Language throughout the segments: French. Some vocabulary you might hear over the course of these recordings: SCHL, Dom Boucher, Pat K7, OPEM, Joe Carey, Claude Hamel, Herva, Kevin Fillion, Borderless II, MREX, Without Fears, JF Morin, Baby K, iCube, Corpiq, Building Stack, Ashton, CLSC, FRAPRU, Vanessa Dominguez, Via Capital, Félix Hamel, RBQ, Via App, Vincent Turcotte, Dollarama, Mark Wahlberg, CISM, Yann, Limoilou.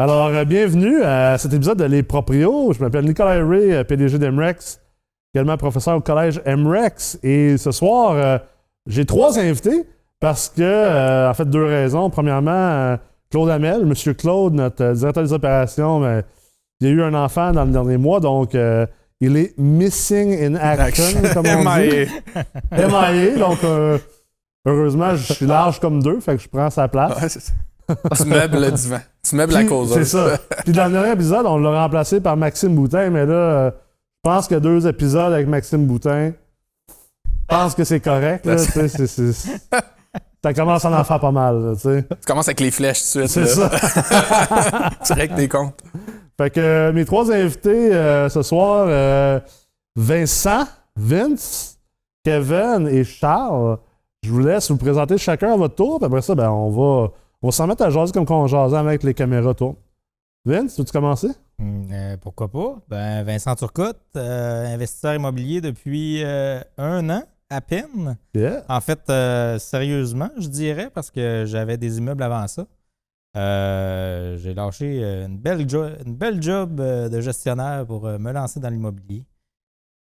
Alors, bienvenue à cet épisode de Les Proprios. Je m'appelle Nicolas Rey, PDG d'MREX, également professeur au collège MREX. Et ce soir, j'ai trois invités parce que, en fait, deux raisons. Premièrement, Claude Hamel, Monsieur Claude, notre directeur des opérations, il a eu un enfant dans le dernier mois, donc il est « missing in action », comme on dit. M.I.A. Donc, heureusement, je suis large comme deux, fait que je prends sa place. Ouais, c'est ça. Tu meubles le divan. Tu meubles la cause. C'est ça. Puis dans le dernier épisode, on l'a remplacé par Maxime Boutin, mais là, je pense que deux épisodes avec Maxime Boutin, je pense que c'est correct. Là, ça commence à en faire pas mal. Là, tu commences avec les flèches tout de suite. C'est là. Ça. Tu règles tes comptes. Fait que mes trois invités ce soir, Vince, Kevin et Charles, je vous laisse vous présenter chacun à votre tour. Puis après ça, ben, on va s'en mettre à jaser comme quand on jasait avec les caméras tournent. Vince, veux-tu commencer? Pourquoi pas? Ben, Vincent Turcotte, investisseur immobilier depuis un an à peine. Yeah. En fait, sérieusement, je dirais, parce que j'avais des immeubles avant ça. J'ai lâché une belle job de gestionnaire pour me lancer dans l'immobilier.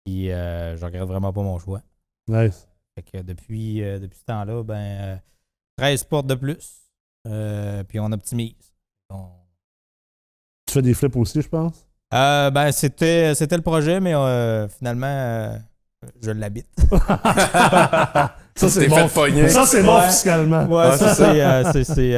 Puis je regrette vraiment pas mon choix. Nice. Fait que depuis ce temps-là, ben 13 portes de plus. Puis on optimise. Donc, tu fais des flips aussi, je pense? Ben, c'était le projet, mais finalement, je l'habite. Ça, c'est bon. Ça, c'est bon fiscalement. Ouais, ouais, ça, c'est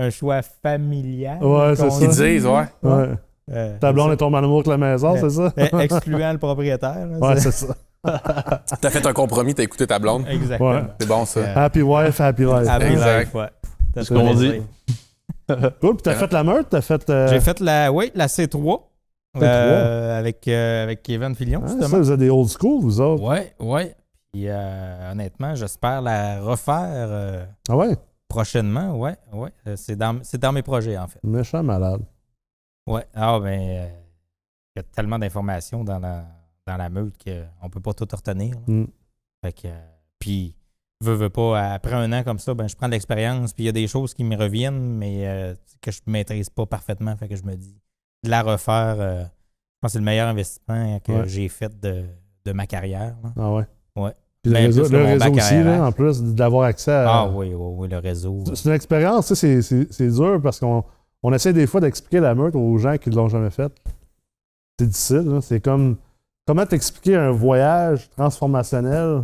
un choix familial. Ouais, c'est ça. Ils disent, ouais. Ta blonde est tombée en amour avec la maison, c'est ça? Excluant le propriétaire. Là, ouais, c'est ça. T'as fait un compromis, t'as écouté ta blonde. Exactement. Ouais. C'est bon, ça. Happy wife, happy life. Happy life, ouais. C'est ce qu'on dit. Cool, puis t'as fait la meute, t'as fait... J'ai fait la C3. Avec Kevin Fillion, justement. Ça, vous avez des old school, vous autres. Oui. Puis honnêtement, j'espère la refaire prochainement, ouais. C'est dans mes projets, en fait. Méchant malade. Ouais. Ah, ben, il y a tellement d'informations dans la meute qu'on ne peut pas tout retenir. Fait que... Puis... Veux pas, après un an comme ça, ben je prends de l'expérience, puis il y a des choses qui me reviennent, mais que je ne maîtrise pas parfaitement. Fait que je me dis, de la refaire, je pense que c'est le meilleur investissement que j'ai fait de ma carrière. Là. Ah ouais? Ouais. Puis le réseau aussi, là, en plus d'avoir accès à... Ah oui, le réseau. C'est une expérience, tu sais, c'est dur parce qu'on essaie des fois d'expliquer la meute aux gens qui ne l'ont jamais faite. C'est difficile, là. C'est comme, comment t'expliquer un voyage transformationnel...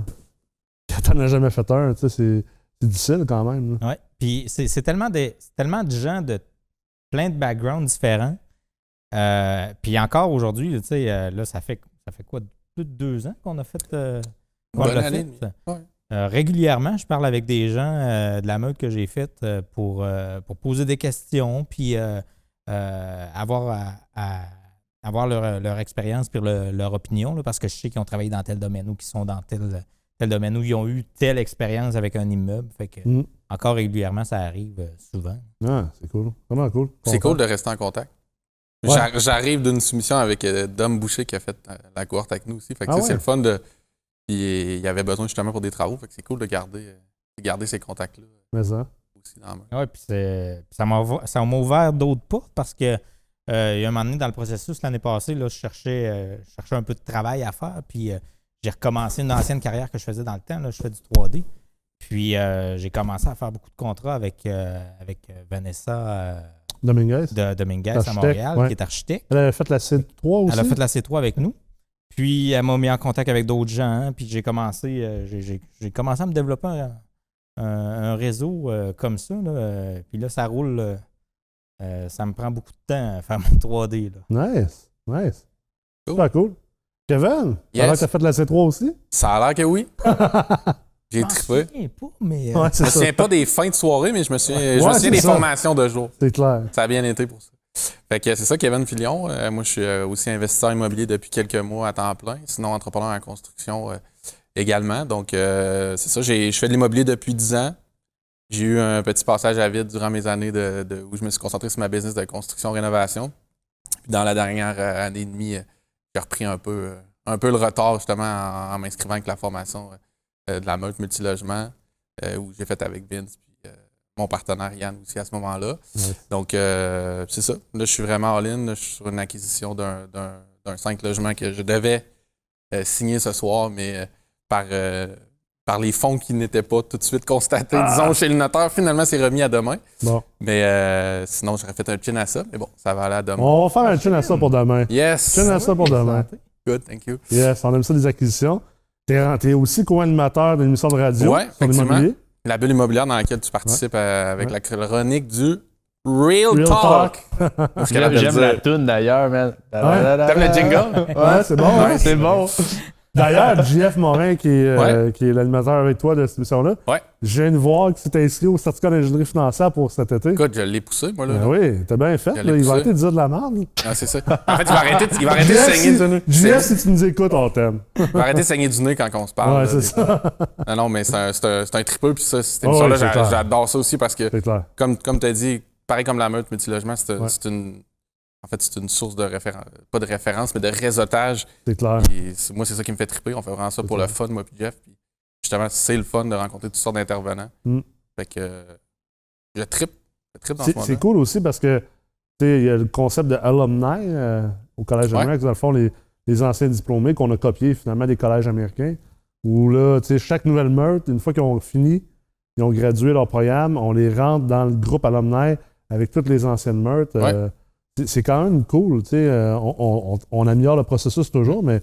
T'en as jamais fait un, tu sais, c'est difficile quand même. Oui, puis c'est tellement de gens de plein de backgrounds différents. Puis encore aujourd'hui, tu sais, là, ça fait quoi, plus de 2 ans qu'on a fait... régulièrement, je parle avec des gens de la meute que j'ai faite pour poser des questions, puis avoir leur expérience puis leur opinion, là, parce que je sais qu'ils ont travaillé dans tel domaine ou qu'ils sont dans tel domaine où ils ont eu telle expérience avec un immeuble. Fait que encore régulièrement, ça arrive souvent. Ah, c'est cool. Vraiment cool. Contact. C'est cool de rester en contact. Ouais. J'arrive d'une soumission avec Dom Boucher qui a fait la cohorte avec nous aussi. Fait que c'est le fun de... Il y avait besoin justement pour des travaux. Fait que c'est cool de garder ces contacts-là. Mais ça. Aussi dans la main. Ouais, puis ça m'a ouvert d'autres portes parce que il y a un moment donné dans le processus l'année passée, là, je cherchais un peu de travail à faire. Puis... j'ai recommencé une ancienne carrière que je faisais dans le temps. Là, je fais du 3D. Puis, j'ai commencé à faire beaucoup de contrats avec Vanessa Dominguez. Dominguez à Montréal, qui est architecte. Elle a fait la C3 aussi. Elle a fait la C3 avec nous. Puis, elle m'a mis en contact avec d'autres gens. Hein, puis, j'ai commencé à me développer un réseau comme ça. Là, puis là, ça roule. Ça me prend beaucoup de temps à faire mon 3D. Là. Nice. Cool. Super cool. Kevin, ça a l'air que t'as fait de la C3 aussi? Ça a l'air que oui. J'ai trippé. Je me souviens pas des fins de soirée, mais je me souviens des formations de jour. C'est clair. Ça a bien été pour ça. Fait que c'est ça, Kevin Fillion. Moi, je suis aussi investisseur immobilier depuis quelques mois à temps plein. Sinon, entrepreneur en construction également. Donc, c'est ça. Je fais de l'immobilier depuis 10 ans. J'ai eu un petit passage à vide durant mes années où je me suis concentré sur ma business de construction-rénovation. Puis dans la dernière année et demie, j'ai repris un peu le retard justement en m'inscrivant avec la formation de la meute multilogement où j'ai fait avec Vince puis mon partenaire Yann aussi à ce moment-là. Oui. Donc, c'est ça. Là, je suis vraiment all-in. Je suis sur une acquisition d'un 5 logements que je devais signer ce soir, mais par les fonds qui n'étaient pas tout de suite constatés, disons, chez le notaire. Finalement, c'est remis à demain. Bon. Mais sinon, j'aurais fait un chin à ça. Mais bon, ça va aller à demain. On va faire un chin à ça pour demain. Yes. Chin à ça pour demain. Good, thank you. Yes, on aime ça, les acquisitions. Tu es aussi co-animateur d'une émission de radio sur l'immobilier. La bulle immobilière dans laquelle tu participes avec la chronique du Real Talk. Parce que j'aime la toune d'ailleurs, man. T'aimes le jingle? Ouais, c'est bon. Ouais, c'est bon. D'ailleurs, JF Morin, qui est l'animateur avec toi de cette émission-là, je viens de voir que tu t'es inscrit au certificat d'ingénierie financière pour cet été. Écoute, je l'ai poussé, moi, là. Ben oui, t'as bien fait. Là, il va arrêter de dire de la merde. Ah, c'est ça. En fait, il va arrêter de saigner du nez. JF, si tu nous écoutes, on t'aime. Il va arrêter de saigner du nez quand on se parle. Ouais, c'est ça. Non, mais c'est un tripeux. Puis ça, cette émission-là, j'adore ça aussi parce que, comme tu as dit, pareil comme la meute multilogement, c'est une... En fait, c'est une source de référence, pas de référence, mais de réseautage. C'est clair. Moi, c'est ça qui me fait triper. On fait vraiment ça pour le fun, moi puis Jeff. Puis justement, c'est le fun de rencontrer toutes sortes d'intervenants. Mm. Fait que je trippe dans ce moment. C'est cool aussi parce que il y a le concept de alumni au Collège Remax, dans le fond, les anciens diplômés qu'on a copiés finalement des collèges américains. Où là, chaque nouvelle meute, une fois qu'ils ont fini, ils ont gradué leur programme, on les rentre dans le groupe alumni avec toutes les anciennes meutes. C'est quand même cool, tu sais, on améliore le processus toujours, mais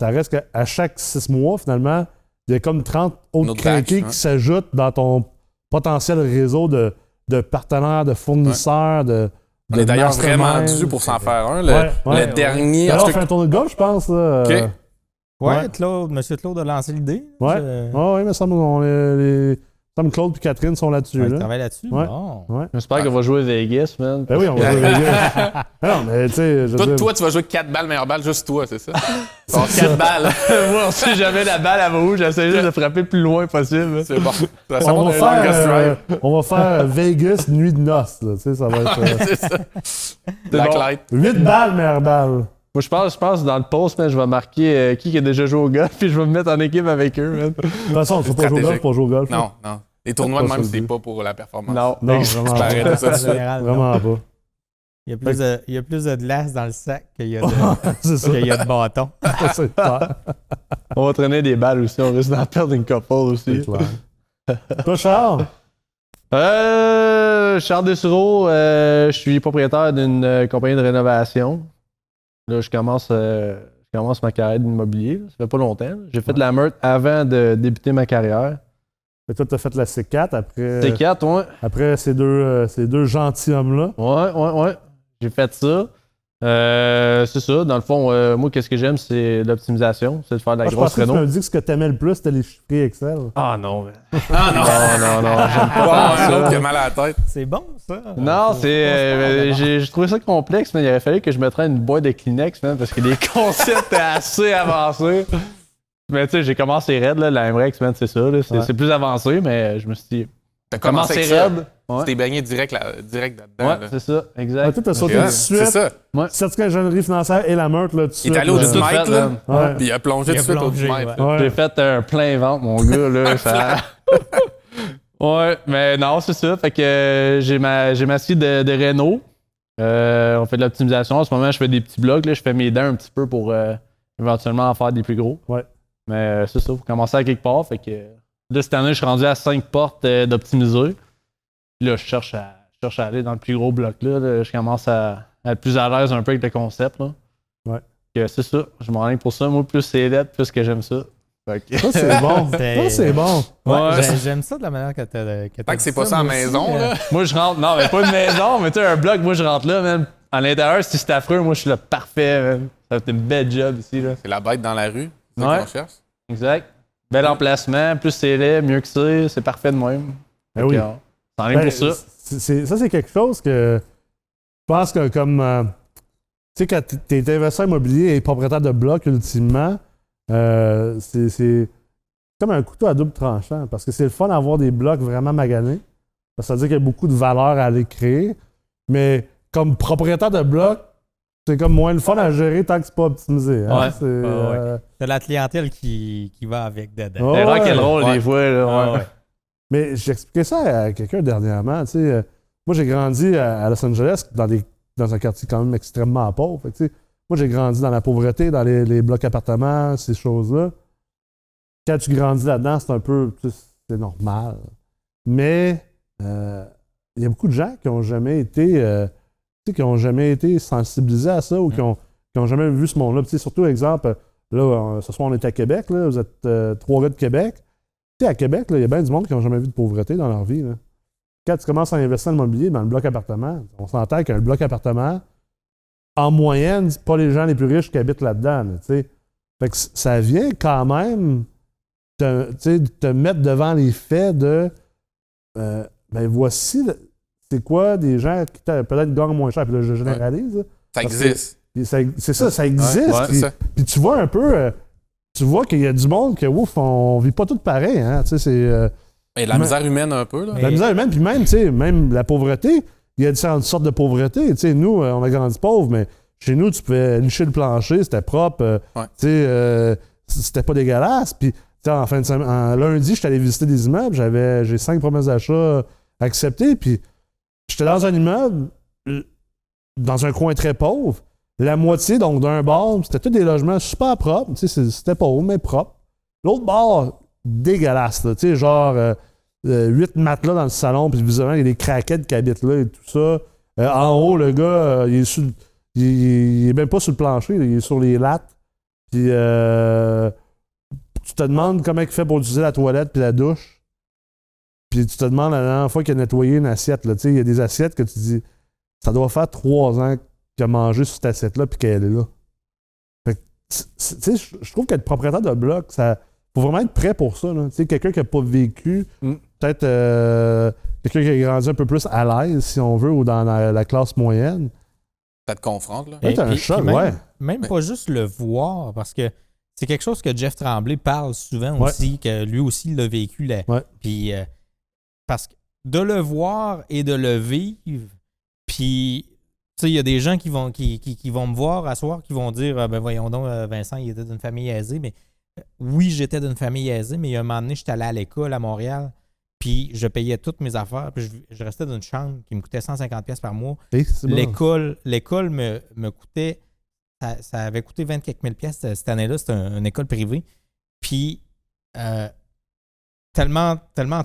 ça reste qu'à chaque 6 mois, finalement, il y a comme 30 autres crinqués qui s'ajoutent dans ton potentiel réseau de partenaires, de fournisseurs, on est d'ailleurs vraiment dû pour s'en faire un, le dernier... Alors, on fait un tour de golf, je pense. OK. M. Claude a lancé l'idée. Oui, mais ça Claude et Catherine sont là-dessus. Ils travaillent là-dessus? J'espère qu'on va jouer Vegas, man. Ben oui, on va jouer Vegas. Non, mais tu sais... Toi, tu vas jouer 4 balles, meilleure balle, juste toi, c'est ça? 4 balles. Moi, on sait jamais la balle à vous. J'essaie juste de frapper le plus loin possible. C'est bon. On va faire Vegas nuit de noces, là. Tu sais, ça va être... c'est ça. Blacklight. 8 balles, meilleure balle. Moi, je pense dans le post, man, je vais marquer qui a déjà joué au golf, puis je vais me mettre en équipe avec eux, man. De toute façon, tu ne pas jouer au golf pour jouer au golf. Non. Les tournois de même, c'est pas pour la performance. Non, vraiment pas. Vraiment pas. Il y a plus de glace dans le sac qu'il y a de bâtons. C'est clair. On va traîner des balles aussi. On risque d'en perdre une couple aussi. Toi, Charles? Charles Dessereau, je suis propriétaire d'une compagnie de rénovation. Là, je commence ma carrière d'immobilier. Ça fait pas longtemps. J'ai fait de la meute avant de débuter ma carrière. Et toi, tu as fait la C4 après. C4, oui. Après ces deux gentilshommes-là. Oui. J'ai fait ça. C'est ça. Dans le fond, moi, qu'est-ce que j'aime, c'est l'optimisation. C'est de faire de la grosse réno. Tu m'as dit que ce que tu aimais le plus, c'était les chiffres Excel. Non. J'aime pas ça. L'autre qui a mal à la tête. C'est bon, ça. Non, j'ai trouvé ça complexe, mais il aurait fallu que je me traîne une boîte de Kleenex, même, parce que les concepts étaient assez avancés. Mais tu sais, j'ai commencé raide, là, la MREX, c'est ça. Là, c'est plus avancé, mais je me suis dit... T'as commencé raide, tu t'es baigné direct là-dedans. Ouais, là. C'est ça, exact. Tu t'as sauté tout de suite. C'est ça. Certificat d'ingénierie financière et la meute, là, tout de suite. Il est allé au 10 mètres, là, puis il a plongé tout de suite au 10 mètres. J'ai fait un plein ventre, mon gars, là. Ça... Ouais, mais non, c'est ça. Fait que j'ai ma scie de réno. On fait de l'optimisation. En ce moment, je fais des petits blocs, là. Je fais mes dents un petit peu pour éventuellement en faire des plus gros. Ouais. Mais c'est ça, il faut commencer à quelque part. Fait que là, cette année, je suis rendu à 5 portes d'optimiser. Là, je cherche à aller dans le plus gros bloc. Là, je commence à être plus à l'aise un peu avec le concept. Là. Ouais. Que c'est ça, je m'enligne pour ça. Moi, plus c'est laid, plus que j'aime ça. Okay. Ça, c'est bon. Ouais, j'aime ça de la manière que t'as tant que c'est pas ça en maison. Là. Moi, je rentre. Non, mais pas une maison, mais tu sais, un bloc, moi, je rentre là, même. À l'intérieur, si c'est affreux, moi, je suis le parfait, même. Ça fait une belle job ici. Là. C'est la bête dans la rue. Ouais. Exact. Bel emplacement, plus c'est laid, mieux que c'est parfait de même. Ben oui. T'en es pour ça. Ça, c'est quelque chose que je pense que comme... tu sais, quand tu es investisseur immobilier et propriétaire de bloc, ultimement, c'est comme un couteau à double tranchant parce que c'est le fun d'avoir des blocs vraiment maganés. Ça veut dire qu'il y a beaucoup de valeur à aller créer. Mais comme propriétaire de bloc, c'est comme moins le fun à gérer tant que c'est pas optimisé. Hein? Ouais. C'est la clientèle qui va avec dedans. C'est rock'n'roll des fois. Là, Mais j'expliquais ça à quelqu'un dernièrement. Tu sais, moi, j'ai grandi à Los Angeles dans un quartier quand même extrêmement pauvre. Fait que, tu sais, moi, j'ai grandi dans la pauvreté, dans les blocs appartements, ces choses-là. Quand tu grandis là-dedans, c'est un peu... Tu sais, c'est normal. Mais il y a beaucoup de gens qui n'ont jamais été... qui n'ont jamais été sensibilisés à ça ou qui n'ont jamais vu ce monde-là. Tu sais, surtout, exemple, là, ce soir, on est à Québec. Là, vous êtes trois gars de Québec. Tu sais, à Québec, il y a bien du monde qui n'a jamais vu de pauvreté dans leur vie. Là. Quand tu commences à investir dans l'immobilier, dans le bloc appartement, on s'entend qu'un bloc appartement, en moyenne, c'est pas les gens les plus riches qui habitent là-dedans. Là, tu sais. Fait que ça vient quand même te mettre devant les faits de ben voici... C'est quoi des gens qui peut-être gagnent moins cher? Puis là, je généralise. Ouais. Ça existe. C'est ça, ça existe. Ouais, puis, ça. Puis tu vois un peu, tu vois qu'il y a du monde que, ouf, on vit pas tout pareil. Hein, tu sais, c'est, et la misère humaine un peu. Là. La misère humaine, puis même, tu sais, même la pauvreté, il y a différentes sortes de pauvreté. Tu sais, nous, on a grandi pauvres, mais chez nous, tu pouvais licher le plancher, c'était propre. Tu sais, c'était pas dégueulasse. Puis tu sais, en fin de semaine, en lundi, je suis allé visiter des immeubles, j'ai 5 promesses d'achat acceptées, puis j'étais dans un immeuble, dans un coin très pauvre. La moitié, donc, d'un bar, c'était tous des logements super propres. Tu sais, c'était pauvre, mais propre. L'autre bar, dégueulasse. Là, tu sais, genre, 8 matelas dans le salon, puis visiblement, il y a des craquettes qui habitent là et tout ça. En haut, le gars, il est même pas sur le plancher, là, il est sur les lattes. Puis, tu te demandes comment il fait pour utiliser la toilette puis la douche. Puis tu te demandes la dernière fois qu'il a nettoyé une assiette. Là, il y a des assiettes que tu dis, ça doit faire 3 ans qu'il a mangé sur cette assiette-là puis qu'elle est là. Je trouve qu'être propriétaire de bloc, ça faut vraiment être prêt pour ça. Là. Quelqu'un qui n'a pas vécu, peut-être quelqu'un qui a grandi un peu plus à l'aise, si on veut, ou dans la classe moyenne. Ça te confronte. Là. C'est un choc, ouais. Même pas juste le voir, parce que c'est quelque chose que Jeff Tremblay parle souvent aussi, que lui aussi l'a vécu. Là. Ouais. Puis... parce que de le voir et de le vivre, puis tu sais, il y a des gens qui vont me voir à soir, qui vont dire ben voyons donc, Vincent, il était d'une famille aisée. Mais oui, j'étais d'une famille aisée, mais il y a un moment donné, j'étais allé à l'école à Montréal, puis je payais toutes mes affaires, puis je restais dans une chambre qui me coûtait 150$ par mois. L'école me coûtait, ça avait coûté 24 000$ cette année-là, c'était une école privée. Puis tellement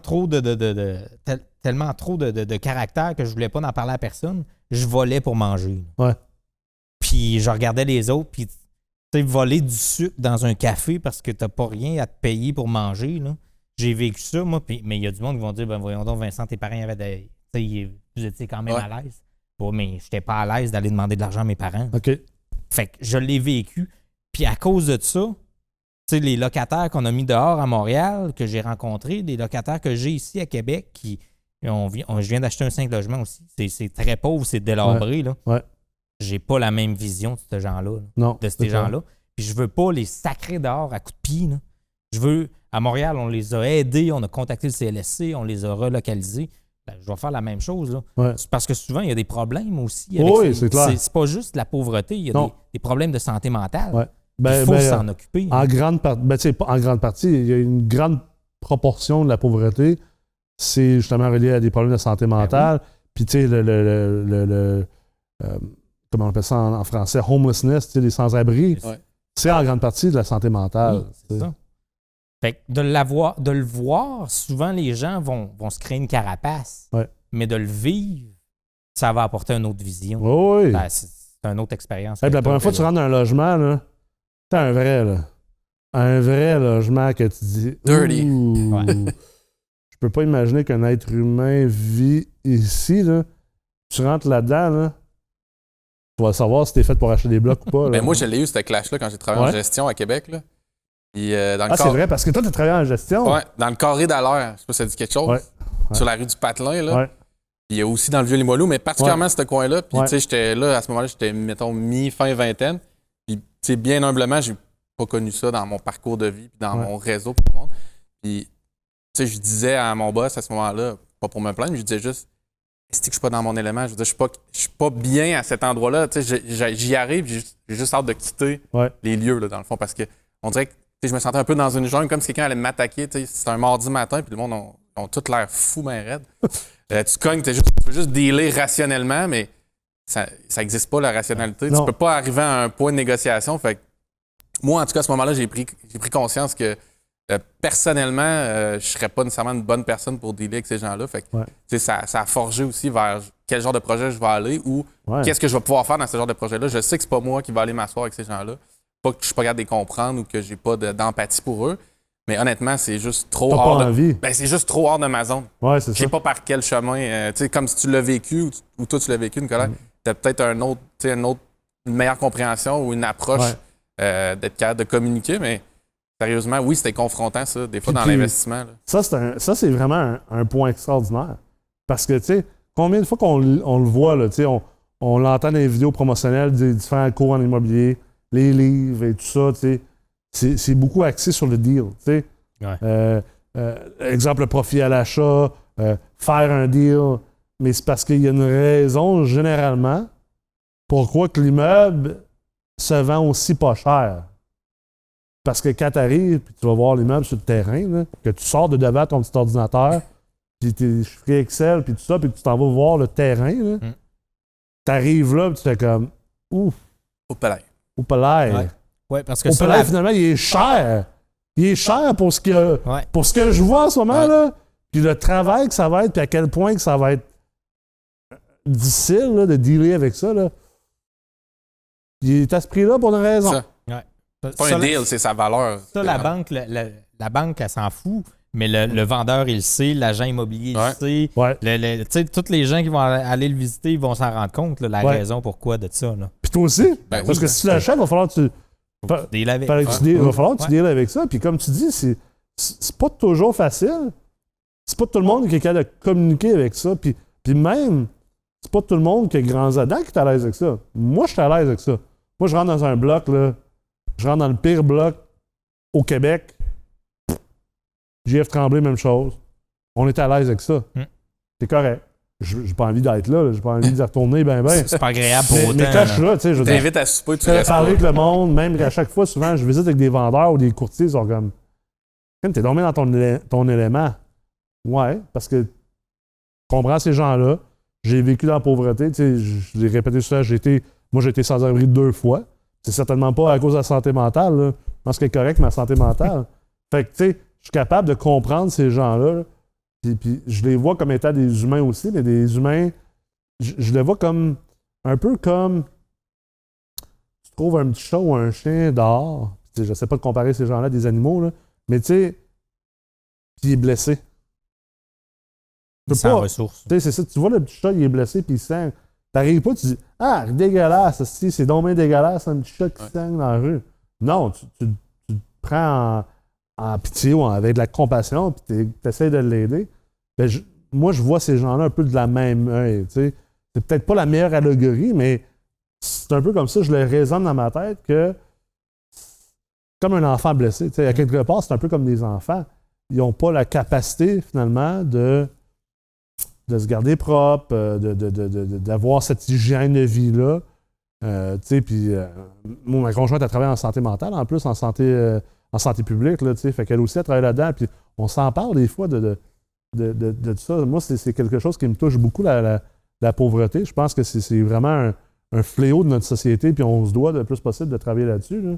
trop de caractère que je voulais pas en parler à personne, je volais pour manger. Ouais. Puis je regardais les autres, puis tu sais, voler du sucre dans un café parce que t'as pas rien à te payer pour manger, là. J'ai vécu ça, moi, puis, mais il y a du monde qui vont dire, ben voyons donc, Vincent, tes parents avaient des... Vous étiez quand même à l'aise. Bon, mais j'étais pas à l'aise d'aller demander de l'argent à mes parents. OK. Fait que je l'ai vécu. Puis à cause de ça, tu sais, les locataires qu'on a mis dehors à Montréal, que j'ai rencontrés, des locataires que j'ai ici à Québec, qui je viens d'acheter un 5 logements aussi. C'est très pauvre, c'est délabré. Ouais, là. Ouais. J'ai pas la même vision de ces gens-là. Non, de ces gens-là. Puis je veux pas les sacrer dehors à coups de pied. Là. Je veux... À Montréal, on les a aidés, on a contacté le CLSC, on les a relocalisés. Ben, je vais faire la même chose. Là. Ouais. C'est parce que souvent, il y a des problèmes aussi. Avec c'est clair. C'est pas juste la pauvreté, il y a des problèmes de santé mentale. Ouais. Il faut s'en occuper. En grande partie, il y a une grande proportion de la pauvreté, c'est justement relié à des problèmes de santé mentale. Puis, tu sais, comment on appelle ça en français, homelessness, tu sais, les sans-abri, c'est en grande partie de la santé mentale. Oui, c'est ça. Fait que de le voir, souvent les gens vont se créer une carapace, mais de le vivre, ça va apporter une autre vision. Oui. Ben, c'est une autre expérience. La première fois que tu rentres dans un logement, là, c'est un vrai, là. Un vrai logement que tu dis... Dirty. Je peux pas imaginer qu'un être humain vit ici, là. Tu rentres là-dedans, là, tu vas savoir si t'es fait pour acheter des blocs ou pas. Là. Ben moi, je l'ai eu, ce clash-là, quand j'ai travaillé en gestion à Québec, là. Et, dans le c'est vrai, parce que toi, t'as travaillé en gestion. Ouais, dans le carré d'Alleur. Je sais pas si ça dit quelque chose. Ouais. Sur la rue du Patelin, là. Ouais. Il y a aussi dans le Vieux-Limoilou, mais particulièrement ce coin-là. Puis, tu sais, j'étais là, à ce moment-là, j'étais, mettons, mi-fin vingtaine. T'sais, bien humblement, j'ai pas connu ça dans mon parcours de vie, puis dans mon réseau, pour le monde. Puis, tu sais, je disais à mon boss à ce moment-là, pas pour me plaindre, mais je disais juste, est-ce que je suis pas dans mon élément? Je veux dire, je suis pas bien à cet endroit-là. Tu sais, j'y arrive, j'ai juste hâte de quitter les lieux, là, dans le fond, parce que on dirait que je me sentais un peu dans une jungle, comme si quelqu'un allait m'attaquer. Tu sais, c'était un mardi matin, puis le monde, ont tout l'air fous, mais raides. Tu cognes, tu peux juste dealer rationnellement, mais ça n'existe pas, la rationalité. Non. Tu peux pas arriver à un point de négociation. Fait que moi, en tout cas, à ce moment-là, j'ai pris conscience que personnellement, je serais pas nécessairement une bonne personne pour dealer avec ces gens-là. Fait que, ouais. ça a forgé aussi vers quel genre de projet je vais aller ou ouais. qu'est-ce que je vais pouvoir faire dans ce genre de projet-là. Je sais que c'est pas moi qui vais aller m'asseoir avec ces gens-là. Pas que je suis pas capable de les comprendre ou que j'ai pas d'empathie pour eux. Mais honnêtement, c'est juste trop hors de ma zone. Ouais, c'est ça. Je sais pas par quel chemin. Tu sais, comme si tu l'as vécu ou toi tu l'as vécu, Nicolas, tu as peut-être une meilleure compréhension ou une approche d'être capable de communiquer. Mais sérieusement, oui, c'était confrontant, ça, des fois, dans l'investissement. Là. Ça, c'est vraiment un point extraordinaire. Parce que, tu sais, combien de fois qu'on le voit, là, tu sais, on l'entend dans les vidéos promotionnelles des différents cours en immobilier, les livres et tout ça, tu sais. C'est beaucoup axé sur le deal, tu sais. Ouais. Exemple, le profit à l'achat, faire un deal, mais c'est parce qu'il y a une raison, généralement, pourquoi que l'immeuble se vend aussi pas cher. Parce que quand tu arrives, puis tu vas voir l'immeuble sur le terrain, là, que tu sors de devant ton petit ordinateur, puis tes chiffres Excel, puis tout ça, puis que tu t'en vas voir le terrain, là, tu arrives là, puis tu fais comme, ouf! Au palais! Ouais. Ouais, parce que ça, palais, finalement, il est cher. Il est cher pour pour ce que je vois en ce moment. Ouais. Là. Puis le travail que ça va être, puis à quel point que ça va être difficile là, de dealer avec ça. Là. Il est à ce prix-là pour une raison. Ça. Ouais. C'est pas un deal, c'est sa valeur. Ça, la banque, la banque, elle s'en fout. Mais le vendeur, il le sait. L'agent immobilier, il le sait. Ouais. Tu sais, tous les gens qui vont aller le visiter, ils vont s'en rendre compte, là, la raison pourquoi de ça. Là. Puis toi aussi. Ben, parce que si tu l'achètes, il va falloir que tu... Il va falloir que tu deals avec ça. Puis comme tu dis, c'est pas toujours facile. C'est pas tout le monde qui est capable de communiquer avec ça. Puis même, c'est pas tout le monde qui a grands adams qui est à l'aise avec ça. Moi, je suis à l'aise avec ça. Moi, je rentre dans un bloc, là. Je rentre dans le pire bloc au Québec. JF Tremblay, même chose. On est à l'aise avec ça. C'est correct. J'ai pas envie d'être là, j'ai pas envie d'y retourner, ben. C'est pas agréable pour autant. Mais quand je suis là, tu sais, je t'invite à souper, tu restes parler avec le monde, même qu'à chaque fois, souvent, je visite avec des vendeurs ou des courtiers, ils sont comme, t'es dormi dans ton élément. Ouais, parce que, comprends ces gens-là, j'ai vécu dans la pauvreté, tu sais, je l'ai répété ça, j'ai été sans abri 2 fois. C'est certainement pas à cause de la santé mentale, là. Je pense qu'elle est correcte, ma santé mentale. Fait que, tu sais, je suis capable de comprendre ces gens-là, là. Puis je les vois comme étant des humains aussi, mais des humains, je les vois comme un peu comme tu trouves un petit chat ou un chien dehors. Je ne sais pas de comparer ces gens-là à des animaux, là, mais tu sais, puis il est blessé. Sans ressources. Tu sais, c'est ça. Tu vois le petit chat, il est blessé, puis il saigne. T'arrives pas, tu dis ah, dégueulasse, c'est donc bien dégueulasse, un petit chat qui saigne dans la rue. Non, tu prends en pitié ou avec de la compassion, puis tu essaies de l'aider. Ben, moi, je vois ces gens-là un peu de la même œil. C'est peut-être pas la meilleure allégorie, mais c'est un peu comme ça, je le raisonne dans ma tête que comme un enfant blessé. T'sais, à quelque part, c'est un peu comme des enfants. Ils n'ont pas la capacité, finalement, de se garder propre, d'avoir cette hygiène de vie-là. Ma conjointe, elle travaille en santé mentale, en plus, en santé publique, là, tu sais, fait qu'elle aussi, elle travaille là-dedans, puis on s'en parle des fois de ça. Moi, c'est quelque chose qui me touche beaucoup, la pauvreté. Je pense que c'est vraiment un fléau de notre société, puis on se doit le plus possible de travailler là-dessus. Là.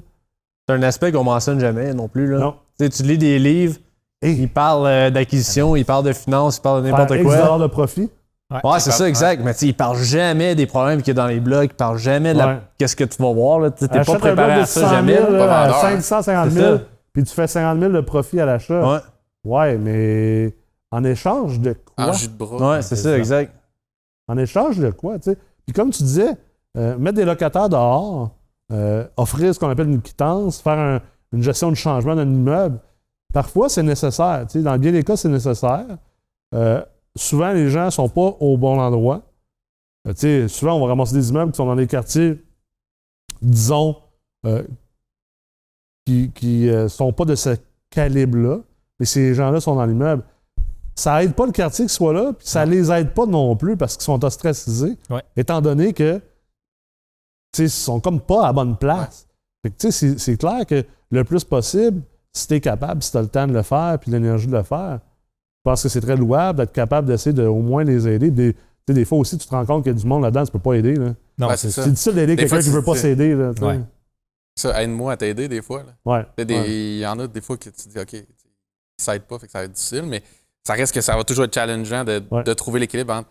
C'est un aspect qu'on mentionne jamais non plus. Là. Non. Tu lis des livres, ils parlent d'acquisition, ils parlent de finances, ils parlent de n'importe quoi. Ils parlent de profit. Ouais, c'est ça, exact. Mais tu sais, ils parlent jamais des problèmes qu'il y a dans les blogs, ils parlent jamais de qu'est-ce que tu vas voir, là. T'es pas préparé à ça jamais. Là, 550 000, puis tu fais 50 000 de profit à l'achat. Ouais. Ouais, mais en échange de quoi? En jus de bras. Ouais, c'est ça, exact. En échange de quoi, tu sais? Puis comme tu disais, mettre des locataires dehors, offrir ce qu'on appelle une quittance, faire une gestion de changement d'un immeuble, parfois c'est nécessaire, tu sais, dans bien des cas c'est nécessaire. Souvent, les gens ne sont pas au bon endroit. Souvent, on va ramasser des immeubles qui sont dans des quartiers, disons, qui ne sont pas de ce calibre-là, mais ces gens-là sont dans l'immeuble. Ça n'aide pas le quartier qu'ils soient là, puis ça ne les aide pas non plus parce qu'ils sont ostracisés, étant donné que ils sont comme pas à la bonne place. Fait que, c'est clair que le plus possible, si tu es capable, si tu as le temps de le faire puis l'énergie de le faire, pense que c'est très louable d'être capable d'essayer de au moins les aider. Des fois aussi, tu te rends compte qu'il y a du monde là-dedans, tu peux pas aider. Là. Non, ouais, c'est difficile d'aider quelqu'un qui veut pas s'aider. Là, ouais. Ça, aide-moi à t'aider des fois. Là. Ouais. Il y en a des fois que tu dis, OK, ça aide pas, fait que ça va être difficile, mais ça reste que ça va toujours être challengeant de trouver l'équilibre entre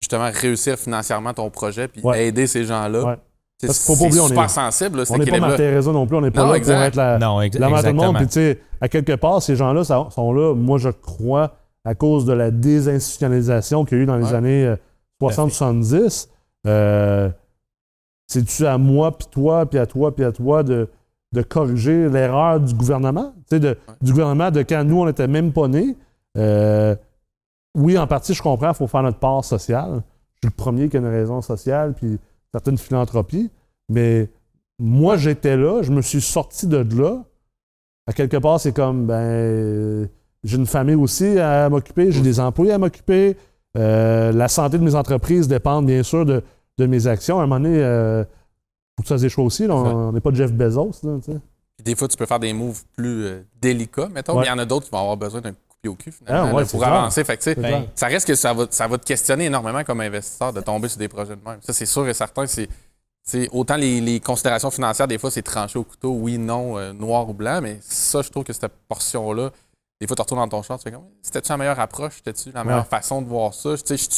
justement réussir financièrement ton projet puis aider ces gens-là. Ouais. C'est super sensible. On n'est pas Martin Réseau non plus, on n'est pas là pour être la main de monde. Puis tu sais, à quelque part, ces gens-là sont là, moi je crois, à cause de la désinstitutionnalisation qu'il y a eu dans les années 60-70. C'est-tu à moi, puis toi, puis à toi, puis à toi de corriger l'erreur du gouvernement? Tu sais, du gouvernement de quand nous, on n'était même pas nés. Oui, en partie, je comprends, il faut faire notre part sociale. Je suis le premier qui a une raison sociale, puis certaines philanthropies, mais moi, j'étais là, je me suis sorti de là. À quelque part, c'est comme, j'ai une famille aussi à m'occuper, j'ai des employés à m'occuper, la santé de mes entreprises dépend bien sûr de mes actions. À un moment donné, faut que ça se fasse des choix aussi, là, on n'est pas Jeff Bezos. Là, des fois, tu peux faire des moves plus délicats, mettons, mais il y en a d'autres qui vont avoir besoin d'un au cul, finalement, pour avancer. Fait que, ça reste que ça va te questionner énormément comme investisseur de tomber sur des projets de même. Ça, c'est sûr et certain. C'est autant les considérations financières, des fois, c'est tranché au couteau, oui, non, noir ou blanc, mais ça, je trouve que cette portion-là, des fois, tu retournes dans ton champ, tu fais comme, c'était-tu la meilleure approche? C'était-tu la meilleure façon de voir ça? Je suis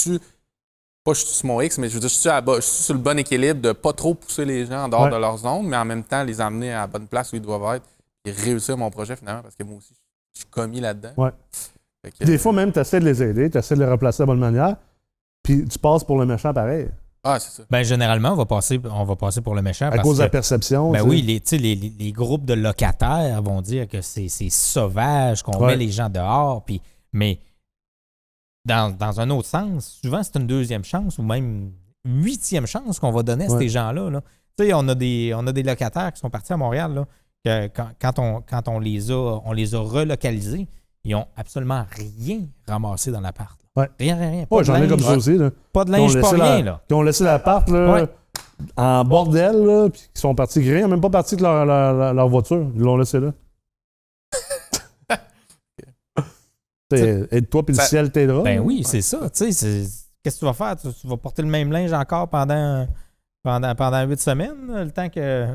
sur mon X, mais je veux dire, je suis sur le bon équilibre de pas trop pousser les gens en dehors de leur zone, mais en même temps, les amener à la bonne place où ils doivent être et réussir mon projet, finalement, parce que moi aussi, je suis commis là-dedans. Ouais. Des fois, même, tu essaies de les aider, tu essaies de les replacer de la bonne manière, puis tu passes pour le méchant pareil. Ah, c'est ça. Bien, généralement, on va passer pour le méchant. À cause de la perception. Ben oui, les groupes de locataires vont dire que c'est sauvage, qu'on met les gens dehors, puis, mais dans un autre sens, souvent, c'est une deuxième chance ou même huitième chance qu'on va donner à ces gens-là. Là. Tu sais, on a des locataires qui sont partis à Montréal, là. Quand on les a relocalisés, ils n'ont absolument rien ramassé dans l'appart. Ouais. Rien. Pas de linge, comme ça aussi. Là. Pas de linge, pas rien. Qui ont laissé l'appart en bordel, puis qui sont partis grillés. Ils n'ont même pas parti de leur voiture. Ils l'ont laissé là. Aide-toi, puis le ciel t'aidera. Ben oui, c'est ça. Qu'est-ce que tu vas faire? Tu vas porter le même linge encore pendant 8 semaines, le temps que...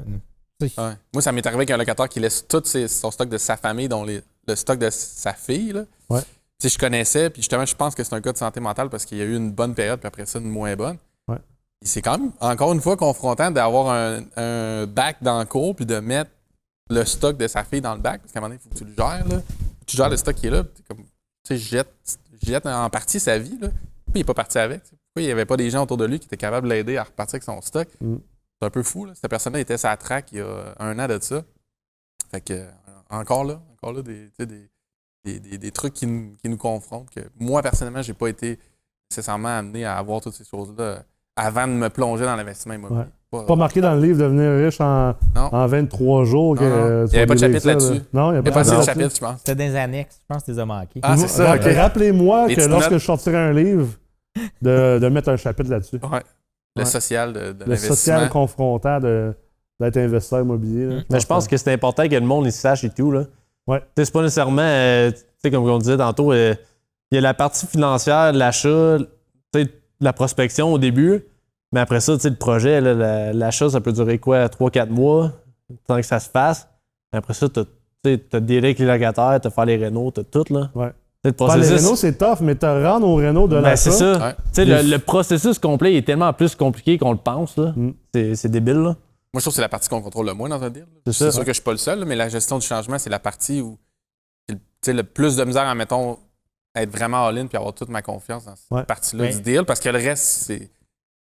Ouais. Moi, ça m'est arrivé qu'un locataire qui laisse tout son stock de sa famille, dont le stock de sa fille. Là. Ouais. Je connaissais, puis justement, je pense que c'est un cas de santé mentale parce qu'il y a eu une bonne période, puis après ça, une moins bonne. Ouais. C'est quand même, encore une fois, confrontant d'avoir un bac dans le cours, puis de mettre le stock de sa fille dans le bac, parce qu'à un moment donné, il faut que tu le gères. Là. Tu gères le stock qui est là, puis comme, jette en partie sa vie. Là. Puis il n'est pas parti avec. T'sais. Pourquoi il n'y avait pas des gens autour de lui qui étaient capables de l'aider à repartir avec son stock? Mm. C'est un peu fou. Là. Cette personne-là était sur la traque il y a 1 an de ça. Fait que, encore là des trucs qui nous confrontent. Que moi, personnellement, j'ai pas été nécessairement amené à avoir toutes ces choses-là avant de me plonger dans l'investissement immobilier. Ouais. Pas marqué dans le livre « Devenir riche en 23 jours ». Il n'y avait pas de chapitre là-dessus. Non, il n'y a pas de chapitre, je pense. C'était des annexes. Je pense que tu les as manquées. Ah, c'est ça. Okay. Rappelez-moi que lorsque je sortirai un livre, de mettre un chapitre là-dessus. Ouais. Le social de l'investissement. Le social confrontant d'être investisseur immobilier. Là, mais je pense que c'est important que le monde il sache et tout. Là. Ouais. C'est pas nécessairement, comme on disait tantôt, il y a la partie financière, l'achat, la prospection au début, mais après ça, le projet, là, l'achat, ça peut durer quoi, 3-4 mois, tant que ça se fasse. Après ça, tu as délai avec les locataires, tu as faire les rénaux, tu as tout. Là. Ouais. Les rénaux, c'est tough, mais te rendre au rénaux de la c'est ça. Ouais. Le processus complet est tellement plus compliqué qu'on le pense. Là. Mm. C'est débile. Là. Moi, je trouve que c'est la partie qu'on contrôle le moins dans un deal. C'est sûr que je suis pas le seul, là, mais la gestion du changement, c'est la partie où j'ai le plus de misère à, mettons, être vraiment all-in et avoir toute ma confiance dans cette partie-là du deal, parce que le reste, c'est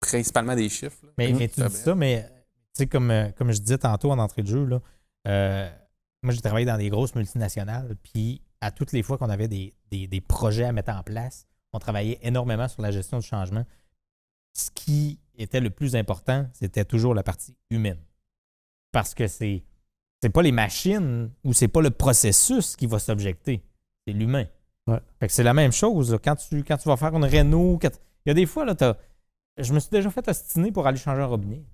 principalement des chiffres. Là. Mais tu dis ça, mais comme je disais tantôt en entrée de jeu, là, moi, j'ai travaillé dans des grosses multinationales, puis à toutes les fois qu'on avait des projets à mettre en place, on travaillait énormément sur la gestion du changement. Ce qui était le plus important, c'était toujours la partie humaine. Parce que c'est pas les machines ou c'est pas le processus qui va s'objecter, c'est l'humain. Ouais. Fait que c'est la même chose. Là. Quand tu vas faire une réno, il y a des fois, là, je me suis déjà fait ostiner pour aller changer un robinet.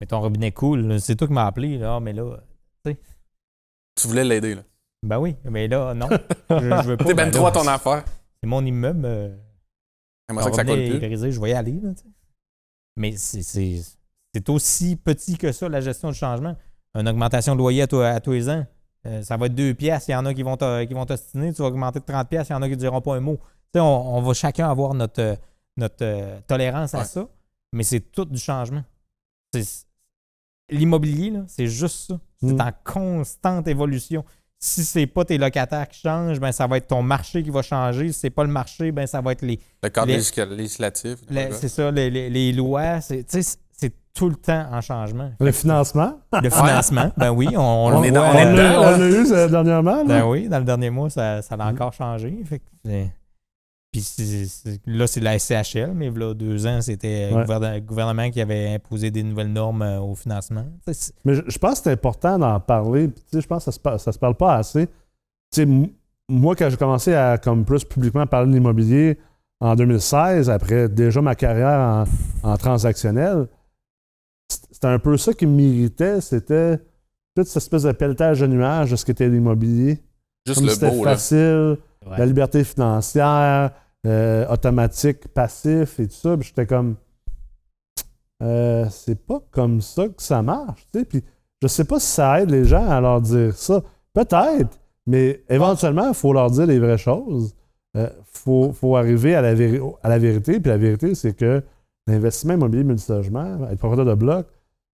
Mais ton robinet coule, c'est toi qui m'as appelé, là, mais là, tu sais. Tu voulais l'aider, là. Ben oui, mais là, non. Je veux pas. T'es ben trop à ton affaire. C'est mon immeuble. Ça que ça colle plus. Grisé, je vais y aller. Là, mais c'est aussi petit que ça, la gestion du changement. Une augmentation de loyer à tous les ans, ça va être 2 piastres. Il y en a qui vont t'ostiner. Tu vas augmenter de 30 piastres. Il y en a qui ne diront pas un mot. On va chacun avoir notre tolérance à ça, mais c'est tout du changement. L'immobilier, là, c'est juste ça. C'est en constante évolution. Si c'est pas tes locataires qui changent, ben ça va être ton marché qui va changer. Si c'est pas le marché, ben ça va être les... Le cadre législatif. C'est ça, les lois. C'est tout le temps en changement. Le financement. Le financement, ben oui. On est dedans. On l'a eu dernièrement. Là. Ben oui, dans le dernier mois, ça a encore changé. Fait que, puis là, c'est la SCHL, mais il y a 2 ans, c'était le gouvernement qui avait imposé des nouvelles normes au financement. Mais je pense que c'est important d'en parler. Puis, je pense que ça se parle pas assez. Moi, quand j'ai commencé à comme plus publiquement parler de l'immobilier en 2016, après déjà ma carrière en transactionnel, c'était un peu ça qui m'irritait. C'était toute cette espèce de pelletage de nuages de ce qu'était l'immobilier. Juste comme le beau, facile, là. La liberté financière... automatique, passif et tout ça. Puis j'étais comme... c'est pas comme ça que ça marche. T'sais? Puis je sais pas si ça aide les gens à leur dire ça. Peut-être, mais éventuellement, il faut leur dire les vraies choses. Il faut arriver à la vérité. Puis la vérité, c'est que l'investissement immobilier multilogement, être propriétaire de bloc,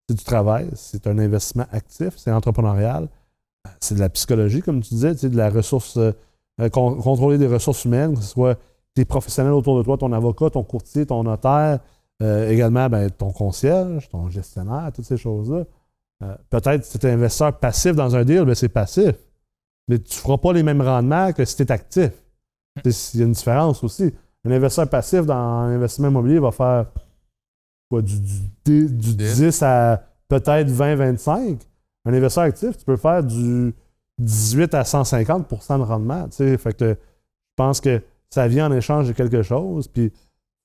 c'est du travail, c'est un investissement actif, c'est entrepreneurial, c'est de la psychologie, comme tu disais, de la ressource... contrôler des ressources humaines, que ce soit tes professionnels autour de toi, ton avocat, ton courtier, ton notaire, également ben, ton concierge, ton gestionnaire, toutes ces choses-là. Peut-être si tu es investisseur passif dans un deal, ben, c'est passif. Mais tu ne feras pas les mêmes rendements que si tu es actif. Il y a une différence aussi. Un investisseur passif dans l'investissement immobilier va faire quoi, du 10 à peut-être 20-25. Un investisseur actif, tu peux faire du 18 à 150 % de rendement. Fait que, je pense que ça vient en échange de quelque chose. Puis, il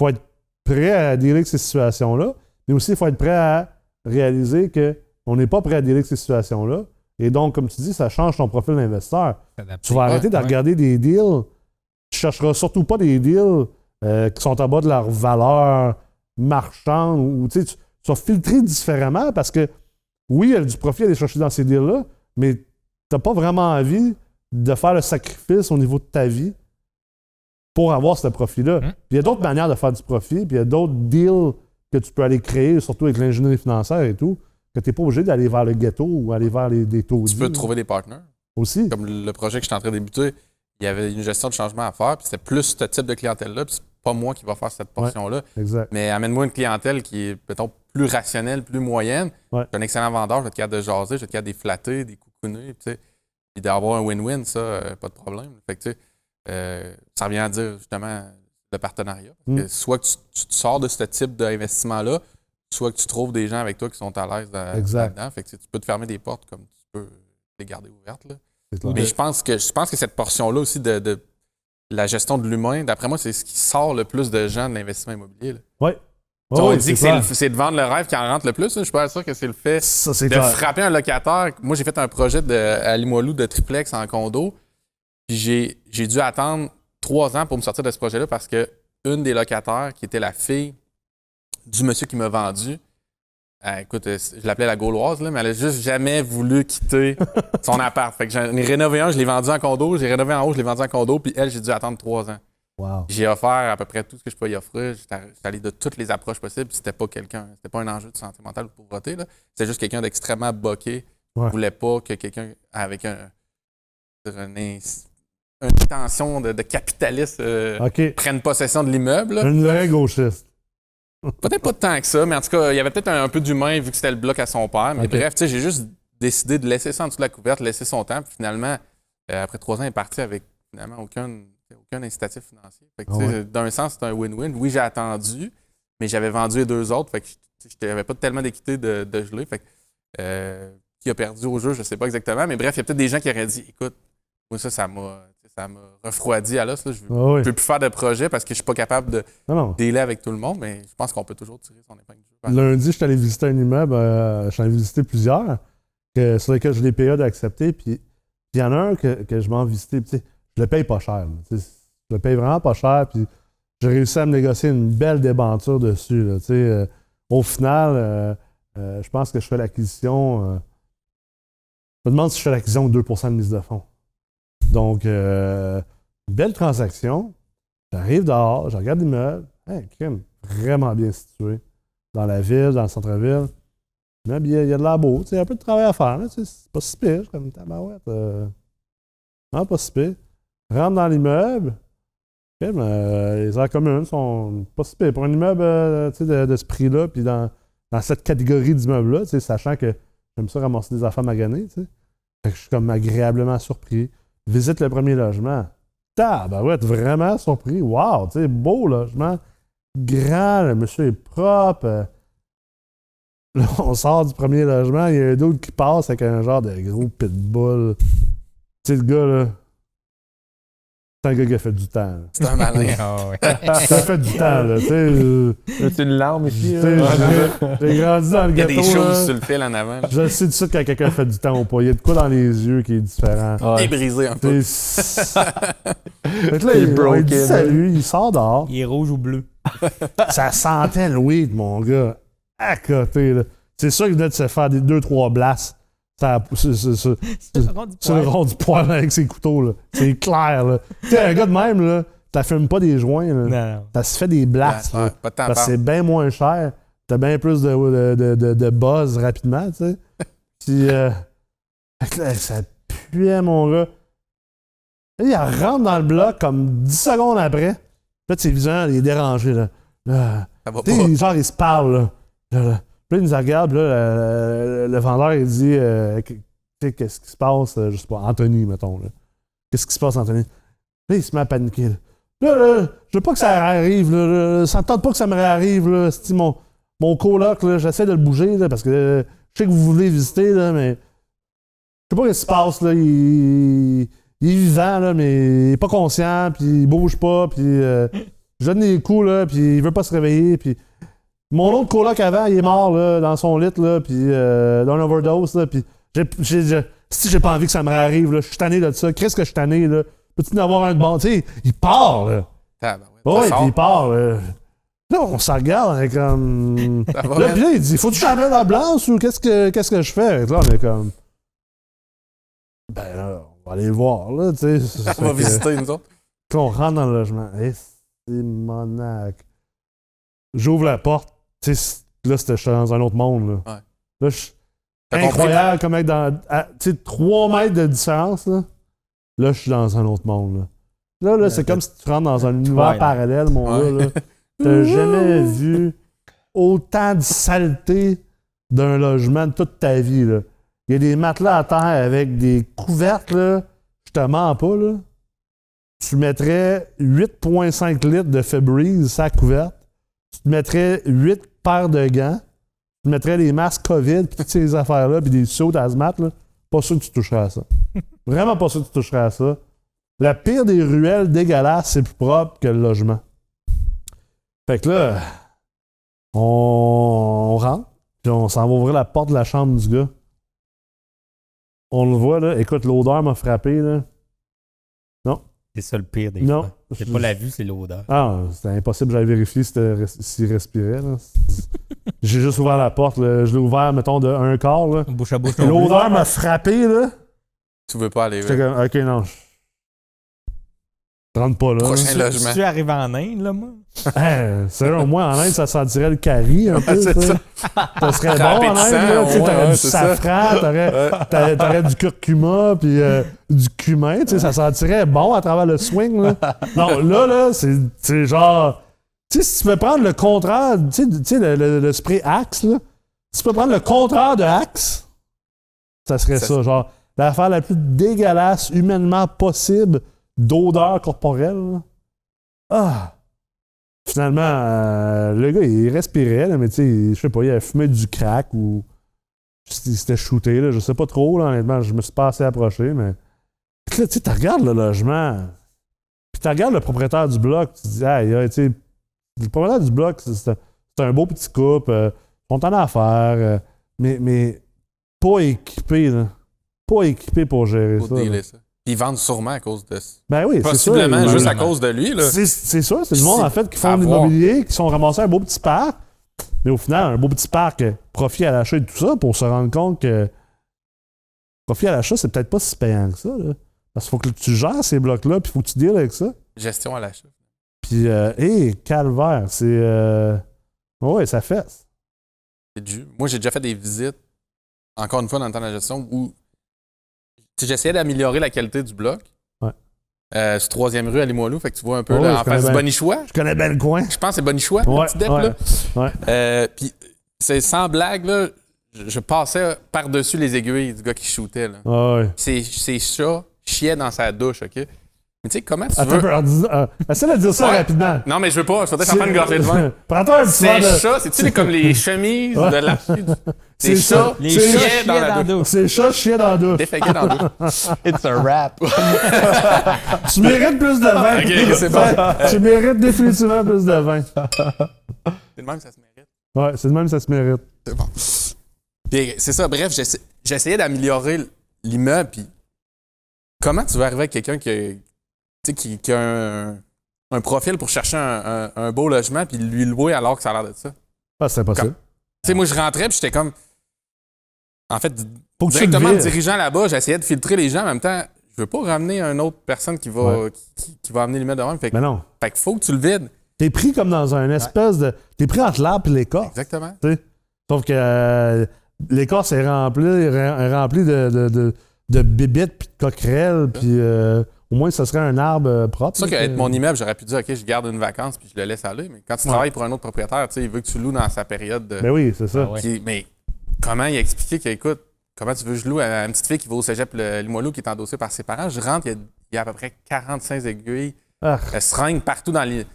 faut être prêt à dealer avec ces situations-là, mais aussi, il faut être prêt à réaliser qu'on n'est pas prêt à dealer avec ces situations-là. Et donc, comme tu dis, ça change ton profil d'investeur. Tu vas arrêter de regarder des deals. Tu ne chercheras surtout pas des deals qui sont en bas de leur valeur marchande. Ou, tu vas filtrer différemment parce que, oui, il y a du profit à aller chercher dans ces deals-là, mais tu n'as pas vraiment envie de faire le sacrifice au niveau de ta vie pour avoir ce profit-là. Puis il y a d'autres manières de faire du profit, puis il y a d'autres deals que tu peux aller créer, surtout avec l'ingénierie financière et tout, que tu n'es pas obligé d'aller vers le ghetto ou aller vers des taux. Tu peux trouver des partenaires. Aussi. Comme le projet que je suis en train de débuter, il y avait une gestion de changement à faire, puis c'était plus ce type de clientèle-là, puis c'est pas moi qui va faire cette portion-là. Ouais, exact. Mais amène-moi une clientèle qui est, mettons, plus rationnelle, plus moyenne. Ouais. Je suis un excellent vendeur, je vais te garder de jaser, je vais te garder des flattés, des coucounés, tu sais. Puis d'avoir un win-win, ça, pas de problème. Fait que, tu sais, ça revient à dire justement le partenariat. Que soit que tu sors de ce type d'investissement-là, soit que tu trouves des gens avec toi qui sont à l'aise là-dedans. Fait que, tu peux te fermer des portes comme tu peux les garder ouvertes. Là. Mais je pense que cette portion-là aussi de la gestion de l'humain, d'après moi, c'est ce qui sort le plus de gens de l'investissement immobilier. Oui. On dit que c'est de vendre le rêve qui en rentre le plus. Hein. Je suis pas sûr que c'est le fait frapper un locataire. Moi, j'ai fait un projet à Limoilou de triplex en condo. Puis j'ai dû attendre 3 ans pour me sortir de ce projet-là parce que une des locataires, qui était la fille du monsieur qui m'a vendu, écoute, je l'appelais la Gauloise, là, mais elle a juste jamais voulu quitter son appart. Fait que j'en ai rénové un, je l'ai vendu en condo, j'ai rénové en haut, je l'ai vendu en condo, puis elle, j'ai dû attendre 3 ans. Wow. J'ai offert à peu près tout ce que je pouvais y offrir. J'étais allé de toutes les approches possibles, puis c'était pas un enjeu de santé mentale ou de pauvreté. Là. C'était juste quelqu'un d'extrêmement boqué. Ouais. Je voulais pas que quelqu'un avec une intention de capitaliste prenne possession de l'immeuble. Une vraie gauchiste. Peut-être pas tant que ça, mais en tout cas, il y avait peut-être un peu d'humain vu que c'était le bloc à son père. Mais bref, tu sais, j'ai juste décidé de laisser ça en dessous de la couverte, laisser son temps. Puis finalement, après 3 ans, il est parti avec finalement aucun incitatif financier. Fait que, d'un sens, c'est un win-win. Oui, j'ai attendu, mais j'avais vendu les 2 autres. Fait que je n'avais pas tellement d'équité de geler. Fait que, qui a perdu au jeu, je ne sais pas exactement. Mais bref, il y a peut-être des gens qui auraient dit, écoute, moi, ça m'a refroidi à l'os. Là. Je ne peux plus faire de projet parce que je ne suis pas capable de dealer avec tout le monde, mais je pense qu'on peut toujours tirer son épingle du jeu. Lundi, je suis allé visiter un immeuble, je suis allé visiter plusieurs, sur lesquels j'ai des périodes à accepter, puis Il y en a un que je m'en visitais, tu sais, je le paye pas cher. Je le paye vraiment pas cher, puis j'ai réussi à me négocier une belle débenture dessus. Là, tu sais, au final, je pense que je fais l'acquisition. Je me demande si je fais l'acquisition de 2% de mise de fonds. Donc, une belle transaction. J'arrive dehors, je regarde l'immeuble. Hey, crime, vraiment bien situé. Dans la ville, dans le centre-ville. Mais il y a de l'air beau. Tu sais, il y a un peu de travail à faire. Là, tu sais, c'est pas si pire. Comme tabarouette. Non, pas si pire. Rentre dans l'immeuble. Okay, mais, les aires communes sont pas si pires. Pour un immeuble tu sais, de ce prix-là, puis dans cette catégorie d'immeuble-là, tu sais, sachant que j'aime ça ramasser des affaires maganées, tu sais. Fait que je suis comme agréablement surpris. Visite le premier logement. Tabarouette, vraiment surpris. Wow, tu sais, beau logement. Grand, le monsieur est propre. Là, on sort du premier logement, il y a un d'autre qui passe avec un genre de gros pitbull. Tu sais, le gars, là. C'est un gars qui a fait du temps. Là. C'est un malin. Oh, ouais. Ça a fait du temps, là. Tu sais, j'ai une larme ici. J'ai grandi dans le gâteau. Il y a des choses sur le fil en avant. Là. Je le sais tout de suite quand quelqu'un fait du temps au poids. Il y a de quoi dans les yeux qui est différent. Ouais. Il est brisé un peu. Fait que là, il dit salut, il sort dehors. Il est rouge ou bleu. Ça sentait le weed, mon gars. À côté, là. C'est sûr qu'il venait de se faire des 2-3 blasts sur le rond du poil avec ses couteaux, là. C'est clair, là. Tu sais, un gars de même, là, t'as fume pas des joints, là. Non. T'as se fait des blasts, ouais, pas de temps parce que c'est bien moins cher. T'as bien plus de buzz rapidement, tu sais. Puis, là, ça puait, mon gars. Là, il rentre dans le bloc comme 10 secondes après. Là, tu sais, visuellement, il est dérangé, là. Tu sais, genre, il se parle, là. Puis il nous regarde, puis là, le vendeur, il dit qu'est-ce qui se passe, je sais pas, Anthony, mettons. Là. Qu'est-ce qui se passe, Anthony? Puis il se met à paniquer. Là, je veux pas que ça arrive, là. Ça ne tente pas que ça me réarrive, là. C'est mon coloc, là, j'essaie de le bouger, là, parce que je sais que vous voulez visiter, là, mais je sais pas qu'est-ce qui se passe, là. Il est vivant, là, mais il est pas conscient, puis il bouge pas, puis je donne des coups, là, puis il veut pas se réveiller, puis. Mon autre coloc avant, il est mort là, dans son lit, là, pis d'un overdose, là, pis j'ai pas envie que ça me réarrive, là, je suis tanné de ça, qu'est-ce que je suis tanné, là, peux-tu en avoir un de bon, tu sais, il part, là. Ah, ben ouais, pis il part, là. Là, on s'en regarde, on est comme... Là, pis là, il dit, faut-tu changer l'ambulance ou qu'est-ce que je fais? Là, on est comme... Ben là, on va aller voir, là, tu sais. On va visiter, nous autres. Puis on rentre dans le logement. Et c'est monac. J'ouvre la porte. Tu sais, là, je suis dans un autre monde. Là, ouais. Là je suis incroyable comme être dans... Tu sais, 3 mètres de différence, là. Là, je suis dans un autre monde, là. Là, c'est comme si tu rentres dans un univers parallèle, mon gars, là. T'as jamais vu autant de saleté d'un logement de toute ta vie, là. Il y a des matelas à terre avec des couvertes, là. Je te mens pas, là. Tu mettrais 8,5 litres de Febreze sur la couverte. Tu te mettrais 8 paires de gants, tu te mettrais des masques COVID, puis toutes ces affaires-là, puis des sauts d'azmat, là. Pas sûr que tu toucherais à ça. Vraiment pas sûr que tu toucherais à ça. La pire des ruelles dégueulasses, c'est plus propre que le logement. Fait que là, on rentre, puis on s'en va ouvrir la porte de la chambre du gars. On le voit, là. Écoute, l'odeur m'a frappé, là. Non. C'est ça le pire des fois. C'est pas la vue, c'est l'odeur. Ah, c'était impossible, j'allais vérifier s'il respirait. Là. J'ai juste ouvert la porte, là. Je l'ai ouvert, mettons, de un quart. Là. Bouche à bouche. L'odeur m'a frappé, là. Tu veux pas aller là? Comme, ok, non. Je rentre pas là. Prochain logement. Tu es arrivé en Inde, là, moi? C'est vrai, au moins, en Inde, ça sentirait le curry un peu. C'est ça. Ça serait bon en Inde, là. Tu sais, t'aurais du safran, t'aurais du curcuma, puis du cumin, tu sais, ça sentirait bon à travers le swing, là. Non, là, c'est genre... Tu sais, si tu peux prendre le contraire, tu sais, le spray Axe, là, si tu peux prendre le contraire de Axe, ça serait ça, genre, l'affaire la plus dégueulasse humainement possible d'odeur corporelle, là. Ah! Finalement, le gars, il respirait, là, mais tu sais, je sais pas, il avait fumé du crack ou... Il s'était shooté, là, je sais pas trop, là, honnêtement, je me suis pas assez approché, mais... Puis là, tu sais, tu regardes le logement, puis tu regardes le propriétaire du bloc, tu te dis, ah, tu sais, le propriétaire du bloc, c'est un beau petit couple, ils sont en affaires, mais pas équipé, là. pas équipé pour gérer pour ça. Ils vendent sûrement à cause de ça. Ben oui, possiblement, c'est ça, juste à cause de lui. Là. C'est ça, c'est le monde en fait qui font de l'immobilier, qui sont ramassés un beau petit parc. Mais au final, un beau petit parc, profit à l'achat et tout ça, pour se rendre compte que profit à l'achat, c'est peut-être pas si payant que ça. Là. Parce qu'il faut que tu gères ces blocs-là, puis il faut que tu deals avec ça. Gestion à l'achat. Puis, calvaire, c'est... ouais, ça fesse. Moi, j'ai déjà fait des visites, encore une fois, dans le temps de la gestion, où j'essayais d'améliorer la qualité du bloc. Ouais. Sur 3e rue à Limoilou, fait que tu vois un peu, là, en face du Bonichois. Je connais bien le coin. Je pense que c'est Bonichois, le petit dep, là. Ouais. Puis, c'est sans blague, là, je passais par-dessus les aiguilles du gars qui shootait, là. Ouais. C'est ça, chiait dans sa douche, OK? Mais tu sais, comment tu veux... Essaie de dire ça rapidement. Non, mais je veux pas. Je vais peut-être en prendre une gorgée de vin. Prends-toi un petit verre. C'est ça. C'est-tu comme les chemises de l'archi? C'est ça. Les chiens dans la douche. C'est ça, chien dans la douche. Déféqué dans la douche. It's a wrap. Tu mérites plus de vin. OK, c'est bon. Tu mérites définitivement plus de vin. C'est de même que ça se mérite. Ouais, c'est de même que ça se mérite. C'est bon. Puis c'est ça. Bref, j'essayais d'améliorer l'immeuble. Puis comment tu vas arriver avec quelqu'un qui a un profil pour chercher un beau logement puis lui louer alors que ça a l'air de ça? Ah, c'est impossible. Tu sais, moi, je rentrais puis j'étais comme... En fait, directement le dirigeant là-bas, j'essayais de filtrer les gens. En même temps, je veux pas ramener une autre personne qui va amener l'immeuble de même. Fait que, mais non. Fait qu'il faut que tu le vides. T'es pris comme dans un espèce de... T'es pris entre l'arbre et l'écorce. Exactement. T'sais? Sauf que l'écorce est remplie de bibittes puis de coquerelles puis... Au moins, ce serait un arbre propre. C'est sûr qu'être mon immeuble, j'aurais pu dire, OK, je garde une vacance puis je le laisse aller. Mais quand tu travailles pour un autre propriétaire, tu sais, il veut que tu loues dans sa période. Ben oui, c'est ça. Mais comment il a expliqué qu'écoute, comment tu veux que je loue à une petite fille qui va au cégep Limoilou qui est endossée par ses parents? Je rentre, il y a à peu près 45 aiguilles, seringues partout dans les. Tu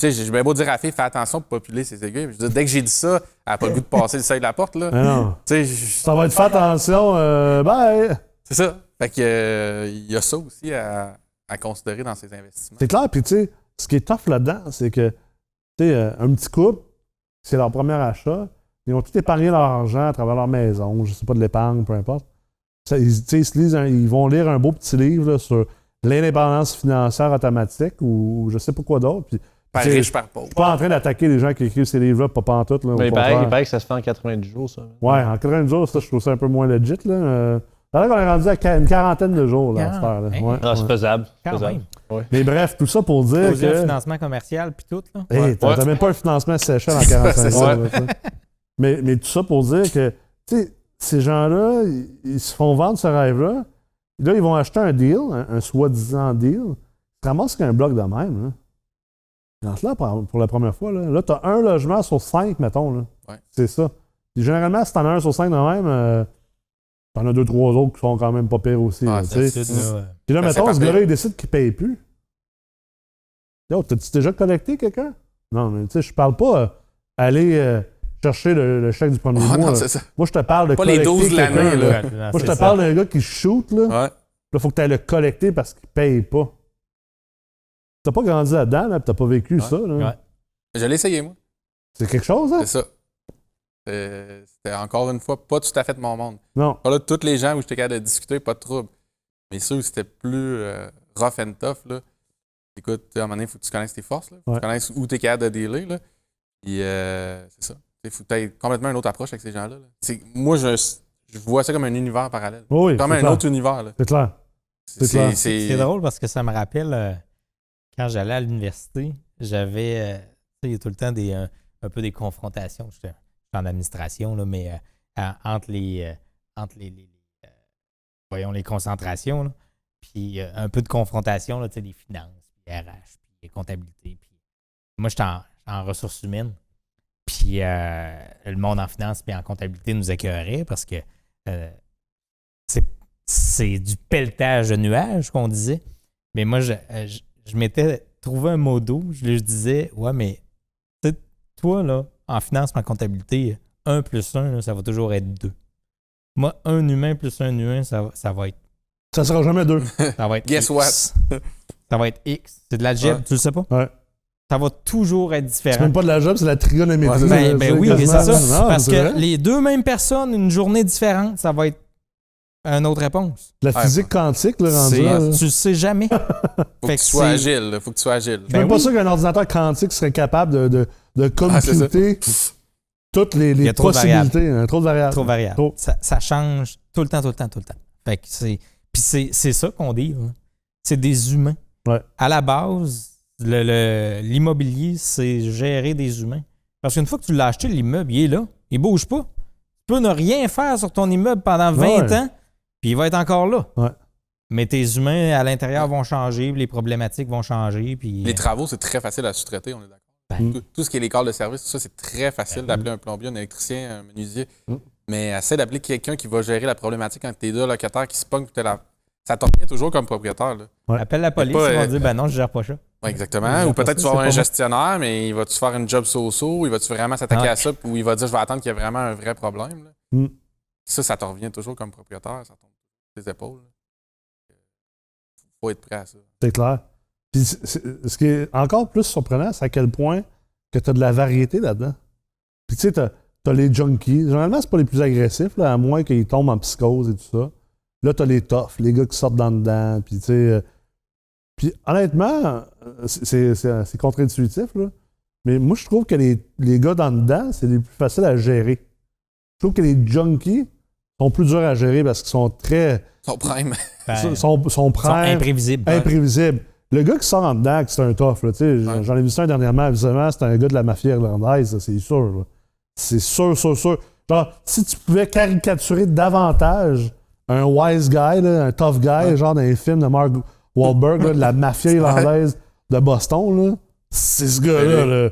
sais, j'ai bien beau dire à la fille, fais attention pour ne pas piler ses aiguilles. Je dis, dès que j'ai dit ça, elle n'a pas le goût de passer le seuil de la porte. Là. Non. Tu sais, ça va être fait attention, bye! C'est ça. Fait que y a ça aussi à considérer dans ces investissements. C'est clair, puis tu sais, ce qui est tough là-dedans, c'est que tu sais, un petit couple, c'est leur premier achat, ils ont tout épargné leur argent à travers leur maison, je sais pas de l'épargne, peu importe. Ça, ils vont lire un beau petit livre là, sur l'indépendance financière automatique ou je sais pas quoi d'autre. Puis par riche, par pauvre. Je suis pas en train d'attaquer les gens qui écrivent ces livres-là, pas pantoute. Là, mais il paraît que ça se fait en 90 jours, ça. Ouais, en 90 jours, ça, je trouve ça un peu moins legit, là. C'est vrai qu'on est rendu à une quarantaine de jours, là, à cette heure, là. Ouais. Non, c'est faisable. Quand même. Ouais. Mais bref, tout ça pour dire que... un financement commercial, puis tout, là. Hey, t'as même pas un financement séchant en 45 jours, là, ça. Mais tout ça pour dire que, tu sais, ces gens-là, ils se font vendre ce rêve-là. Là, ils vont acheter un deal, un soi-disant deal. Ils ramassent qu'un bloc de même, là. Lance-là pour la première fois, là. Là, t'as un logement sur 5, mettons, là. Ouais. C'est ça. Et généralement, si t'en as un sur 5 de même... il y en a 2-3 autres qui sont quand même pas pires aussi. Puis là, mettons, ce gars-là, il décide qu'il ne paye plus. Yo, t'as-tu déjà collecté quelqu'un? Non, mais tu sais, je parle pas aller chercher le chèque du premier mois. Non, c'est ça. Moi, je te parle de pas collecter les 12 de l'année, là. Moi, je te parle d'un gars qui shoot, là. Ouais. Là, faut que tu ailles le collecter parce qu'il ne paye pas. T'as pas grandi là-dedans, là, puis t'as pas vécu ça, là. Ouais. Je l'ai essayé, moi. C'est quelque chose, hein? C'est ça. C'était encore une fois pas tout à fait mon monde. Non. Là, toutes les gens où j'étais capable de discuter, pas de trouble. Mais ceux où c'était plus rough and tough, là. Écoute, à un moment donné, il faut que tu connaisses tes forces, là. Faut que tu connaisses où tu es capable de dealer, là. Puis c'est ça. Il faut que tu aies complètement une autre approche avec ces gens-là. Là. Moi, je vois ça comme un univers parallèle. Oui, comme un autre univers, là. C'est clair. C'est drôle parce que ça me rappelle quand j'allais à l'université, j'avais il y a tout le temps un peu des confrontations. J'étais en administration, là, mais entre les concentrations, là, puis un peu de confrontation, là, tu sais, des finances, puis RH, puis comptabilité. Puis moi, j'étais en ressources humaines, puis le monde en finance puis en comptabilité nous écœurait parce que c'est du pelletage de nuages qu'on disait. Mais moi, je m'étais trouvé un mot d'eau, je lui disais, ouais, mais tu sais, toi, là, en finance, en comptabilité, 1 plus 1, ça va toujours être 2. Moi, un humain plus un humain, ça va être... Ça sera jamais 2. Ça va être Guess X. What? Ça va être X. C'est de l'algèbre, tu le sais pas? Ouais. Ça va toujours être différent. C'est même pas de l'algèbre, c'est la trigonométrie. Ouais, ben oui, c'est ça. Non, parce que les deux mêmes personnes, une journée différente, ça va être une autre réponse. La physique quantique, le rendu. Tu ne sais jamais. Faut que tu sois agile. Je ne suis même pas sûr qu'un ordinateur quantique serait capable de computer toutes les possibilités. Trop de variables. Ça change tout le temps. Fait que c'est ça qu'on dit. Hein. C'est des humains. Ouais. À la base, l'immobilier, c'est gérer des humains. Parce qu'une fois que tu l'as acheté, l'immeuble, il est là. Il ne bouge pas. Tu peux ne rien faire sur ton immeuble pendant 20 ans, puis il va être encore là. Ouais. Mais tes humains à l'intérieur vont changer, les problématiques vont changer. Puis... Les travaux, c'est très facile à sous-traiter, on est d'accord. Ben, tout ce qui est les corps de service, tout ça, c'est très facile d'appeler un plombier, un électricien, un menuisier. Mais essaie d'appeler quelqu'un qui va gérer la problématique entre tes deux locataires qui se pognent. Ça tombe bien toujours comme propriétaire. Là. Ouais. Appelle la police, ils vont dire ben non, je ne gère pas ça. Ouais, exactement. Ou peut-être tu vas avoir un gestionnaire, mais il va-tu faire une job so-so? Il va-tu vraiment s'attaquer à ça? Ou il va dire je vais attendre qu'il y ait vraiment un vrai problème. Là. Ça te revient toujours comme propriétaire. Ça tombe sur tes épaules. Il faut être prêt à ça. C'est clair. Puis ce qui est encore plus surprenant, c'est à quel point que tu as de la variété là-dedans. Puis tu sais, tu as les junkies. Généralement, c'est pas les plus agressifs, là, à moins qu'ils tombent en psychose et tout ça. Là, tu as les toughs, les gars qui sortent dans le dedans. Puis tu sais. Puis honnêtement, c'est contre-intuitif, là. Mais moi, je trouve que les gars dans le dedans, c'est les plus faciles à gérer. Je trouve que les junkies sont plus durs à gérer parce qu'ils sont très. Sont imprévisibles. Imprévisibles. Le gars qui sort en dedans, c'est un tough, là, tu sais, j'en ai vu ça un dernièrement, visiblement, c'est un gars de la mafia irlandaise, là, c'est sûr. Là. C'est sûr. Genre, si tu pouvais caricaturer davantage un wise guy, là, un tough guy, genre dans les films de Mark Wahlberg, là, de la mafia irlandaise de Boston, là, c'est ce gars-là. Là.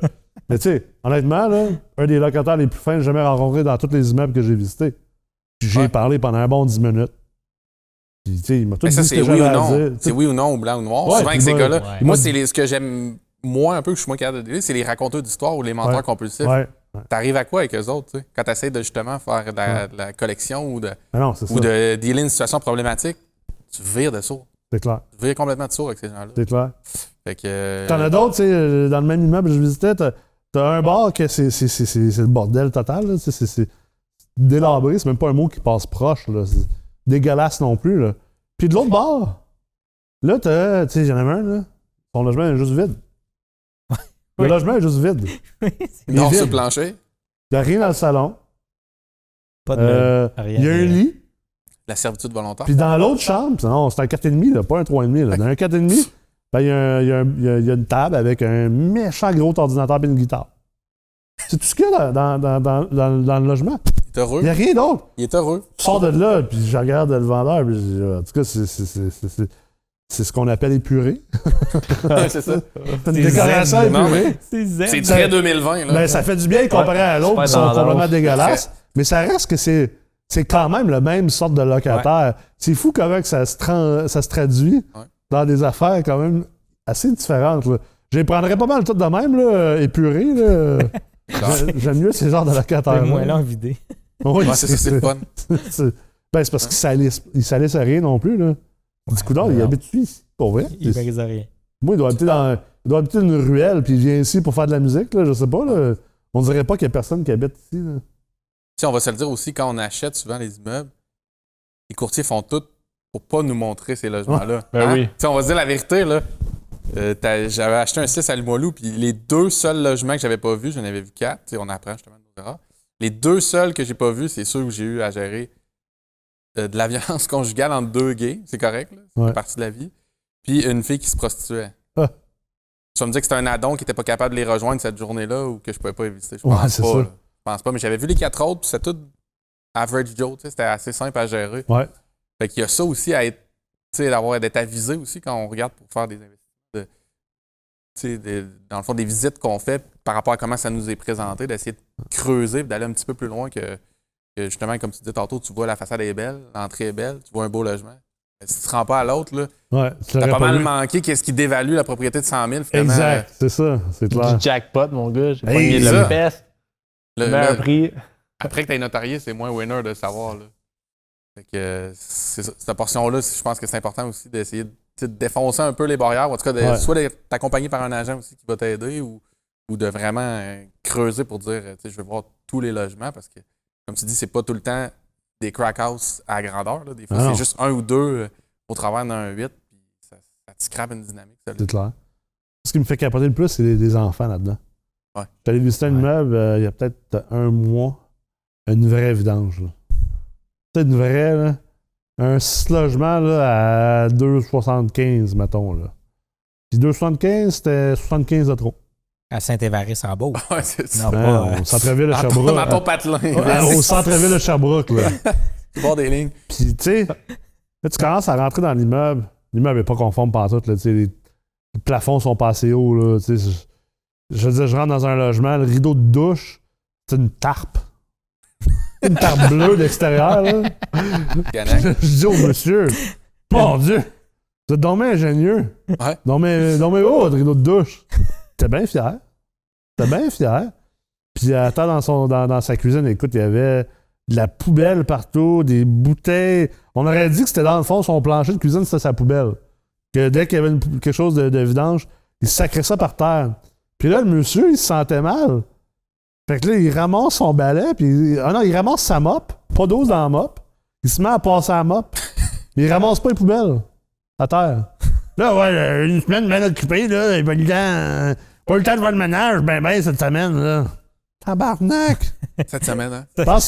Mais tu sais, honnêtement, là, un des locataires les plus fins que j'ai jamais rencontré dans tous les immeubles que j'ai visités. J'ai parlé pendant un bon 10 minutes. Puis, il m'a tout dit ça, c'est oui ou non. C'est oui ou non, ou blanc ou noir. Souvent avec ces gars-là. Ouais. Moi, c'est ce que j'aime moins un peu, que je suis moins capable de délire, c'est les raconteurs d'histoires ou les menteurs compulsifs. T'arrives à quoi avec eux autres, quand t'essaies de justement faire de la collection ou de dealer une situation problématique, tu vires de sourd. C'est clair. Tu vires complètement de sourd avec ces gens-là. C'est clair. Fait que... T'en as d'autres, tu sais, dans le même immeuble que je visitais, t'as un bar que c'est le bordel total, là, c'est délabré, c'est même pas un mot qui passe proche, là. Dégueulasse non plus, là. Puis de l'autre bord, là, tu sais, j'en ai un, là. Ton logement est juste vide. Le logement est juste vide. Non, sur le plancher. Il n'y a rien dans le salon. Pas de rien. Il y a un lit. La servitude volontaire. Puis dans l'autre chambre, non, c'est un 4,5, là, pas un 3,5, là. Dans un 4,5, ben, il y a une table avec un méchant gros ordinateur et une guitare. C'est tout ce qu'il y a dans le logement. Il n'y a rien d'autre. Il est heureux. Je sors de là, puis je regarde le vendeur, puis je dis, en tout cas, c'est ce qu'on appelle épuré. C'est ça. C'est une décoration épurée. C'est très 2020. Là. Ben, ça fait du bien comparé à l'autre, qui sont complètement dégueulasses. Mais ça reste que c'est quand même la même sorte de locataire. Ouais. C'est fou comment que ça se traduit dans des affaires quand même assez différentes. Là. Je les prendrais pas mal tout de même, là, épuré. Là. J'aime mieux ces genres de locataires. C'est moins long vidé. Oui, c'est fun. C'est parce qu'ils salissent à rien non plus. Là. Du coup, il habite ici, pour vrai. Il salisse à rien. Moi, il doit habiter une ruelle, puis il vient ici pour faire de la musique, là, je sais pas. Là. On dirait pas qu'il y a personne qui habite ici. Là. On va se le dire aussi, quand on achète souvent les immeubles, les courtiers font tout pour pas nous montrer ces logements-là. Ben oui. On va se dire la vérité, là. J'avais acheté un 6 à Limoilou, puis les deux seuls logements que j'avais pas vus, j'en avais vu 4. T'sais, on apprend justement de nos erreurs. Les deux seuls que j'ai pas vus, c'est ceux où j'ai eu à gérer de la violence conjugale entre deux gays. C'est correct, là. C'est une partie de la vie. Puis une fille qui se prostituait. Ah. Tu vas me dire que c'était un addon qui n'était pas capable de les rejoindre cette journée-là ou que je pouvais pas éviter. Je pense pas, mais j'avais vu les 4 autres, puis c'était tout average Joe. C'était assez simple à gérer. Ouais. Fait qu'il y a ça aussi à être, d'être avisé aussi quand on regarde pour faire des investissements. Dans le fond, des visites qu'on fait par rapport à comment ça nous est présenté, d'essayer de creuser et d'aller un petit peu plus loin que justement, comme tu disais tantôt, tu vois la façade est belle, l'entrée est belle, tu vois un beau logement. Si tu ne te rends pas à l'autre, là, t'as pas mal manqué qu'est-ce qui dévalue la propriété de 100 000. Finalement. Exact, c'est ça, c'est clair. Du jackpot, mon gars, j'ai pas mis le best. Le prix. Après que tu es notarié, c'est moins winner de savoir. Là. Fait que, cette portion-là, je pense que c'est important aussi d'essayer de défoncer un peu les barrières, ou en tout cas, soit d'être accompagné par un agent aussi qui va t'aider ou de vraiment creuser pour dire, je veux voir tous les logements parce que, comme tu dis, c'est pas tout le temps des crack house à grandeur. Là. Des fois, c'est juste un ou deux au travers d'un 8, puis ça te scrape une dynamique. C'est clair. Ce qui me fait capoter le plus, c'est les enfants là-dedans. Ouais. J'allais visiter un immeuble il y a peut-être un mois, une vraie vidange. C'est une vraie, là. Un 6 logements là, à 2,75, mettons. Là. Puis 2,75, c'était 75 de trop. À Saint-Évaris-en-Beauce. Ouais, c'est ça. Au centre-ville de Sherbrooke. À Pont-Patelin. Au centre-ville de Sherbrooke, là. Tu bords des lignes. Puis, tu sais, là, tu commences à rentrer dans l'immeuble. L'immeuble n'est pas conforme pantoute, là. Tu sais, les plafonds sont pas assez hauts, là. Tu sais, je veux dire, je rentre dans un logement, le rideau de douche, c'est une tarpe. Une tarte bleue d'extérieur, là. Je dis au monsieur, mon Dieu, vous êtes donc bien ingénieux. Ouais. Donc, mais votre rideau de douche. T'es bien fier. Puis, attends, dans sa cuisine, écoute, il y avait de la poubelle partout, des bouteilles. On aurait dit que c'était dans le fond, son plancher de cuisine, c'était sa poubelle. Que dès qu'il y avait quelque chose de vidange, il sacrait ça par terre. Puis là, le monsieur, il se sentait mal. Fait que là, il ramasse son balai, puis... Ah non, il ramasse sa mop, pas d'eau dans la mop. Il se met à passer à la mop, mais il ramasse pas les poubelles à terre. Là, ouais, une semaine bien occupée, là, il va pas eu le temps de voir le ménage, ben, cette semaine, là. Tabarnak! Cette semaine, hein? Je pense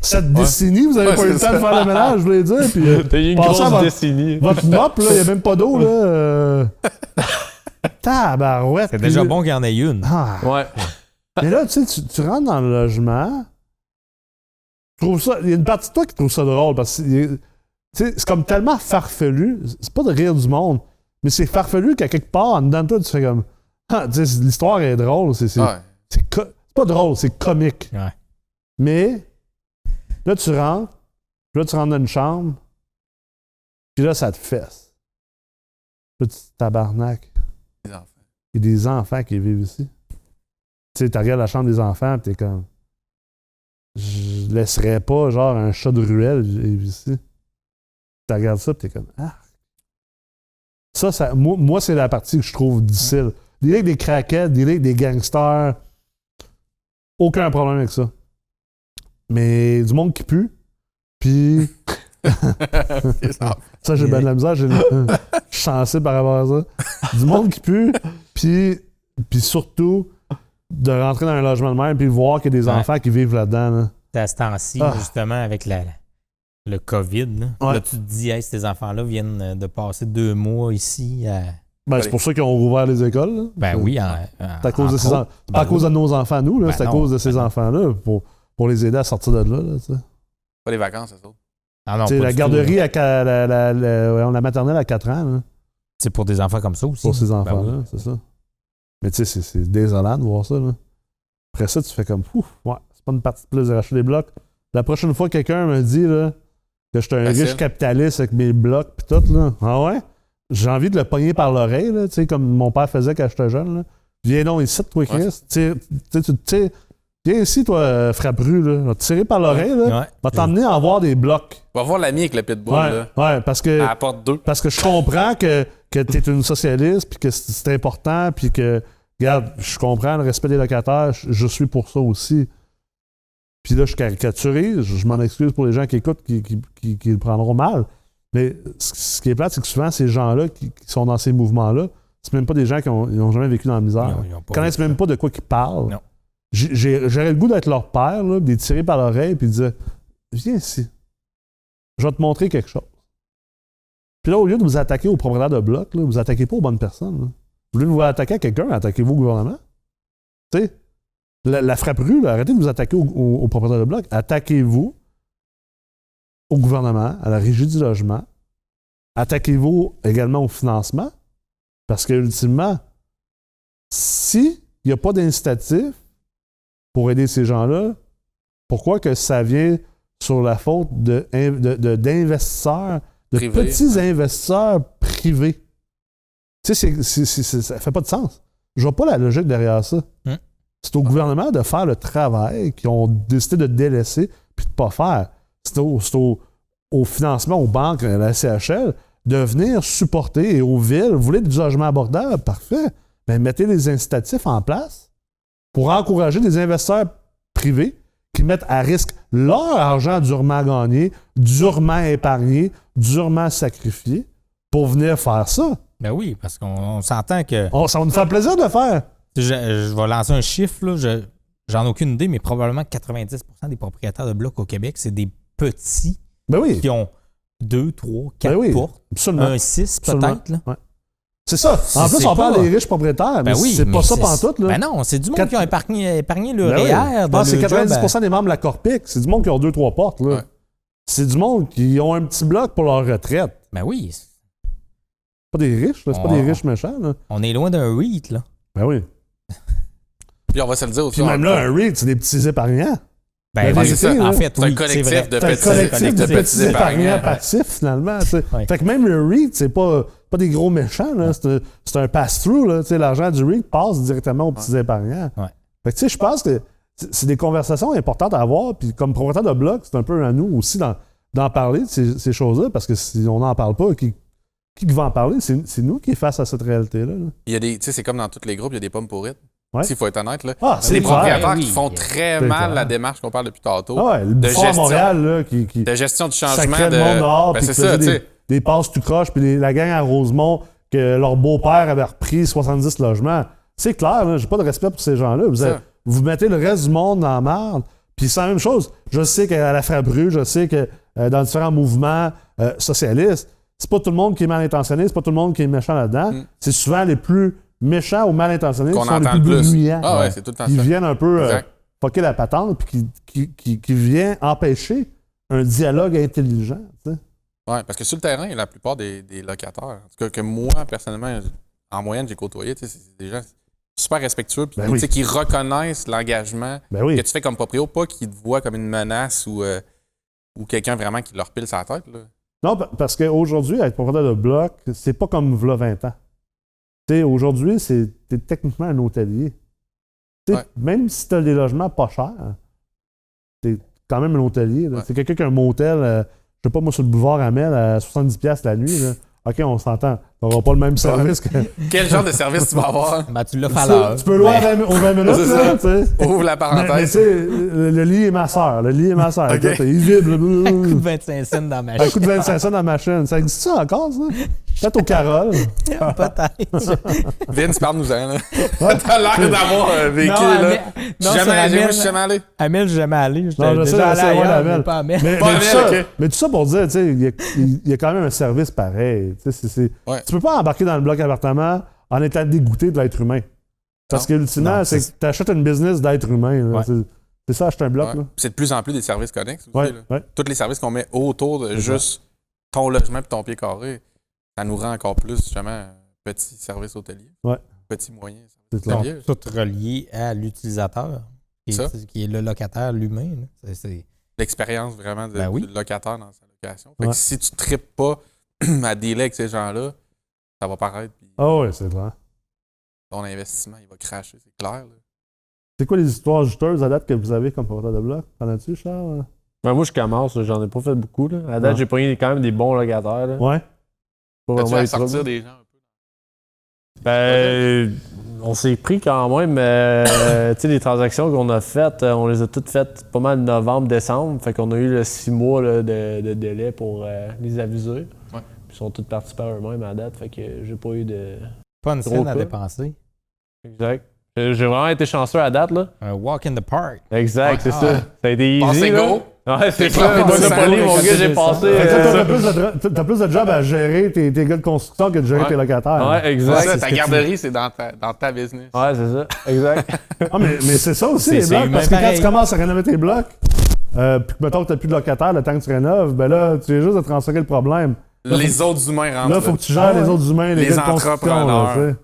cette décennie, vous avez pas eu le temps de faire le ménage, je voulais dire, puis... T'as eu une grosse décennie. Votre mop, là, il y a même pas d'eau, là. Tabarouette! C'est déjà bon qu'il y en ait une. Ah. Ouais. Mais là, tu sais, tu rentres dans le logement, tu trouves ça. Il y a une partie de toi qui trouve ça drôle parce que c'est comme tellement farfelu. C'est pas de rire du monde, mais c'est farfelu qu'à quelque part, en dedans de toi, tu fais comme. Ah, tu sais, l'histoire est drôle. C'est pas drôle, c'est comique. Ouais. Mais là, tu rentres, puis là, tu rentres dans une chambre, puis là, ça te fesse. Petit tabarnak. Il y a des enfants qui vivent ici. Tu sais, tu regardes la chambre des enfants, pis t'es comme. Je laisserais pas, genre, un chat de ruelle vivre ici. Tu regardes ça, pis t'es comme. Ah! Ça moi, c'est la partie que je trouve difficile. Dealer avec des craquettes, dealer avec des gangsters, aucun problème avec ça. Mais du monde qui pue, pis. Ça, j'ai bien de la misère, j'ai chancé par rapport à ça. Du monde qui pue, pis surtout. De rentrer dans un logement de même puis voir qu'il y a des enfants qui vivent là-dedans. Là. À ce temps-ci, justement, avec le COVID, là, là, tu te dis, hey, ces enfants-là viennent de passer 2 mois ici. Ben, c'est pour ça qu'ils ont rouvert les écoles. Là. Ben oui. C'est à cause de ces enfants. C'est pas à cause de nos enfants, nous. Là, ben c'est à cause de ces enfants-là pour les aider à sortir de là. Là, pas les vacances, c'est ça. Ah non, la garderie, la maternelle à 4 ans. Là. C'est pour des enfants comme ça aussi. Pour ces enfants-là, ben oui, c'est ça. Mais tu sais, c'est désolant de voir ça. Là. Après ça, tu fais comme, ouf, ouais, c'est pas une partie de plus de racheter des blocs. La prochaine fois que quelqu'un me dit là, que je suis un riche capitaliste avec mes blocs pis tout, là, ah ouais, j'ai envie de le pogner par l'oreille, là, tu sais, comme mon père faisait quand j'étais jeune. Là. Viens donc ici, toi, Chris. Tu viens ici, toi, FRAPRU, là. On va te tirer par l'oreille, là. Ouais. On va t'emmener en voir des blocs. On va voir l'ami avec le pitbull, là. Ouais, parce que je comprends que t'es une socialiste, puis que c'est important, puis que, regarde, je comprends le respect des locataires, je suis pour ça aussi. Puis là, je caricaturise, je m'en excuse pour les gens qui écoutent, qui le prendront mal, mais ce qui est plate, c'est que souvent, ces gens-là qui sont dans ces mouvements-là, c'est même pas des gens qui n'ont jamais vécu dans la misère. Ils ne connaissent même pas de quoi qu'ils parlent. Non. J'aurais le goût d'être leur père, là, de les tirer par l'oreille, puis de dire, viens ici, je vais te montrer quelque chose. Puis là, au lieu de vous attaquer aux propriétaires de blocs, là, vous attaquez pas aux bonnes personnes. Là. Vous voulez vous attaquer à quelqu'un, attaquez-vous au gouvernement. Tu sais, la FRAPRU, là, arrêtez de vous attaquer aux propriétaires de blocs. Attaquez-vous au gouvernement, à la régie du logement. Attaquez-vous également au financement. Parce que, ultimement, s'il n'y a pas d'incitatif pour aider ces gens-là, pourquoi que ça vient sur la faute d'investisseurs? De privé, petits investisseurs privés. Tu sais, ça fait pas de sens. Je vois pas la logique derrière ça. C'est au gouvernement de faire le travail qu'ils ont décidé de délaisser puis de pas faire. C'est au financement, aux banques, à la SCHL, de venir supporter et aux villes. Vous voulez du logement abordable? Parfait. Mais mettez des incitatifs en place pour encourager des investisseurs privés qui mettent à risque leur argent durement gagné, durement épargné, durement sacrifié pour venir faire ça. Ben oui, parce qu'on s'entend que... ça nous fait plaisir de faire. Je vais lancer un chiffre, là, j'en ai aucune idée, mais probablement 90% des propriétaires de blocs au Québec, c'est des petits qui ont 2, 3, 4 portes, absolument. Un 6 peut-être. Là. Ouais. C'est ça. En plus, on parle des riches propriétaires, mais c'est pas ça pantoute. Ben non, c'est du monde qui a épargné le REER. C'est 90% des membres de la Corpiq. C'est du monde qui ont 2-3 portes. Là. Ouais. C'est du monde qui ont un petit bloc pour leur retraite. Ben oui. C'est pas des riches, là. C'est pas des riches méchants. Là. On est loin d'un REIT, là. Ben oui. Puis on va se le dire aussi. Puis même là, un REIT, c'est des petits épargnants. Ben, vérité, c'est ça. En fait, c'est un collectif de petits épargnants passifs, finalement. Ouais. Fait que même le REIT, c'est pas des gros méchants. Là. C'est un pass-through. Là. L'argent du REIT passe directement aux petits épargnants. Ouais. Fait que je pense que c'est des conversations importantes à avoir. Puis comme propriétaire de bloc, c'est un peu à nous aussi d'en parler de ces choses-là. Parce que si on n'en parle pas, qui va en parler? C'est nous qui est face à cette réalité-là. Il y a des, c'est comme dans tous les groupes, il y a des pommes pourrites. Ouais. S'il faut être honnête, là. Ah, c'est les propriétaires qui font très mal la démarche qu'on parle depuis tantôt. Ah ouais, le de gestion, à Montréal, là, qui de gestion du changement. De... Le monde dehors, ben c'est ça, des passes tout croche, puis la gang à Rosemont, que leur beau-père avait repris 70 logements. C'est clair, là, j'ai pas de respect pour ces gens-là. Vous mettez le reste du monde en merde. Puis c'est la même chose. Je sais qu'à la FRAPRU, je sais que dans différents mouvements socialistes, c'est pas tout le monde qui est mal intentionné, c'est pas tout le monde qui est méchant là-dedans. C'est souvent les plus méchants ou mal intentionnés, qui sont les plus bruyants. Ah ouais, c'est tout le temps qui viennent un peu fucker la patente, puis qui viennent empêcher un dialogue intelligent. Oui, parce que sur le terrain, la plupart des locataires, en tout cas que moi, personnellement, en moyenne, j'ai côtoyé, c'est des gens super respectueux, puis qui reconnaissent l'engagement que tu fais comme proprio, pas qu'ils te voient comme une menace ou quelqu'un vraiment qui leur pile sa tête. Là. Non, parce qu'aujourd'hui, être propriétaire de bloc, c'est pas comme v'là 20 ans. T'sais, aujourd'hui, t'es techniquement un hôtelier. Même si t'as des logements pas chers, t'es quand même un hôtelier. Là. Ouais. C'est quelqu'un qui a un motel, je sais pas moi, sur le boulevard Hamel, à 70$ la nuit. Là. OK, on s'entend. T'auras pas le même service que... Quel genre de service tu vas avoir? Ben, tu l'as fait à l'heure. Tu peux louer aux 20 minutes, là, t'sais. Ouvre la parenthèse. Mais le lit est ma soeur. Le lit est ma soeur. Okay. Il vibre. Un coup de 25 cents dans ma chaîne. Un coup de 25 cents dans ma chaîne. Ça existe ça encore, ça? Peut-être au Carole. Peut-être. Vince, parle-nous en. T'as l'air d'avoir vécu, là. Jamais allé. Je suis jamais allé. Mais tout ça pour dire, tu sais, il y a quand même un service pareil. Tu peux pas embarquer dans le bloc appartement en étant dégoûté de l'être humain. Parce que ultimement, c'est que tu achètes une business d'être humain. Là. Ouais. C'est ça, acheter un bloc. Ouais. Là. C'est de plus en plus des services connexes. Ouais. Tous les services qu'on met autour de juste ton logement et ton pied carré, ça nous rend encore plus justement petit service hôtelier. Ouais. Petit moyen. C'est hôtelier. Donc, tout relié à l'utilisateur, qui est le locataire, l'humain. Là. C'est l'expérience vraiment du locataire dans sa location. Fait que si tu ne tripes pas à délai avec ces gens-là, ça va paraître. C'est vrai. Ton investissement, il va crasher, c'est clair. Là. C'est quoi les histoires juteuses à date que vous avez comme propriétaire de bloc? T'en as-tu, Charles? Ben, moi, je commence, là. J'en ai pas fait beaucoup. Là. À date, j'ai pris quand même des bons locataires. Là. Ouais. Pas vraiment à sortir des gens un peu? Ben, on s'est pris quand même. Tu sais, les transactions qu'on a faites, on les a toutes faites pas mal novembre, décembre. Fait qu'on a eu 6 mois là, de délai pour les aviser. Ils sont tous partis par eux-mêmes à date, fait que j'ai pas eu de... Pas une scène à dépenser. Exact. J'ai vraiment été chanceux à date, là. Un walk in the park. Exact, c'est ça. Ça a été easy, passez là. Go. Ouais, c'est ça. Mon gars, j'ai passé... T'as plus de job à gérer tes gars de construction que de gérer tes locataires. Ouais, exact. C'est ça, ta garderie, c'est dans ta business. Ouais, c'est ça. Exact. Ah, mais c'est ça aussi, les blocs. Parce que quand tu commences à rénover tes blocs, puis que, mettons, t'as plus de locataires le temps que tu rénoves, ben là, tu es juste à transférer le problème. Les autres humains rentrent. Là, il faut que tu gères les autres humains, les entrepreneurs.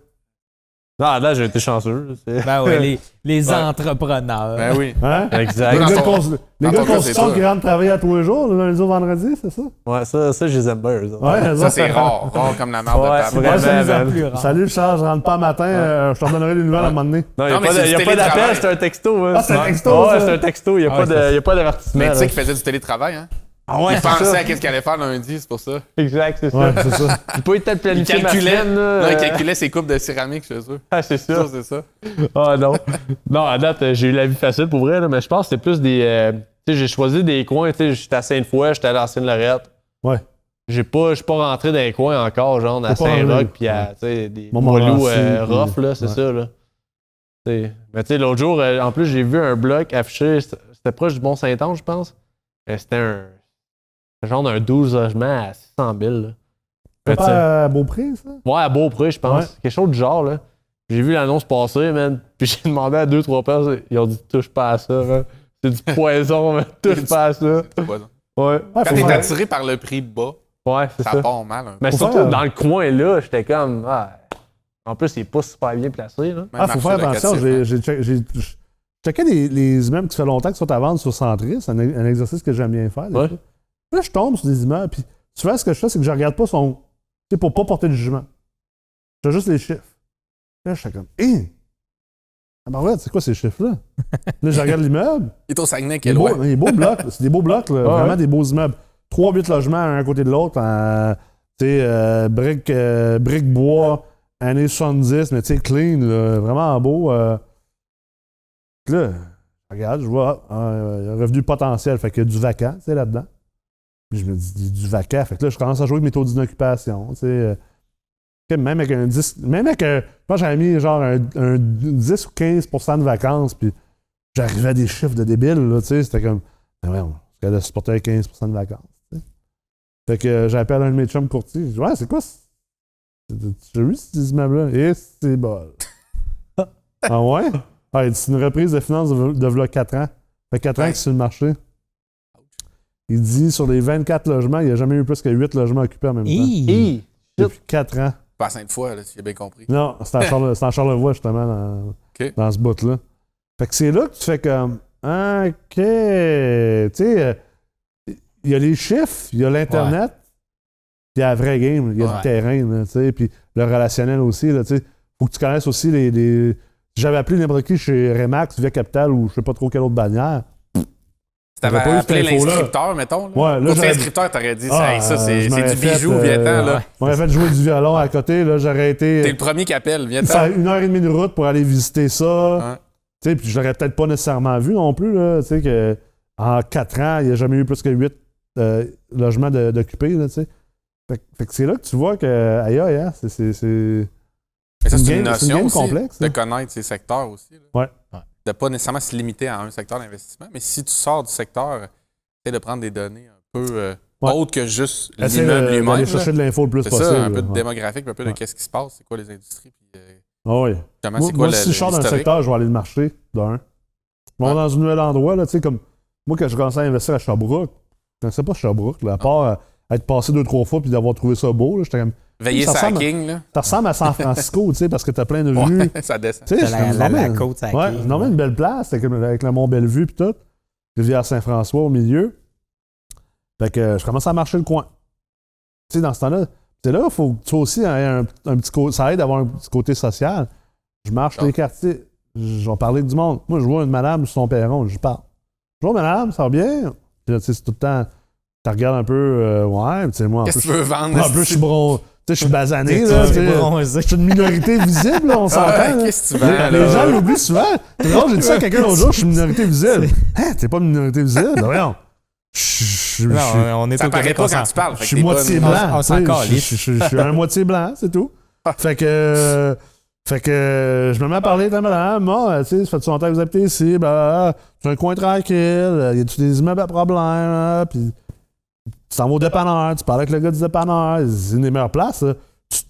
Là, j'ai été chanceux. Ben oui, les entrepreneurs. Ben oui. Hein? Exact. Les gars de construction qui rentrent travailler à tous les jours, lundi au vendredi, c'est ça? Ouais, ça je les aime bien, eux autres. Ouais, ça, c'est rare. Rare comme la merde de table. Salut, Charles, je rentre pas matin, je te donnerai des nouvelles à un moment donné. Non, il n'y a pas d'appel, c'est un texto. Ah, c'est un texto. Ouais, c'est un texto, il n'y a pas d'avertissement. Mais tu sais qu'il faisait du télétravail, hein? Ah ouais, il pensait à qu'est-ce qu'il allait faire lundi, c'est pour ça. Exact, c'est ça. Ouais, c'est ça. Il n'a pas eu le temps de planifier il calculait ses coupes de céramique chez eux. Ah, c'est ça. C'est ça. Ah non. Non, à date, j'ai eu la vie facile pour vrai, là, mais je pense que c'était plus des... tu sais, j'ai choisi des coins, tu sais, j'étais à Sainte-Foy, j'étais à l'Ancienne-Lorette. Ouais. Je suis pas rentré dans les coins encore, genre à Saint-Roch puis à, tu sais, des molous rough, là, c'est ça, là. T'sais. Mais tu sais, l'autre jour, en plus, j'ai vu un bloc affiché, c'était proche du Mont-Saint-Anne, je pense. C'était un... genre d'un 12 logements à 600 000. Là. C'est pas à Beaupré, ça? Ouais, à Beaupré, je pense. Ouais. Quelque chose du genre, là. J'ai vu l'annonce passer, man. Puis j'ai demandé à 2-3 personnes. Ils ont dit « touche pas à ça, man. C'est du poison, man. Touche pas à ça. » Ouais. Quand t'es attiré par le prix bas, ouais, c'est ça part mal. Hein. Mais surtout, dans le coin, là, j'étais comme... Ah. En plus, il est pas super bien placé, là. Ah, faut faire attention. J'ai checké les immeubles qui fait longtemps qui sont à vendre sur Centris. C'est un exercice que j'aime bien faire. Ouais. Là, je tombe sur des immeubles, puis souvent, ce que je fais, c'est que je regarde pas son... Tu sais, pour pas porter de jugement. Je fais juste les chiffres. Là, je suis comme, hé! Ah ben ouais, c'est quoi ces chiffres-là? Là, je regarde l'immeuble. Il est au Saguenay, quel loin. Il est beau bloc. C'est des beaux blocs, là, vraiment des beaux immeubles. 3-8 logements un à côté de l'autre, en, tu sais, briques-bois, années 70, mais tu sais, clean, là, vraiment beau. Là, je regarde, je vois, un revenu potentiel, fait qu'il y a du vacant, tu sais, là-dedans. Puis je me dis du vacant. Fait que là, je commence à jouer avec mes taux d'inoccupation. Tu sais, même avec un 10. Même avec un. Moi, j'avais mis genre un 10 ou 15 % de vacances. Puis j'arrivais à des chiffres de débiles. Là, tu sais, c'était comme. Mais ouais, on allait supporter 15 % de vacances. Tu sais. Fait que j'appelle un de mes chums courtiers. Je dis, ouais, c'est quoi? J'ai vu cet immeuble-là. Et c'est bol. Ah ouais? Ah, il dit, c'est une reprise de finances de v'là 4 ans. Fait 4 ans que c'est sur le marché. Il dit, sur les 24 logements, il n'y a jamais eu plus que 8 logements occupés en même temps. Depuis 4 ans. Pas à Sainte-Foy, là, si j'ai bien compris. Non, c'est en Charlevoix, justement, dans ce bout-là. Fait que c'est là que tu fais comme, OK, tu sais, il y a les chiffres, il y a l'Internet, il y a la vraie game, il y a le terrain, tu sais, puis le relationnel aussi, tu sais. Faut que tu connaisses aussi les... J'avais appelé n'importe qui chez Remax, Via Capital ou je sais pas trop quelle autre bannière. T'avais appelé l'inscripteur, mettons. Là. Ouais, là, l'inscripteur, t'aurais dit, ça, c'est du bijou, Vietnam. Là. On aurait fait jouer du violon à côté, là, j'aurais été... T'es le premier qui appelle, Vietnam. Faire 1h30 de route pour aller visiter ça. Hein? Tu sais, puis je l'aurais peut-être pas nécessairement vu non plus, là, tu sais, que en 4 ans, il n'y a jamais eu plus que 8 logements d'occupés, là, tu sais. Fait que c'est là que tu vois que, aïe, c'est... Mais ça, c'est une notion game aussi, complexe, de connaître ces secteurs aussi. Là. Ouais. De pas nécessairement se limiter à un secteur d'investissement, mais si tu sors du secteur, c'est de prendre des données un peu autres que juste l'immeuble lui-même. Aller chercher de l'info le plus possible. C'est ça, un peu de démographique, un peu de qu'est-ce qui se passe, c'est quoi les industries. Puis, comment, moi, si je sors d'un secteur, je vais aller le marché d'un. Bon, dans un nouvel endroit, là, tu sais, comme moi, quand je commençais à investir à Sherbrooke, je ne connaissais pas Sherbrooke, là, à part être passé 2-3 fois puis d'avoir trouvé ça beau, là, j'étais comme... Veillez sacking, là. Ça ressemble à San Francisco, tu sais, parce que t'as plein de vues. Ouais, ça descend. Tu sais, la côte sacking. Ouais, non, mais une belle place, avec le Mont Bellevue pis tout. Rivière Saint-François au milieu. Fait que je commence à marcher le coin. Tu sais, dans ce temps-là, c'est là, il faut que tu sois aussi un petit côté. Ça aide d'avoir un petit côté social. Je marche les quartiers. Je vais parler du monde. Moi, je vois une madame sur son perron, je parle. Bonjour madame, ça va bien? Puis là, tu sais, c'est tout le temps. Tu regardes un peu, tu sais, moi, en plus. Qu'est-ce que tu veux vendre? En plus, je suis bronzé. Tu sais, je suis basané, là. Je suis une minorité visible, là, on s'entend. Qu'est-ce que tu veux? Les gens l'oublient souvent. J'ai dit ça à quelqu'un l'autre jour, je suis une minorité visible. Hein, t'es pas une minorité visible? Voyons. Non, on est ça paraît pas quand tu parles. Je suis moitié blanc. On s'en calisse. Je suis un moitié blanc, c'est tout. Fait que je me mets à parler de la madame. Moi, tu sais, ça fait longtemps que vous habitez ici. C'est un coin tranquille. Il y a tous des immeubles à problème. Puis... Tu t'en vas au dépanneur, tu parles avec le gars du dépanneur, c'est une des meilleures places. Là. Tu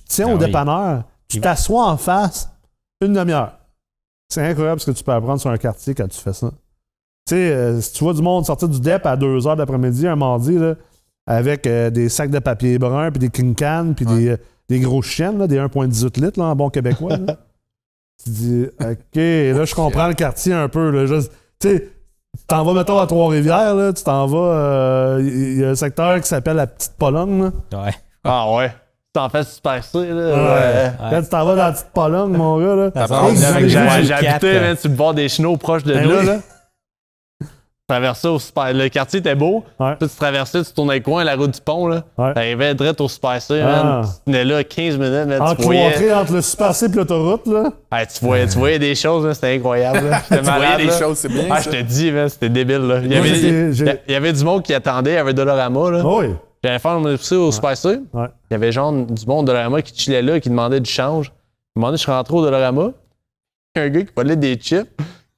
te tiens au dépanneur, tu t'assois en face une demi-heure. C'est incroyable ce que tu peux apprendre sur un quartier quand tu fais ça. Tu sais, si tu vois du monde sortir du dép à 2h de l'après-midi, un mardi, là, avec des sacs de papier brun, puis des king-cans, puis des gros chiennes, là, des 1,18 litres là, en bon québécois. Là. Tu dis, OK, là, je comprends le quartier un peu. Tu sais, tu t'en vas, mettons, à Trois-Rivières, là, tu t'en vas... Il y a un secteur qui s'appelle la Petite Pologne, là. Ouais. Ah ouais. Tu t'en fais super ça, là. Ouais. Quand tu t'en vas dans la Petite Pologne, mon gars, là... J'habitais, sur le bord des chenaux proches de là, là. traversais au Super. Le quartier était beau. Ouais. Puis tu traversais, tu tournais le coin, la route du pont, là. Ouais. T'arrivais direct au Super C, man. Tu tenais là 15 minutes, man. Tu voyais... entre le Super C et l'autoroute, là. Ouais, tu voyais des choses, là. C'était incroyable, là. C'était malade, voyais des choses, c'est bien. Ah, je te dis, man, c'était débile, là. Il y avait du monde qui attendait, il y avait Dollarama, là. Oh, oui. J'allais faire mon épicerie au Super C. Ouais. Il y avait genre du monde de Dollarama qui chillait là, qui demandait du change. À un moment donné, je suis rentré au Dollarama. Il y a un gars qui volait des chips.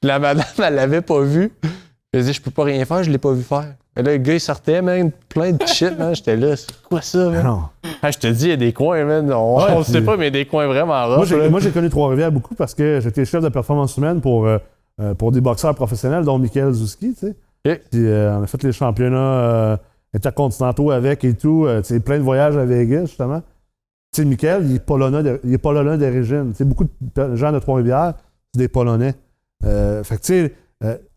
La madame, elle l'avait pas vu. Je dis, je peux pas rien faire, je l'ai pas vu faire. Et là, le gars, il sortait, man, plein de chips, man. J'étais là, c'est quoi ça, man? Non. Ah, je te dis, il y a des coins, man. On sait pas, mais il y a des coins vraiment rares. Moi, j'ai connu Trois-Rivières beaucoup parce que j'étais chef de performance humaine pour des boxeurs professionnels, dont Mikhail Zuski, tu sais. Okay. Puis on a fait les championnats intercontinentaux avec et tout. Tu sais, plein de voyages à Vegas, justement. Tu sais, Mikhail, il est polonais d'origine. Tu sais, beaucoup de gens de Trois-Rivières, c'est des Polonais. Fait que, tu sais,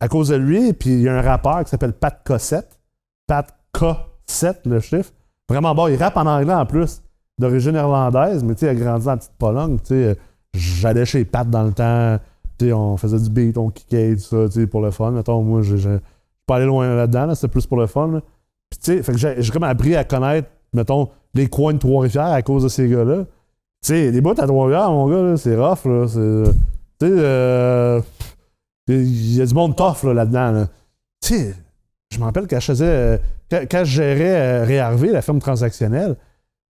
à cause de lui, puis il y a un rappeur qui s'appelle Pat Cosette. Pat K7, le chiffre. Vraiment bon. Il rappe en anglais en plus, d'origine irlandaise, mais tu sais, il a grandi dans la petite Pologne. Tu sais, j'allais chez Pat dans le temps. Tu sais, on faisait du beat, on kickait, tout ça, tu sais, pour le fun. Mettons, moi, je ne suis pas allé loin là-dedans, là, c'était plus pour le fun. Là. Puis, tu sais, fait que j'ai comme appris à connaître, mettons, les coins de Trois-Rivières à cause de ces gars-là. Tu sais, les bouts à Trois-Rivières, mon gars, là, c'est rough, là. Tu sais, il y a du monde tough là-dedans. Là. Tu sais, je me rappelle quand je gérais Réarvé, la firme transactionnelle,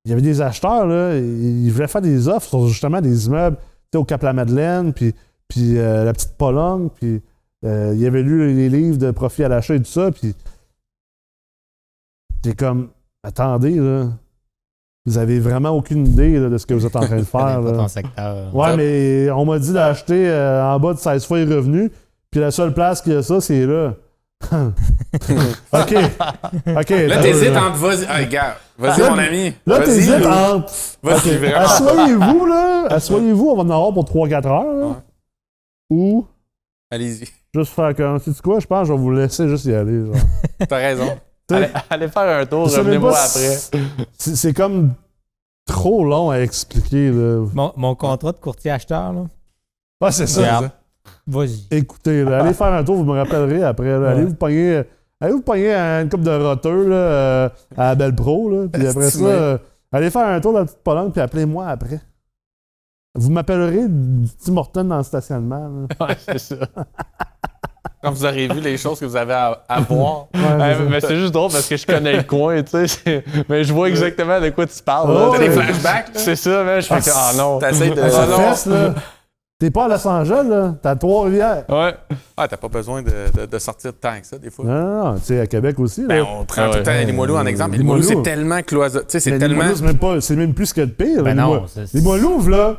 il y avait des acheteurs, là, ils voulaient faire des offres sur justement des immeubles au Cap-la-Madeleine, puis la petite Pologne, puis ils avaient lu les livres de profit à l'achat et tout ça, puis t'es comme, attendez, là, vous avez vraiment aucune idée là, de ce que vous êtes en train de faire. Là. Ton secteur. Ouais, mais on m'a dit d'acheter en bas de 16 fois les revenus, puis la seule place qu'il y a ça, c'est là. OK. Là, t'hésites entre vas-y, regarde, vas-y mon ami. Là, t'hésites entre... Vas-y, vraiment. Assoyez-vous, là. Assoyez-vous, on va en avoir pour 3-4 heures. Là. Ouais. Ou... Allez-y. Juste faire comme... Tu sais quoi, je pense que je vais vous laisser juste y aller. Genre. T'as raison. Allez faire un tour, revenez-moi après. C'est comme trop long à expliquer. Là. Mon contrat de courtier acheteur, là. Ah, c'est ça. Yeah. Vas-y. Écoutez, là, allez faire un tour, vous me rappellerez après. Là. Allez vous pogner une coupe de roteux là, à la Belle Pro. Là, puis après ça, allez faire un tour dans la petite Pologne, puis appelez-moi après. Vous m'appellerez du Tim Hortons dans le stationnement. Là. Ouais, c'est ça. Quand vous aurez vu les choses que vous avez à voir. Ouais, mais c'est juste drôle parce que je connais le coin, tu sais. Mais je vois exactement de quoi tu parles. Oh, t'as des flashbacks? Là. C'est ça, mais je fais que. Ah non! T'essayes de. Là. T'es pas à Los Angeles, là. T'as Trois-Rivières. Ouais. Ah, t'as pas besoin de sortir de temps que ça, des fois. Non, tu sais, à Québec aussi. Là. Ben, on prend tout le temps les Limoilou en exemple. Les Limoilou, c'est tellement cloisonné. Tu sais, c'est tellement. C'est même plus que de pire. Ben non. Les Limoilou, là.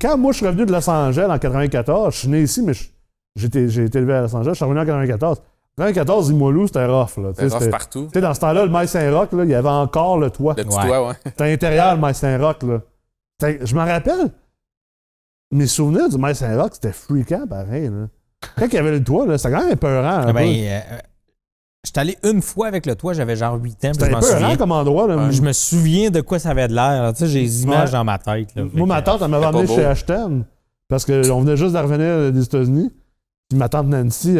Quand moi, je suis revenu de Los Angeles en 94, je suis né ici, mais j'ai été élevé à Los Angeles, je suis revenu en 1994. En 1994, Limoilou, c'était rough. Là. C'était rough partout. Dans ce temps-là, le Maï-Saint-Roch, il y avait encore le toit. Le petit toit, ouais. C'était intérieur, le Maï-Saint-Roch. Je m'en rappelle, mes souvenirs du Maï-Saint-Roch, c'était freakant, pareil. Là. Quand il y avait le toit, là, c'était quand même épeurant. J'étais allé une fois avec le toit, j'avais genre 8 ans. C'était épeurant comme endroit. Là. Je me souviens de quoi ça avait de l'air. Tu sais, j'ai les images dans ma tête. Là, moi, ma tante, elle m'avait emmené chez Ashton parce qu'on venait juste de revenir des États-Unis. Puis ma tante Nancy,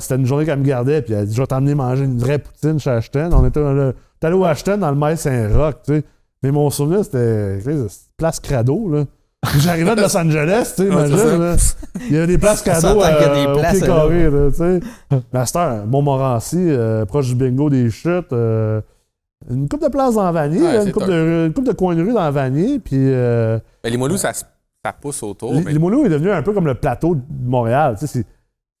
c'était une journée qu'elle me gardait, puis elle dit « Je vais t'emmener manger une vraie poutine chez Ashton. » On était allé au Ashton dans le Maï-Saint-Roch, tu sais. Mais mon souvenir, c'était place crado, là. Puis j'arrivais de Los Angeles, tu sais, imagine, là. Il y avait des places crado au pied carré, là, tu sais. Master, Montmorency, proche du bingo des chutes, une couple de places dans Vanier, ouais, là, une couple de coins de rue dans Vanier, puis... les Moilous, ça se... Ça pousse autour. Limoilou est devenu un peu comme le plateau de Montréal. Tu sais,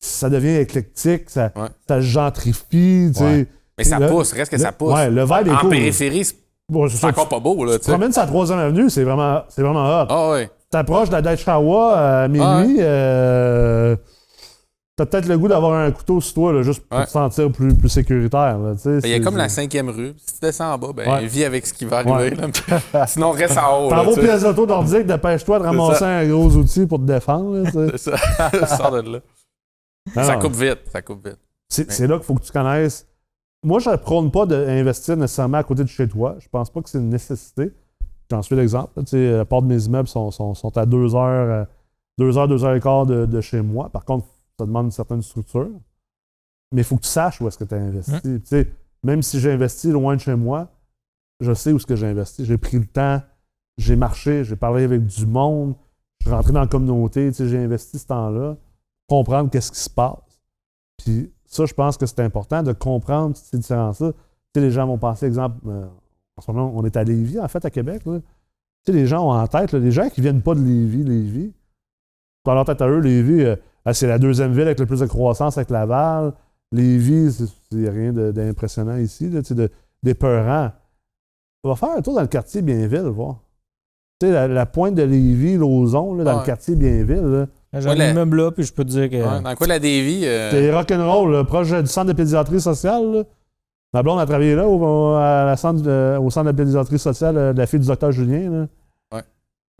ça devient éclectique, ça gentrifie. Tu sais. Mais ça pousse, reste que ça pousse. Ouais, le verre des cours. En périphérie, c'est encore pas beau. Là, tu te promènes sur la 3e avenue, c'est vraiment hot. Ah oui. T'approches de la Daishrawa à minuit, t'as peut-être le goût d'avoir un couteau sur toi, là, juste pour te sentir plus sécuritaire. Là, tu sais, il y a comme la 5e rue. Si tu descends en bas, vis avec ce qui va arriver. Là. Sinon, reste en haut. T'en vas au pièce d'auto d'ordique, dépêche-toi de ramasser un gros outil pour te défendre. Là, tu sais. C'est ça. Sors de là. Ça coupe vite. C'est là qu'il faut que tu connaisses. Moi, je ne prône pas d'investir nécessairement à côté de chez toi. Je pense pas que c'est une nécessité. J'en suis l'exemple. Tu sais, la porte de mes immeubles sont à 2 heures et quart de chez moi. Par contre, ça demande une certaine structure. mais il faut que tu saches où est-ce que tu as investi. Tu sais, même si j'ai investi loin de chez moi, je sais où est-ce que j'ai investi. J'ai pris le temps, j'ai marché, j'ai parlé avec du monde, je suis rentré dans la communauté, tu sais, j'ai investi ce temps-là, comprendre qu'est-ce qui se passe. Puis ça, je pense que c'est important de comprendre ces différences-là. Tu sais, les gens vont penser, exemple, en ce moment, on est à Lévis, en fait, à Québec, là. Tu sais, les gens ont en tête, là, les gens qui ne viennent pas de Lévis, quand on a en tête à eux, Lévis, c'est la deuxième ville avec le plus de croissance avec Laval. Lévis, il n'y a rien d'impressionnant ici, là, d'épeurant. On va faire un tour dans le quartier Bienville, voir. Tu sais, la pointe de Lévis, Lauzon, là, dans le quartier Bienville. J'ai un immeuble là, puis je peux te dire que. Ouais, dans quoi la Lévis? C'est rock'n'roll, là, proche du centre de pédiatrie sociale, là. Ma blonde a travaillé là, au centre de pédiatrie sociale de la fille du docteur Julien, là. Ouais.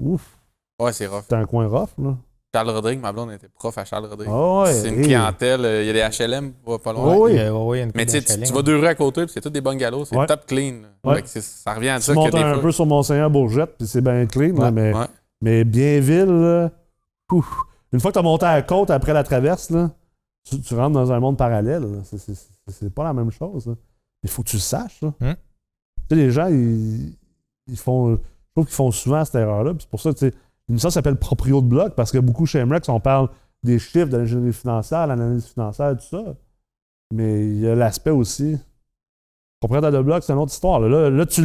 Ouf. Ouais, c'est rough. C'est un coin rough, là. Charles Rodrigue, ma blonde était prof à Charles Rodrigue. Oh, ouais, c'est une clientèle, il y a des HLM pas loin. Oh, oui, oui, une mais tu vas deux rues à côté, puis c'est tous des bungalows, c'est top clean. Ouais. Ça revient à ça que des fois. Tu montes un peu sur Monseigneur Bourgette, puis c'est bien clean, là, mais Bienville, là, ouf. Une fois que tu as monté à la côte après la traverse, là, tu rentres dans un monde parallèle. Là. C'est pas la même chose. Là. Il faut que tu le saches. Là. Tu sais, les gens, je trouve qu'ils font souvent cette erreur-là. C'est pour ça que tu sais, l'émission s'appelle Proprio de bloc, parce que beaucoup chez MREX, on parle des chiffres, de l'ingénierie financière, l'analyse financière, tout ça. Mais il y a l'aspect aussi. Propriétaire de bloc, c'est une autre histoire. Là, tu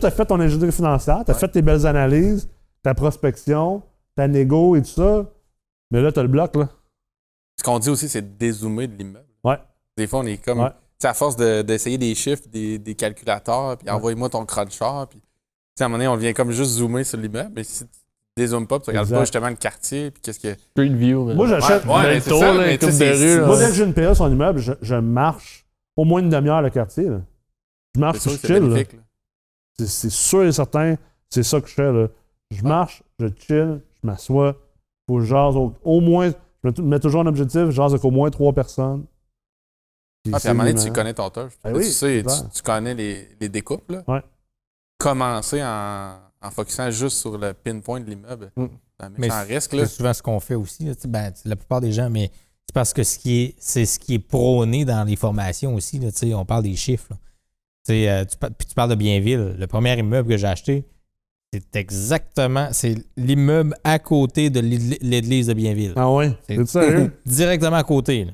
as fait ton ingénierie financière, tu as fait tes belles analyses, ta prospection, ta négo et tout ça. Mais là, tu as le bloc, là. Ce qu'on dit aussi, c'est de dézoomer de l'immeuble. Ouais. Des fois, on est comme. Tu sais, à force d'essayer des chiffres, des calculateurs, puis envoie-moi ton cruncher, puis. Tu sais, à un moment donné, on vient comme juste zoomer sur l'immeuble, mais si tu dézoomes pas, puis tu regardes pas justement le quartier, puis qu'est-ce que. Street view. Moi, j'achète. Ouais, c'est ça, mais tu sais, moi, dès que j'ai une PA sur un immeuble, je marche au moins une demi-heure le quartier, là. Je marche sur chill. C'est sûr et certain, c'est ça que je fais, là. Je marche, je chill, je m'assois. Faut que je jase au moins, je mets toujours un objectif, je jase avec au moins 3 personnes. Puis à un moment donné, tu connais ton turf. Tu connais les découpes. Là. Ouais. Commencer en focusant juste sur le pinpoint de l'immeuble, mais sans risque. C'est souvent ce qu'on fait aussi. Là. Ben, la plupart des gens, mais c'est parce que c'est ce qui est prôné dans les formations aussi. Là, on parle des chiffres. Tu parles de Bienville. Le premier immeuble que j'ai acheté, c'est l'immeuble à côté de l'église de Bienville. Ah oui? C'est sérieux? Directement à côté. Là.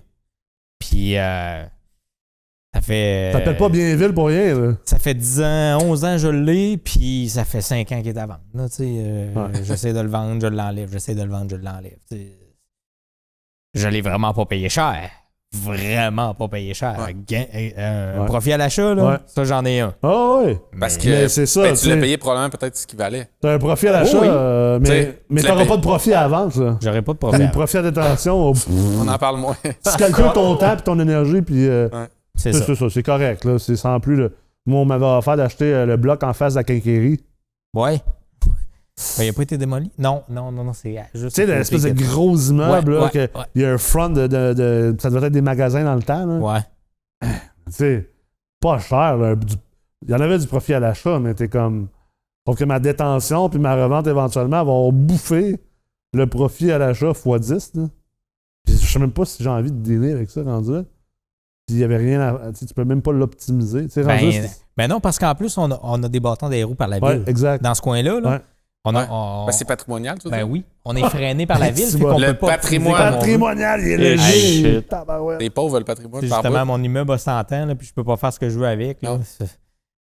Puis, ça fait. T'appelles pas Bienville pour rien, là? Ça fait 10 ans, 11 ans, je l'ai, puis ça fait 5 ans qu'il est à vendre. Là, j'essaie de le vendre, je l'enlève, j'essaie de le vendre, je l'enlève. T'sais. Je l'ai vraiment pas payé cher. Vraiment pas payé cher. Ouais. Un profit à l'achat, là, ça, j'en ai un. Ah oui! Parce que c'est ça, tu l'as payé probablement peut-être ce qu'il valait. T'as un profit à l'achat, mais t'auras pas de profit à la vente. Là. J'aurais pas de profit. T'as un profit à détention. On en parle moins. Tu calcules ton temps et ton énergie, puis c'est ça. C'est correct. Là. C'est sans plus. Là. Moi, on m'avait offert d'acheter le bloc en face de la quincaillerie. Ouais. Il n'a pas été démoli? Non, c'est juste. Tu sais, l'espèce de gros immeuble, il y a un front de. Ça devait être des magasins dans le temps. Là. Ouais. Tu sais, pas cher. Il y en avait du profit à l'achat, mais t'es comme. Pour que ma détention puis ma revente éventuellement vont bouffer le profit à l'achat x 10. Là. Puis je sais même pas si j'ai envie de dîner avec ça rendu là. Puis il n'y avait rien à. Tu peux même pas l'optimiser. Ben non, parce qu'en plus, on a des bâtons des roues par la ville. Exact. Dans ce coin-là. Là. Ouais. Ben c'est patrimonial, tout ça. Ben oui, on est freiné par la ville. C'est qu'on peut pas patrimoine. Patrimonial, il est léger. Les pauvres veulent le patrimoine. C'est justement, mon immeuble a 100 ans, là, puis je peux pas faire ce que je veux avec. Là.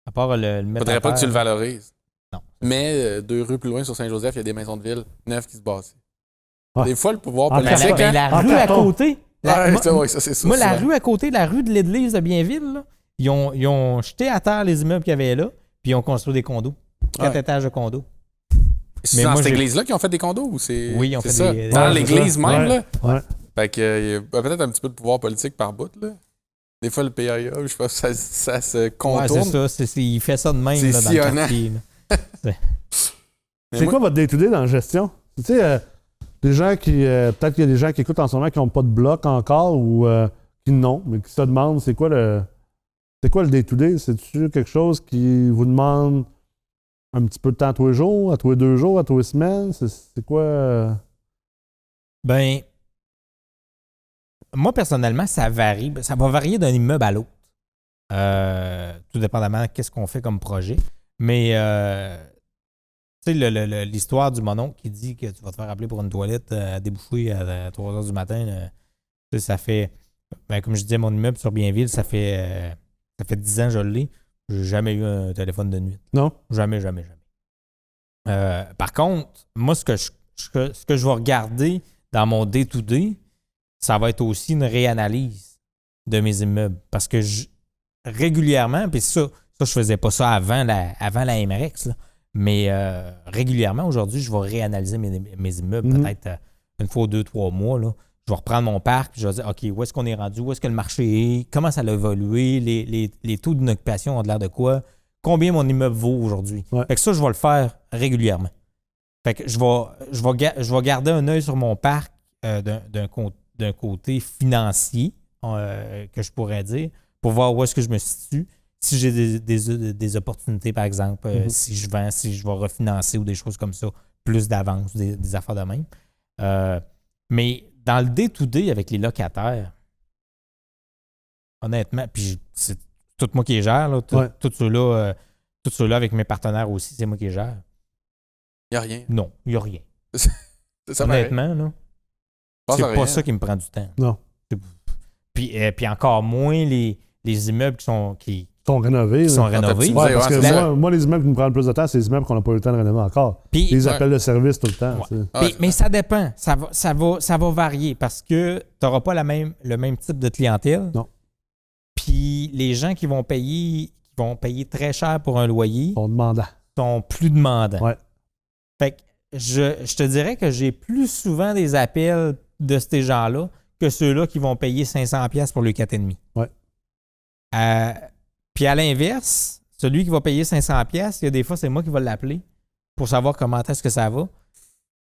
À part le mettre. Faudrait pas que tu le valorises. Non. Mais deux rues plus loin, sur Saint-Joseph, il y a des maisons de ville neuves qui se bâtissent. Ouais. Des fois, le pouvoir politique. Mais la rue à côté. Moi, la rue à côté, la rue de l'église de Bienville, là, ils ont jeté à terre les immeubles qu'il y avait là, puis ils ont construit des condos. 4 étages de condos. C'est dans cette église-là qu'ils ont fait des condos ou c'est. Oui, ils ont fait ça. Des. Dans l'église même, là. Ouais. Fait qu'il y a peut-être un petit peu de pouvoir politique par bout, là. Des fois, le PIA, je pense ça se contourne. Ouais, c'est ça. Il fait ça de même, là, dans le quartier. C'est quoi votre day-to-day dans la gestion? Tu sais, des gens qui. Peut-être qu'il y a des gens qui écoutent en ce moment qui n'ont pas de bloc encore ou qui n'ont, mais qui se demandent c'est quoi le. C'est quoi le day-to-day? C'est-tu quelque chose qui vous demande. Un petit peu de temps à tous les jours, à tous les 2 jours, à tous les semaines, c'est quoi? Ben, moi, personnellement, ça varie. Ça va varier d'un immeuble à l'autre. Tout dépendamment de ce qu'on fait comme projet. Mais, tu sais, l'histoire du mononcle qui dit que tu vas te faire appeler pour une toilette à déboucher à 3 heures du matin, tu sais, ça fait... Ben, comme je disais, mon immeuble sur Bienville, ça fait 10 ans que je l'ai. J'ai jamais eu un téléphone de nuit. Non? Jamais. Par contre, moi, ce que je vais regarder dans mon day-to-day, ça va être aussi une réanalyse de mes immeubles. Parce que régulièrement, puis ça, je faisais pas ça avant la MREX, là, mais régulièrement, aujourd'hui, je vais réanalyser mes immeubles, peut-être une fois ou 2-3 mois, là. Je vais reprendre mon parc, puis je vais dire, OK, où est-ce qu'on est rendu? Où est-ce que le marché est? Comment ça a évolué? Les taux d'une occupation ont de l'air de quoi? Combien mon immeuble vaut aujourd'hui? Ouais. Fait que ça, je vais le faire régulièrement. Fait que je vais garder un œil sur mon parc d'un côté financier, que je pourrais dire, pour voir où est-ce que je me situe. Si j'ai des opportunités, par exemple, si je vends, si je vais refinancer ou des choses comme ça, plus d'avance, des affaires de même. Mais dans le day-to-day avec les locataires, honnêtement, puis c'est tout moi qui les gère, là, tout ceux-là avec mes partenaires aussi, c'est moi qui les gère. Il n'y a rien. Non, il n'y a rien. ça honnêtement, là, c'est pas rien. Ça qui me prend du temps. Non. Puis encore moins les immeubles qui sont rénovés. Moi, les immeubles qui me prennent le plus de temps, c'est les immeubles qu'on n'a pas eu le temps de rénover encore. Puis, les appels de service tout le temps. Ouais. Mais ça dépend. Ça va varier parce que tu n'auras pas le même type de clientèle. Non. Puis les gens qui vont payer très cher pour un loyer sont plus demandants. Ouais. Fait que je te dirais que j'ai plus souvent des appels de ces gens-là que ceux-là qui vont payer 500$ pour le 4,5. Oui. Puis à l'inverse, celui qui va payer 500$, il y a des fois, c'est moi qui vais l'appeler pour savoir comment est-ce que ça va.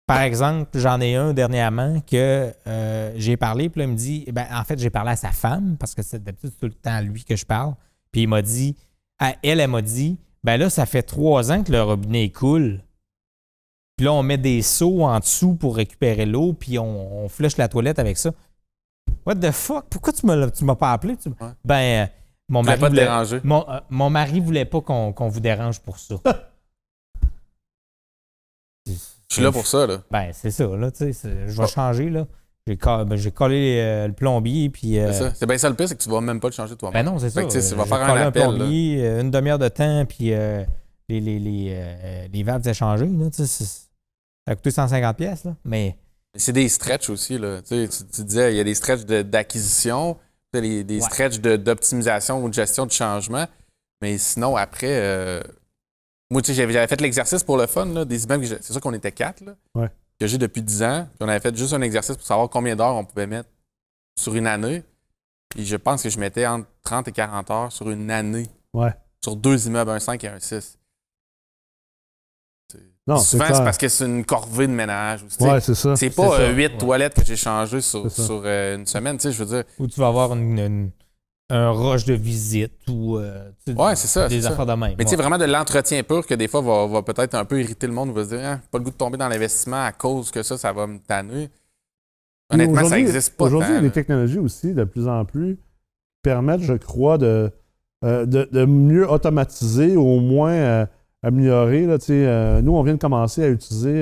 Par exemple, j'en ai un dernièrement que j'ai parlé, puis là, il me dit, en fait, j'ai parlé à sa femme, parce que c'est d'habitude tout le temps lui que je parle, puis il m'a dit, elle m'a dit, là, ça fait 3 ans que le robinet coule, puis là, on met des seaux en dessous pour récupérer l'eau, puis on flush la toilette avec ça. What the fuck? Pourquoi tu m'as pas appelé? Ouais. Mon mari voulait pas te déranger. Mon mari voulait pas qu'on vous dérange pour ça. Je suis là pour ça, là. C'est ça, là, tu sais. Je vais changer, là. J'ai collé le plombier, puis... C'est bien ça, le pire, c'est que tu vas même pas le changer toi-même. Non, c'est ça. Tu vas faire un appel, plombier, là. Une demi-heure de temps, puis les valves échangées, là, tu sais. Ça a coûté 150$, là, mais... C'est des stretches aussi, là. Tu disais, il y a des stretches d'acquisition... Des stretches d'optimisation ou de gestion de changement. Mais sinon, après, moi, tu sais, j'avais fait l'exercice pour le fun, là, des immeubles. C'est sûr qu'on était 4, là, que j'ai depuis 10 ans. Puis on avait fait juste un exercice pour savoir combien d'heures on pouvait mettre sur une année. Et je pense que je mettais entre 30 et 40 heures sur une année. Ouais. Sur 2 immeubles, un 5 et un 6. Non, souvent, c'est parce que c'est une corvée de ménage. Ouais, c'est ça. C'est pas 8 toilettes que j'ai changées sur une semaine, tu sais, je veux dire. Ou tu vas avoir un rush de visite ou des affaires de même. Mais tu sais, vraiment de l'entretien pur que des fois va peut-être un peu irriter le monde, va se dire, pas le goût de tomber dans l'investissement à cause que ça va me tanner. Honnêtement, ça n'existe pas. Aujourd'hui, il y a des technologies aussi, de plus en plus, permettent, je crois, de mieux automatiser ou au moins... améliorer. Là, nous, on vient de commencer à utiliser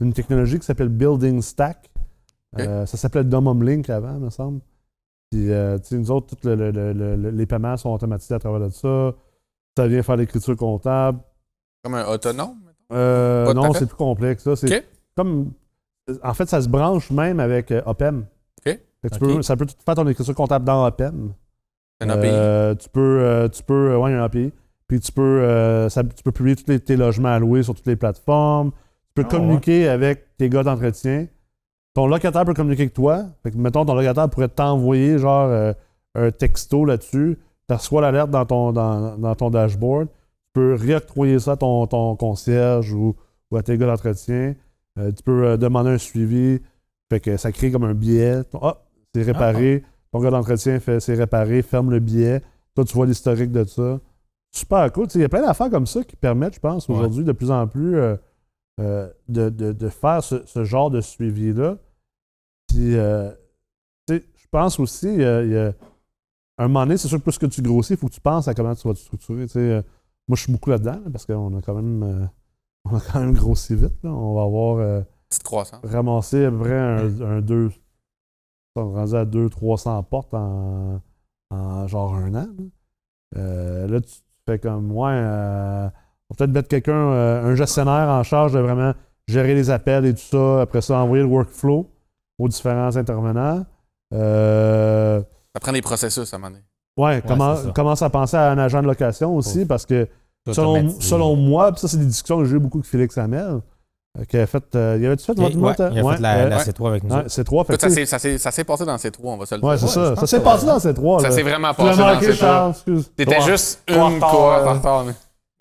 une technologie qui s'appelle Building Stack. Ça s'appelait Domum Link avant, il me semble. Puis, nous autres, tous les paiements sont automatisés à travers de ça. Ça vient faire l'écriture comptable. Comme un autonome? Non, c'est plus complexe. Ça. C'est en fait, ça se branche même avec OPEM. Ça peut faire ton écriture comptable dans OPEM. Un API? Tu peux un API. Puis tu peux publier tous tes logements alloués sur toutes les plateformes. Tu peux communiquer avec tes gars d'entretien. Ton locataire peut communiquer avec toi. Fait que, mettons, ton locataire pourrait t'envoyer genre un texto là-dessus. Tu reçois l'alerte dans ton dashboard. Tu peux réoctroyer ça à ton concierge ou à tes gars d'entretien. Tu peux demander un suivi. Fait que ça crée comme un billet. C'est réparé. Ton gars d'entretien fait c'est réparé, ferme le billet. Toi, tu vois l'historique de ça. Super cool. Il y a plein d'affaires comme ça qui permettent, je pense, aujourd'hui, de plus en plus de faire ce genre de suivi-là. Puis, Tu sais, je pense aussi, à un moment donné, c'est sûr que plus que tu grossis, il faut que tu penses à comment tu vas te structurer. Tu sais, moi, je suis beaucoup là-dedans, parce qu'on a quand même grossi vite. Là. On va avoir petite croissance. Ramassé à peu près un 2, on est rendu à 200-300 portes en genre un an. Là, tu fais comme, on va peut-être mettre quelqu'un, un gestionnaire en charge de vraiment gérer les appels et tout ça. Après ça, envoyer le workflow aux différents intervenants. Ça prend des processus à un moment donné. Oui, commence à penser à un agent de location aussi, parce que selon moi, puis ça, c'est des discussions que j'ai eu beaucoup avec Félix Hamel, qui avait fait. Il avait-tu fait votre note? Il avait fait la C3 avec nous. C3, fait que ça s'est passé dans C3, on va se le dire. Oui, c'est ça. Ça s'est passé dans C3. Ça s'est vraiment passé dans C3. T'étais juste une quoi en retard.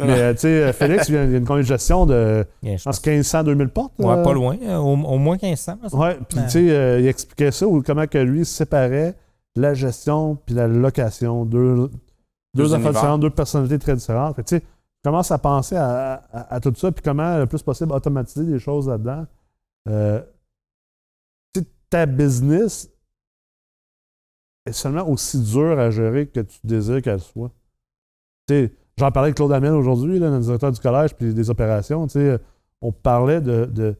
Mais tu sais, Félix, il y a une congestion de, je pense, 1500-2000 portes. Ouais, pas loin, au moins 1500. Oui, puis tu sais, il expliquait ça, comment que lui séparait la gestion puis la location. Deux affaires différentes, deux personnalités très différentes. Fait que tu sais, commence à penser à tout ça, puis comment le plus possible automatiser des choses là-dedans. Tu sais, ta business est seulement aussi dure à gérer que tu désires qu'elle soit. Tu sais, j'en parlais avec Claude Hamel aujourd'hui, là, notre directeur du collège, puis des opérations. On parlait de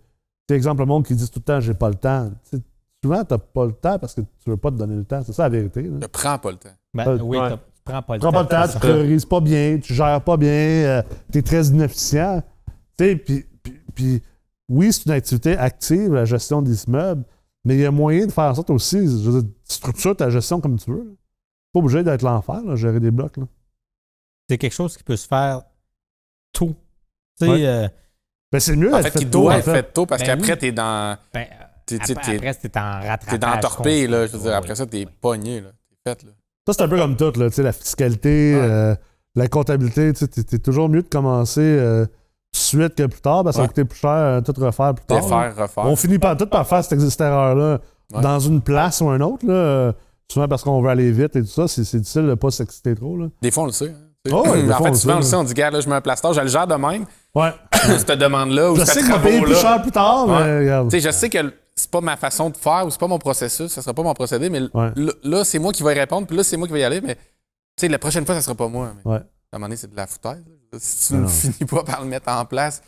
exemple, le monde qui dit tout le temps « j'ai pas le temps ». Souvent, tu n'as pas le temps parce que tu veux pas te donner le temps. C'est ça la vérité. Tu ne prends pas le temps. Tu prends pas le temps. Tu ne priorises pas bien, tu gères pas bien, tu es très inefficient. Puis oui, c'est une activité active, la gestion des immeubles, mais il y a moyen de faire en sorte aussi, je veux dire, structure ta gestion comme tu veux. Tu n'es pas obligé d'être l'enfer, là, gérer des blocs. Là. C'est quelque chose qui peut se faire tôt. Tu sais, ben c'est mieux. En fait, qui doit être fait tôt parce qu'après, t'es dans. Après, t'es en rattrapage. T'es dans torpille, là. Je veux dire, après ça, t'es pogné, là. T'es fait, là. Ça, c'est un peu comme tout, là. Tu sais, la fiscalité, la comptabilité, tu sais, t'es toujours mieux de commencer tout de suite que plus tard parce que ça va coûter plus cher, tout refaire plus tard. On finit par faire cette erreur-là dans une place ou un autre, là. Souvent parce qu'on veut aller vite et tout ça. C'est difficile de pas s'exciter trop, là. Des fois, on le sait. Oh, en fait, souvent aussi, on dit, regarde, là, je mets un plaster, je le gère de même. Ouais. Cette demande-là, ou je sais que je vais payer plus cher plus tard, mais regarde. Je sais que c'est pas ma façon de faire, ou c'est pas mon processus, ça sera pas mon procédé, mais là, c'est moi qui vais répondre, puis là, c'est moi qui vais y aller, mais la prochaine fois, ça sera pas moi. Mais à un moment donné, c'est de la foutaise. Si tu ne finis pas par le mettre en place,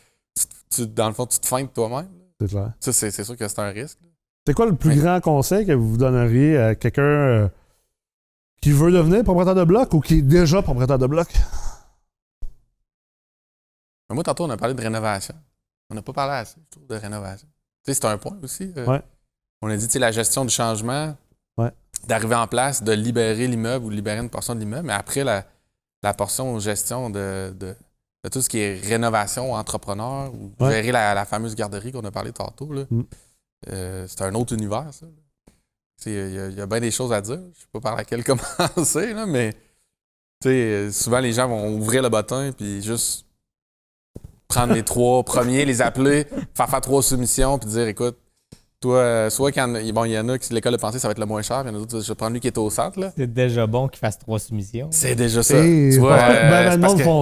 dans le fond, tu te feintes toi-même. C'est clair. Ça, c'est sûr que c'est un risque. C'est quoi le plus grand conseil que vous donneriez à quelqu'un qui veut devenir propriétaire de bloc ou qui est déjà propriétaire de bloc? Moi, tantôt, on a parlé de rénovation. On n'a pas parlé assez, je trouve, de rénovation. Tu sais, c'est un point aussi. On a dit, tu sais, la gestion du changement, d'arriver en place, de libérer l'immeuble ou de libérer une portion de l'immeuble, mais après, la portion gestion de tout ce qui est rénovation, entrepreneur, ou gérer la fameuse garderie qu'on a parlé tantôt, là. C'est un autre univers, ça. Il y a bien des choses à dire. Je ne sais pas par laquelle commencer, là, mais souvent, les gens vont ouvrir le bottin puis juste prendre les trois premiers, les appeler, faire trois soumissions puis dire, écoute, toi, soit quand il y en a qui, l'école de pensée, ça va être le moins cher, puis il y en a d'autres, je vais prendre lui qui est au centre. Là. C'est déjà bon qu'il fasse trois soumissions. C'est déjà ça. Tu vois,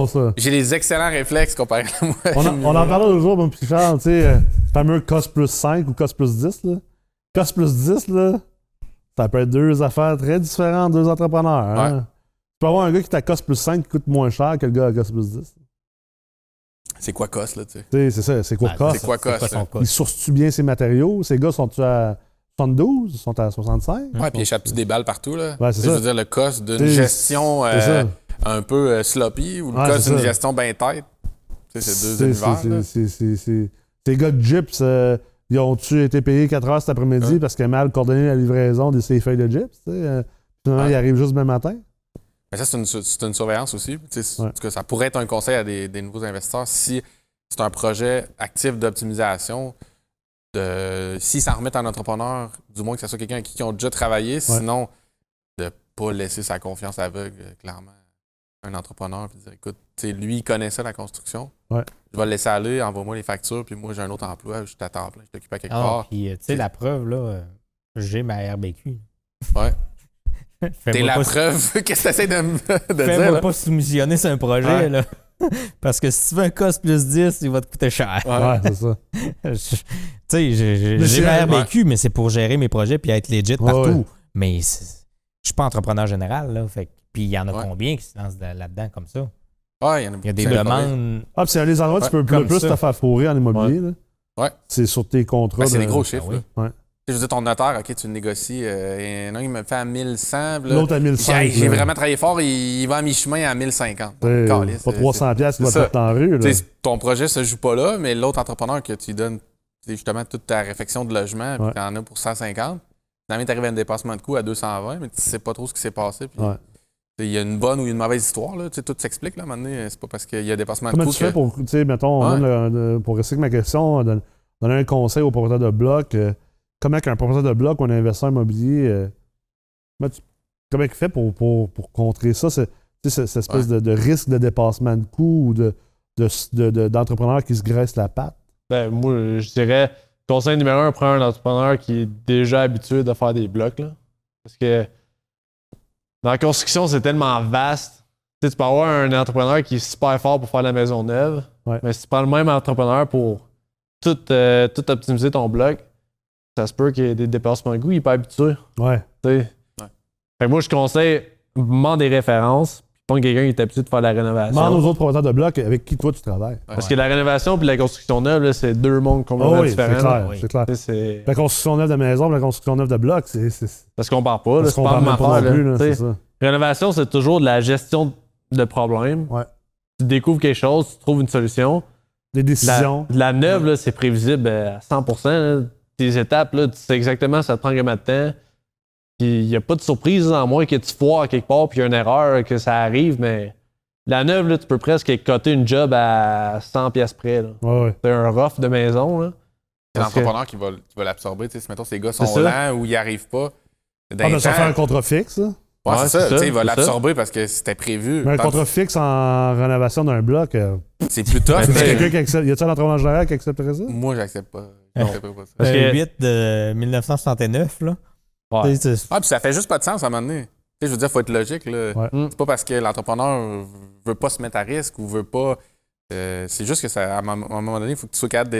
ça. J'ai des excellents réflexes comparés à moi. On en parlait l'autre jour, mon petit Charles, tu sais, le fameux cost plus 5 ou cost plus 10. Là. Cost plus 10, là. Ça peut être deux affaires très différentes, deux entrepreneurs. Hein? Ouais. Tu peux avoir un gars qui t'a cost plus 5 qui coûte moins cher que le gars à cost plus 10. C'est quoi cost, là, tu sais? C'est ça, c'est quoi cost? C'est quoi cost? Ils sourcent-tu bien ces matériaux? Ces gars sont-tu à 72? Ils sont à 65? Ouais, puis ils échappent-tu des balles partout, là? Ouais, c'est ça. Je veux dire, le cost d'une gestion un peu sloppy ou le cost d'une gestion bien tête. C'est deux univers. Ces gars de gyps. Ils ont-tu été payés 4 heures cet après-midi parce qu'ils ont mal coordonné la livraison de ces feuilles de gyps? Finalement, ils arrivent juste demain matin. Mais ça, c'est une surveillance aussi. Parce que ça pourrait être un conseil à des nouveaux investisseurs. Si c'est un projet actif d'optimisation, s'ils s'en remettent à un entrepreneur, du moins que ce soit quelqu'un avec qui ils ont déjà travaillé, sinon, de ne pas laisser sa confiance aveugle, clairement, à un entrepreneur. Puis dire, écoute, lui, il connaissait la construction. Je vais le laisser aller, envoie-moi les factures, puis moi, j'ai un autre emploi, je t'attends, je t'occupe à quelque part. Puis, tu sais, la preuve, là, j'ai ma RBQ. Ouais. T'es la preuve, qu'est-ce que t'essaies de dire? Fais-moi pas soumissionner sur un projet, là. Parce que si tu veux un cost plus 10, il va te coûter cher. Ouais, c'est ça. Tu sais, j'ai ma RBQ, mais c'est pour gérer mes projets puis être legit partout. mais je suis pas entrepreneur général, là. Fait, puis il y en a combien qui se lancent là-dedans comme ça? Ouais, il y a des demandes. Ah, puis c'est les endroits où tu peux plus te faire fourrer en immobilier, là. Ouais. C'est sur tes contrats. Ben, c'est des gros chiffres, là. Ouais. Je veux dire, ton notaire, OK, tu négocies. Il me fait à 1100. L'autre à 1100. J'ai vraiment travaillé fort. Il va à mi-chemin à 1050. C'est pas 300$ qui va te mettre en rue. Là. Ton projet se joue pas là, mais l'autre entrepreneur que tu donnes justement toute ta réflexion de logement, puis tu en as pour 150. Finalement, tu arrives à un dépassement de coût à 220, mais tu sais pas trop ce qui s'est passé. Puis, il y a une bonne ou une mauvaise histoire. Là. Tout s'explique. Là, à un moment donné, c'est pas parce qu'il y a un dépassement de coût. Tu fais pour, mettons, pour rester avec ma question, donner un conseil au propriétaire de bloc. Comment un propriétaire de bloc ou un investisseur immobilier, comment il fait pour contrer ça, cette espèce de risque de dépassement de coûts ou d'entrepreneurs qui se graissent la patte? Ben, moi, je dirais, conseil numéro un, prends un entrepreneur qui est déjà habitué de faire des blocs. Là, parce que dans la construction, c'est tellement vaste. Tu peux avoir un entrepreneur qui est super fort pour faire la maison neuve, mais si tu prends le même entrepreneur pour tout optimiser ton bloc, ça se peut qu'il y ait des dépassements de goût, il n'est pas habitué. Ouais. Fait que moi, je conseille, demande des références, puis prendre quelqu'un qui est habitué de faire la rénovation. Demande aux autres propriétaires de blocs avec qui toi tu travailles. Parce que la rénovation et la construction neuve, là, c'est deux mondes complètement différents. C'est clair. C'est... La construction neuve de maison et la construction neuve de bloc, c'est. Parce qu'on ne compare pas, là, c'est pas la même affaire. Rénovation, c'est toujours de la gestion de problèmes. Ouais. Tu découvres quelque chose, tu trouves une solution. Des décisions. La neuve, là, c'est prévisible à 100%. Tes étapes, là, tu sais exactement ça te prend combien de temps. Il n'y a pas de surprise, à moins que tu foires quelque part puis il y a une erreur, que ça arrive, mais la neuve, là, tu peux presque coter une job à 100$ près. C'est un rough de maison. Là. C'est l'entrepreneur qui va l'absorber. Si mettons ces gars sont lents ou ils n'arrivent pas. Ça fait un contrat fixe. Ouais, c'est ça. Il va l'absorber parce que c'était prévu. Mais un contrat fixe en rénovation d'un bloc, c'est plus tough. Y a-t-il un entrepreneur général qui accepterait ça? Moi, j'accepte pas. Parce que 8 de 1969, là. Ouais. Puis ça fait juste pas de sens à un moment donné. T'sais, je veux dire, faut être logique. Là. Ouais. C'est pas parce que l'entrepreneur veut pas se mettre à risque ou veut pas. C'est juste que ça, à un moment donné, il faut que tu sois capable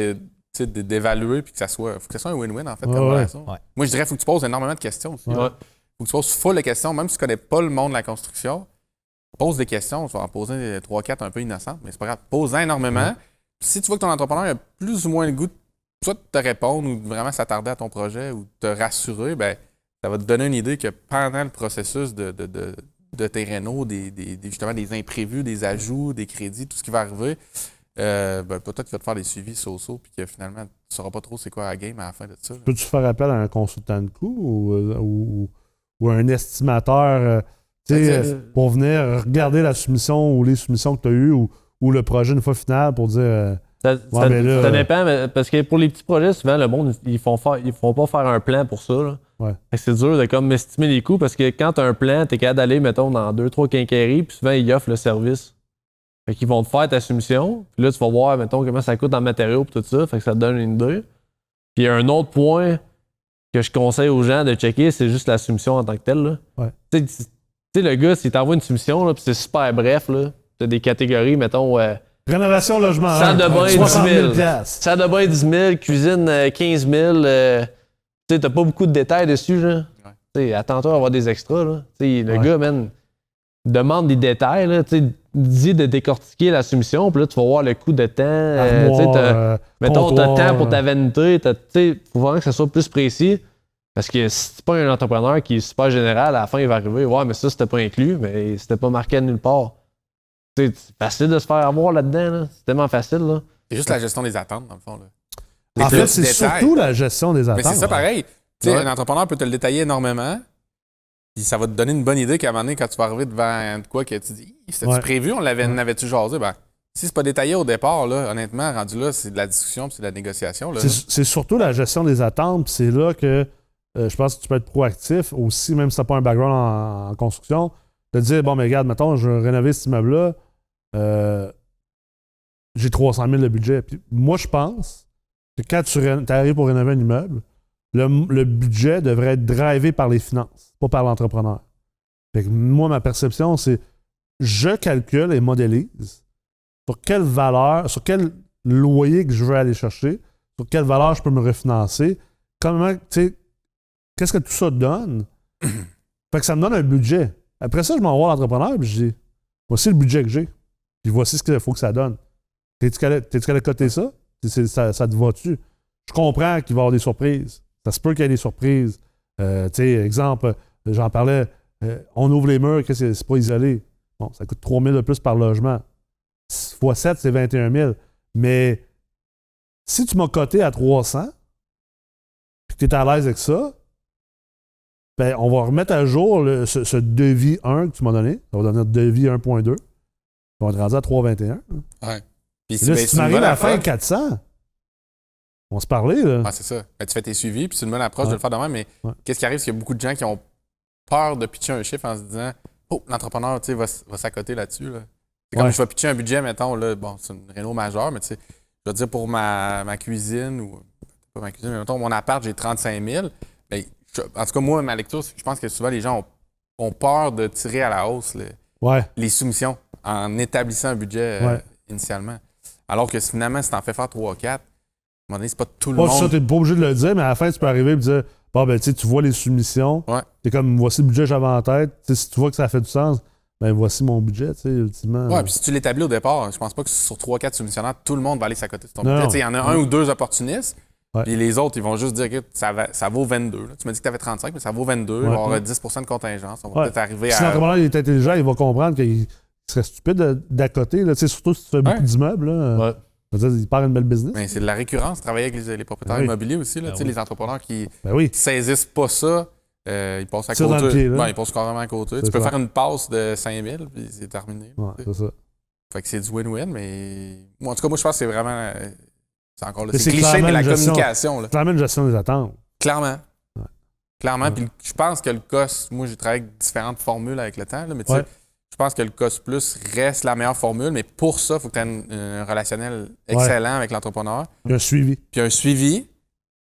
d'évaluer puis que ça soit. Faut que ça soit un win-win, en fait, comme relation. Ouais. Moi, je dirais faut que tu poses énormément de questions aussi. Ouais. Faut que tu poses full de questions, même si tu connais pas le monde de la construction. Pose des questions. Tu vas en poser 3-4 un peu innocentes, mais c'est pas grave. Pose énormément. Ouais. Si tu vois que ton entrepreneur a plus ou moins le goût de soit te répondre ou vraiment s'attarder à ton projet ou te rassurer, ben ça va te donner une idée que pendant le processus de tes rénaux, justement des imprévus, des ajouts, des crédits, tout ce qui va arriver, peut-être qu'il va te faire des suivis so-so puis que finalement, tu ne sauras pas trop c'est quoi la game à la fin de ça. Peux-tu faire appel à un consultant de coût ou un estimateur pour venir regarder la soumission ou les soumissions que tu as eues ou le projet une fois final pour dire... Ça dépend, mais parce que pour les petits projets, souvent, le monde, ils font pas faire un plan pour ça. Là. Ouais. C'est dur de comme estimer les coûts parce que quand tu as un plan, tu es capable d'aller, mettons, dans 2-3 quincailleries, puis souvent, ils offrent le service. Fait qu'ils vont te faire ta soumission, puis là, tu vas voir, mettons, comment ça coûte en matériaux et tout ça, fait que ça te donne une idée. Puis un autre point que je conseille aux gens de checker, c'est juste la soumission en tant que telle. Là. Ouais. Tu sais, le gars, s'il t'envoie une soumission, là, puis c'est super bref, là, t'as des catégories, mettons, rénovation logement. Salle de bain, 10 000. Salle de bain, 10 000. Cuisine, 15 000. Tu sais, t'as pas beaucoup de détails dessus, genre. Ouais. Attends-toi à avoir des extras, là. T'sais, le gars, man, demande des détails, là. Tu sais, dis de décortiquer la soumission, puis là, tu vas voir le coût de temps. Armoire, mettons, t'as temps pour ta vanité. Tu sais, faut vraiment que ça soit plus précis. Parce que si t'es pas un entrepreneur qui est super général, à la fin, il va arriver, ouais, mais ça, c'était pas inclus, mais c'était pas marqué nulle part. C'est facile de se faire avoir là-dedans. Là. C'est tellement facile. Là. C'est juste la gestion des attentes, dans le fond. Là. En fait, c'est surtout la gestion des attentes. Mais c'est ça, pareil. Ouais. Un entrepreneur peut te le détailler énormément. Puis ça va te donner une bonne idée qu'à un moment donné, quand tu vas arriver devant de quoi que tu dis « C'était-tu prévu? On avait-tu jasé? » Ben, si c'est pas détaillé au départ, là, honnêtement, rendu là, c'est de la discussion puis c'est de la négociation. Là. C'est surtout la gestion des attentes. Puis c'est là que je pense que tu peux être proactif aussi, même si tu n'as pas un background en construction. De dire, bon, mais regarde, mettons, je vais rénover cet immeuble-là, j'ai 300 000 de budget. Puis moi, je pense que quand tu arrives pour rénover un immeuble, le budget devrait être drivé par les finances, pas par l'entrepreneur. Fait que moi, ma perception, c'est je calcule et modélise sur quelle valeur, sur quel loyer que je veux aller chercher, sur quelle valeur je peux me refinancer, comment, tu sais, qu'est-ce que tout ça donne. Fait que ça me donne un budget. Après ça, je m'envoie à l'entrepreneur et je dis, voici le budget que j'ai. Puis voici ce qu'il faut que ça donne. T'es-tu qu'à côté ça? Ça te va-tu? Je comprends qu'il va y avoir des surprises. Ça se peut qu'il y ait des surprises. Tu sais, exemple, j'en parlais, on ouvre les murs, que c'est pas isolé. Bon, ça coûte 3 000 de plus par logement. Fois 7, c'est 21 000. Mais si tu m'as coté à 300, puis que tu es à l'aise avec ça, ben, on va remettre à jour ce devis 1 que tu m'as donné. Ça va devenir devis 1.2. On va te rendre à 3,21. Ouais. Puis si, là, ben, si tu m'arrives à la fin 400, on se parlait, là. Ah, c'est ça. Ben, tu fais tes suivis, puis c'est une bonne approche de le faire de même. Mais qu'est-ce qui arrive, c'est qu'il y a beaucoup de gens qui ont peur de pitcher un chiffre en se disant « Oh, l'entrepreneur, tu sais, va s'accoter là-dessus. Là. » C'est comme je vais pitcher un budget, mettons, là, bon, c'est une réno majeure, mais tu sais, je vais dire pour ma cuisine, ou pas ma cuisine, mais mettons, mon appart, j'ai 35 000. Ben, en tout cas, moi, ma lecture, je pense que souvent, les gens ont peur de tirer à la hausse les soumissions en établissant un budget initialement. Alors que finalement, si t'en fais faire 3-4, à un moment donné, c'est pas tout le monde. Ça, t'es pas obligé de le dire, mais à la fin, tu peux arriver et dire bon, ben, tu vois les soumissions. Ouais. T'es comme voici le budget que j'avais en tête. T'sais, si tu vois que ça fait du sens, ben, voici mon budget, tu sais, ultimement. Ouais, puis si tu l'établis au départ, je pense pas que sur 3-4 soumissionnaires, tout le monde va aller s'accoter de ton budget. Il y en a un ou deux opportunistes. Puis les autres, ils vont juste dire que ça vaut 22. Là. Tu m'as dit que tu avais 35, mais ça vaut 22. Il va y avoir 10 % de contingence. On va peut-être arriver si à. Si l'entrepreneur est intelligent, il va comprendre qu'il serait stupide d'accoter. Surtout si tu fais beaucoup d'immeubles. Il part une belle business. Mais c'est de la récurrence, travailler avec les propriétaires immobiliers aussi. Là, les entrepreneurs qui ne saisissent pas ça, ils passent à côté. Ben, ils passent carrément à côté. Tu peux faire une passe de 5000, puis c'est terminé. Ouais, c'est ça. Fait que c'est du win-win, mais. Bon, en tout cas, moi, je pense que c'est vraiment. C'est encore là. C'est cliché, mais la communication. C'est clairement une gestion des attentes. Clairement. Ouais. Clairement. Puis je pense que le COS, moi, j'ai travaillé avec différentes formules avec le temps, là, mais tu sais, je pense que le COS Plus reste la meilleure formule, mais pour ça, il faut que tu aies un relationnel excellent avec l'entrepreneur. Puis un suivi.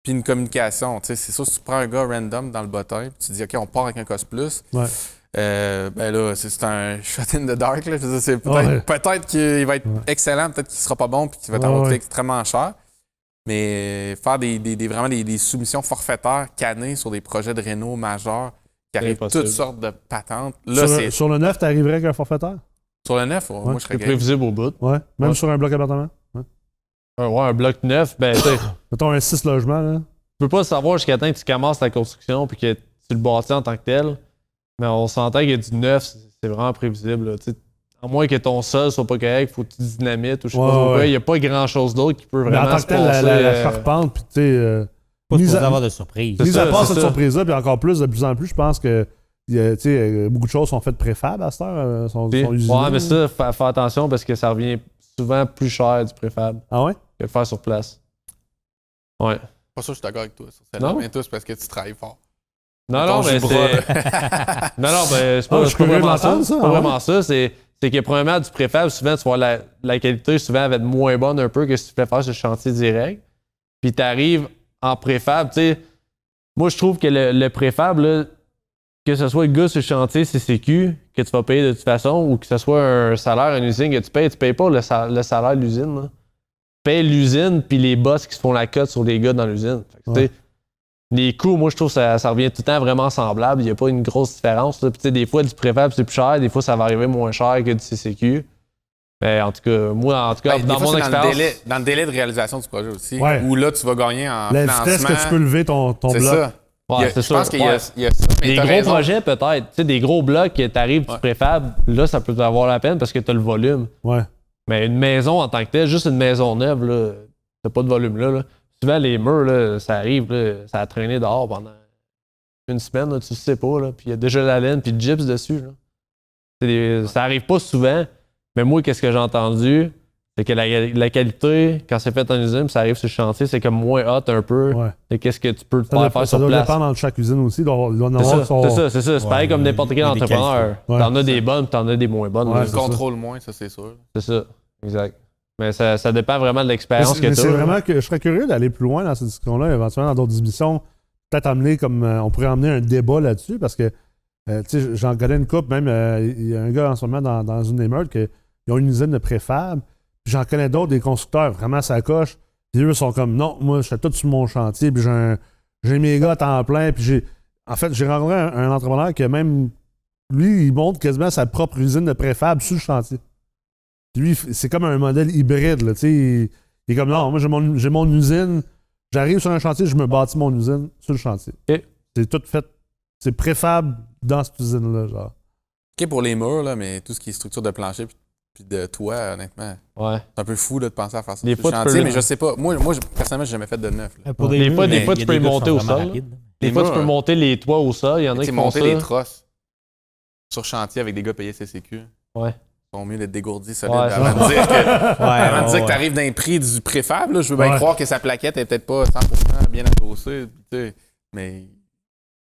Puis une communication. Tu sais, c'est sûr, si tu prends un gars random dans le bottin, puis tu dis, OK, on part avec un COS Plus. Ouais. Ben là, c'est un shot in the dark. Là. Je veux dire, c'est peut-être qu'il va être excellent, peut-être qu'il sera pas bon, puis qu'il va t'en coûter extrêmement cher. Mais faire vraiment des soumissions forfaitaires cannées sur des projets de réno majeurs qui arrivent toutes sortes de patentes. Là, sur le 9, tu arriverais avec un forfaitaire? Sur le 9, moi, je serais prévisible au bout. Ouais. Même sur un bloc appartement? Un bloc 9, ben tu mettons un 6 logements, là. Tu peux pas savoir jusqu'à temps que tu commences ta construction puis que tu le bâtis en tant que tel. Mais on s'entend qu'il y a du 9, c'est vraiment prévisible, là. À moins que ton sol soit pas correct, faut que tu dynamites ou je sais pas quoi. Il n'y a pas grand-chose d'autre qui peut vraiment se passer. Mais en tant que la charpente, puis tu sais... pas de avoir de surprise. Mis à part cette surprise-là, puis encore plus, de plus en plus, je pense que beaucoup de choses sont faites préfab à cette heure, sont usinées. Ouais, mais ça, fais attention parce que ça revient souvent plus cher du préfab que de faire sur place. Ouais. Pas sûr que je suis d'accord avec toi. Ça revient tous parce que tu travailles fort. Non, mais c'est... non, c'est pas vraiment ça. C'est pas vraiment ça, c'est que premièrement, du préfab, souvent, tu vois, la qualité, souvent, va être moins bonne un peu que si tu pouvais faire sur le chantier direct. Puis t'arrives en préfab, tu sais, moi, je trouve que le préfab, là, que ce soit le gars sur le chantier CCQ, que tu vas payer de toute façon, ou que ce soit un salaire, une usine que tu payes pas le salaire de l'usine, là. Tu payes l'usine, puis les boss qui se font la cote sur les gars dans l'usine. Fait que, les coûts, moi, je trouve que ça revient tout le temps vraiment semblable. Il n'y a pas une grosse différence. Puis, tu sais, des fois, du préfab, c'est plus cher. Des fois, ça va arriver moins cher que du CCQ. Mais en tout cas, dans mon expérience... Dans le délai de réalisation du projet aussi, où là, tu vas gagner en financement. La vitesse que tu peux lever ton bloc. Ça. Ouais, c'est ça. Je pense qu'il y a ça. Mais des gros projets, peut-être. Tu sais, des gros blocs que tu arrives du préfab, là, ça peut t'avoir la peine parce que tu as le volume. Ouais. Mais une maison en tant que telle, juste une maison neuve, là, t'as pas de volume là. Souvent, les murs, là, ça arrive, là, ça a traîné dehors pendant une semaine, là, tu le sais pas, là, puis il y a déjà la laine puis le gyps dessus. Là. Ça arrive pas souvent, mais moi, qu'est-ce que j'ai entendu, c'est que la qualité, quand c'est fait en usine, ça arrive sur le chantier, c'est comme moins hot un peu. Ouais. Qu'est-ce que tu peux te faire sur place. Ça doit dépendre de chaque usine aussi. C'est ça. C'est pareil comme n'importe quel entrepreneur. T'en as des bonnes, t'en as des moins bonnes. Tu contrôles moins, ça, c'est sûr. C'est ça, exact. Mais ça dépend vraiment de l'expérience que tu as. C'est vraiment que je serais curieux d'aller plus loin dans cette discussion-là, éventuellement dans d'autres émissions, peut-être amener comme on pourrait emmener un débat là-dessus parce que tu sais, j'en connais une couple, même il y a un gars en ce moment dans une émeute qui ont une usine de préfab. J'en connais d'autres, des constructeurs vraiment ça coche. Puis eux sont comme non, moi je suis tout sur mon chantier, puis j'ai mes gars à temps plein, puis j'ai En fait, j'ai rencontré un entrepreneur qui, même lui, il monte quasiment sa propre usine de préfab sur le chantier. Puis lui, c'est comme un modèle hybride, là, tu sais. Il est comme, non, moi, j'ai mon usine, j'arrive sur un chantier, je me bâtis mon usine sur le chantier. Okay. C'est tout fait, c'est préfab dans cette usine-là, genre. OK pour les murs, là, mais tout ce qui est structure de plancher puis de toit, honnêtement, ouais. C'est un peu fou là, de penser à faire ça. Des fois, chantier, mais je sais pas. Moi personnellement, j'ai jamais fait de neuf. Pour des fois, tu peux monter au sol. Des fois, tu peux monter les toits au sol. Il y en a qui font monter ça. Les trosses sur chantier avec des gars payés CCQ. Ouais. Ils sont mieux d'être dégourdis solides. Ouais, avant de dire que tu arrives d'un prix du préfab, là, je veux bien croire que sa plaquette est peut-être pas 100% bien adossée. Mais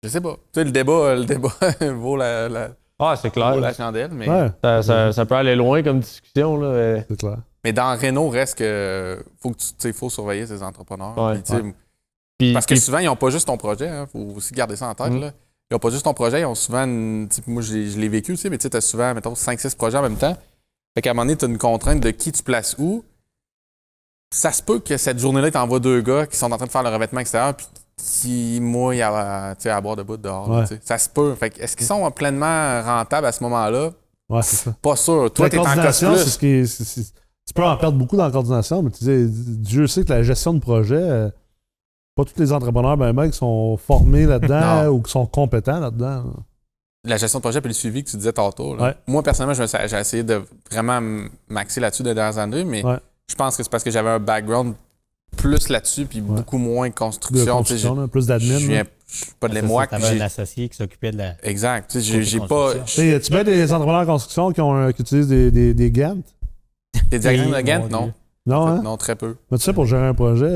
je sais pas. Tu sais, le débat vaut la Ah, c'est clair. La chandelle, mais ouais. Ça peut aller loin comme discussion. Là, mais... C'est clair. Mais dans Renault, reste que faut surveiller ces entrepreneurs. Ouais, parce que souvent, ils n'ont pas juste ton projet. Hein, faut aussi garder ça en tête. Là. Ils n'ont pas juste ton projet. Ils ont souvent, moi, je l'ai vécu, mais tu as souvent, mettons, 5-6 projets en même temps. Fait qu'à un moment donné, tu as une contrainte de qui tu places où. Ça se peut que cette journée-là, tu envoies deux gars qui sont en train de faire le revêtement extérieur. Puis qui mouillent à boire de bout dehors. Ouais. Là, ça se peut. Fait que, est-ce qu'ils sont pleinement rentables à ce moment-là? Ouais, c'est ça. Pas sûr. Toi, tu es en coordination. Tu peux en perdre beaucoup dans la coordination, mais Dieu sait que la gestion de projet, pas tous les entrepreneurs qui sont formés là-dedans ou qui sont compétents là-dedans. Là. La gestion de projet puis le suivi que tu disais tantôt. Là. Ouais. Moi, personnellement, j'ai essayé de vraiment m'axer là-dessus de dernières années, mais je pense que c'est parce que j'avais un background plus là-dessus, puis beaucoup moins construction là, plus d'admin. Je suis pas de l'émoi. Tu avais un associé qui s'occupait de la... Exact. J'ai pas... Tu mets des entrepreneurs en construction qui utilisent des Gantt? Des diagrammes de Gantt? Non. Non, hein? Non, très peu. Mais tu sais, pour gérer un projet...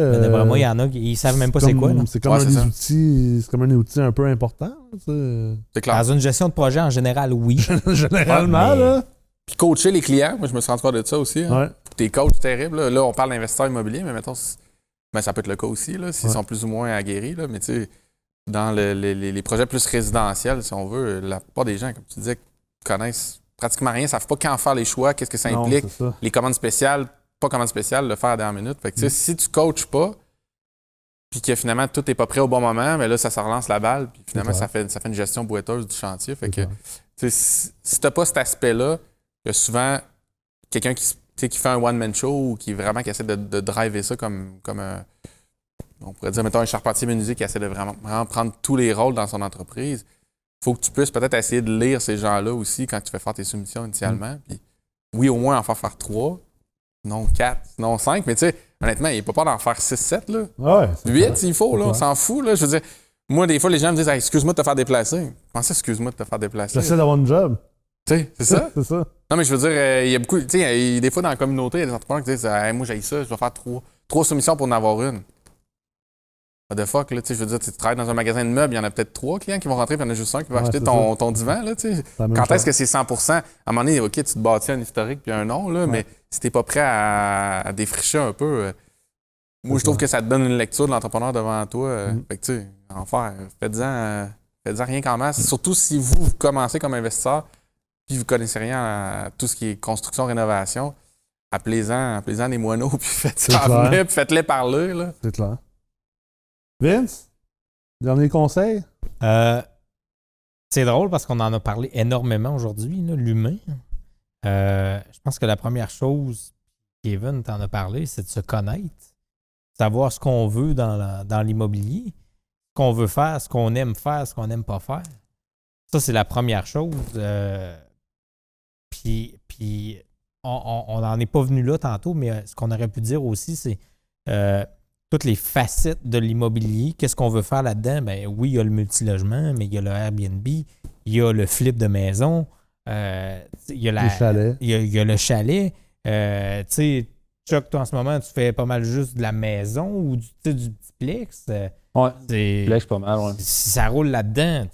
Moi, il y en a qui savent même pas c'est quoi. Là. C'est comme un outil, c'est comme un outil un peu important. C'est clair. Dans une gestion de projet, en général, oui. Généralement, là. Puis coacher les clients. Moi, je me suis rendu compte de ça aussi. Tes coachs, terrible. Là, on parle d'investisseurs immobiliers, mais mettons... Ben, ça peut être le cas aussi, là, s'ils sont plus ou moins aguerris. Là, mais tu sais, dans les projets plus résidentiels, si on veut, la plupart des gens, comme tu disais, connaissent pratiquement rien, ne savent pas quand faire les choix, qu'est-ce que ça implique, les commandes spéciales, pas commandes spéciales, le faire à la dernière minute. Fait que, tu sais, si tu ne coaches pas, puis que finalement tout n'est pas prêt au bon moment, mais là, ça relance la balle, puis finalement, ça fait une gestion boiteuse du chantier. Fait que, tu sais, si tu n'as pas cet aspect-là, il y a souvent quelqu'un qui fait un one-man show ou qui vraiment qui essaie de driver ça comme un, on pourrait dire, mettons, un charpentier menuisier qui essaie de vraiment prendre tous les rôles dans son entreprise. Il faut que tu puisses peut-être essayer de lire ces gens-là aussi quand tu fais faire tes soumissions initialement. Puis, oui, au moins en faire 3, non 4, non 5, mais tu sais, honnêtement, il n'est pas peur d'en faire 6-7, là. Ouais, 8, s'il faut, là, on s'en fout, là. Je veux dire, moi, des fois, les gens me disent, hey, excuse-moi de te faire déplacer. Je pensais, excuse-moi de te faire déplacer. J'essaie d'avoir une job. C'est ça? C'est ça. Non, mais je veux dire, il y a beaucoup. Tu sais, des fois, dans la communauté, il y a des entrepreneurs qui disent hey, moi, j'ai ça, je dois faire 3 soumissions pour en avoir une. What the fuck, là, tu sais, je veux dire, tu travailles dans un magasin de meubles, il y en a peut-être 3 clients qui vont rentrer, puis il y en a juste un qui va acheter ton divan, là, tu sais. Quand est-ce que c'est 100%? À un moment donné, OK, tu te bâtis un historique puis un nom, là, mais si t'es pas prêt à défricher un peu, moi, je trouve que ça te donne une lecture de l'entrepreneur devant toi. Fait que, tu sais, en faire. Faites-en rien qu'en masse. Surtout si vous commencez comme investisseur. Puis vous ne connaissez rien à tout ce qui est construction, rénovation, appelez-en des moineaux, puis faites-les parler. Là. C'est clair. Vince, dernier conseil? C'est drôle parce qu'on en a parlé énormément aujourd'hui, là, l'humain. Je pense que la première chose, Kevin, t'en as parlé, c'est de se connaître, savoir ce qu'on veut dans l'immobilier, ce qu'on veut faire, ce qu'on aime faire, ce qu'on n'aime pas faire. Ça, c'est la première chose. Puis, on n'en est pas venu là tantôt, mais ce qu'on aurait pu dire aussi, c'est toutes les facettes de l'immobilier. Qu'est-ce qu'on veut faire là-dedans? Ben oui, il y a le multilogement, mais il y a le Airbnb, il y a le flip de maison, il y a le chalet. Il y a le chalet. Tu sais, Chuck, toi, en ce moment, tu fais pas mal juste de la maison ou du duplex. Ouais, duplex pas mal, ouais. Si ça roule là-dedans,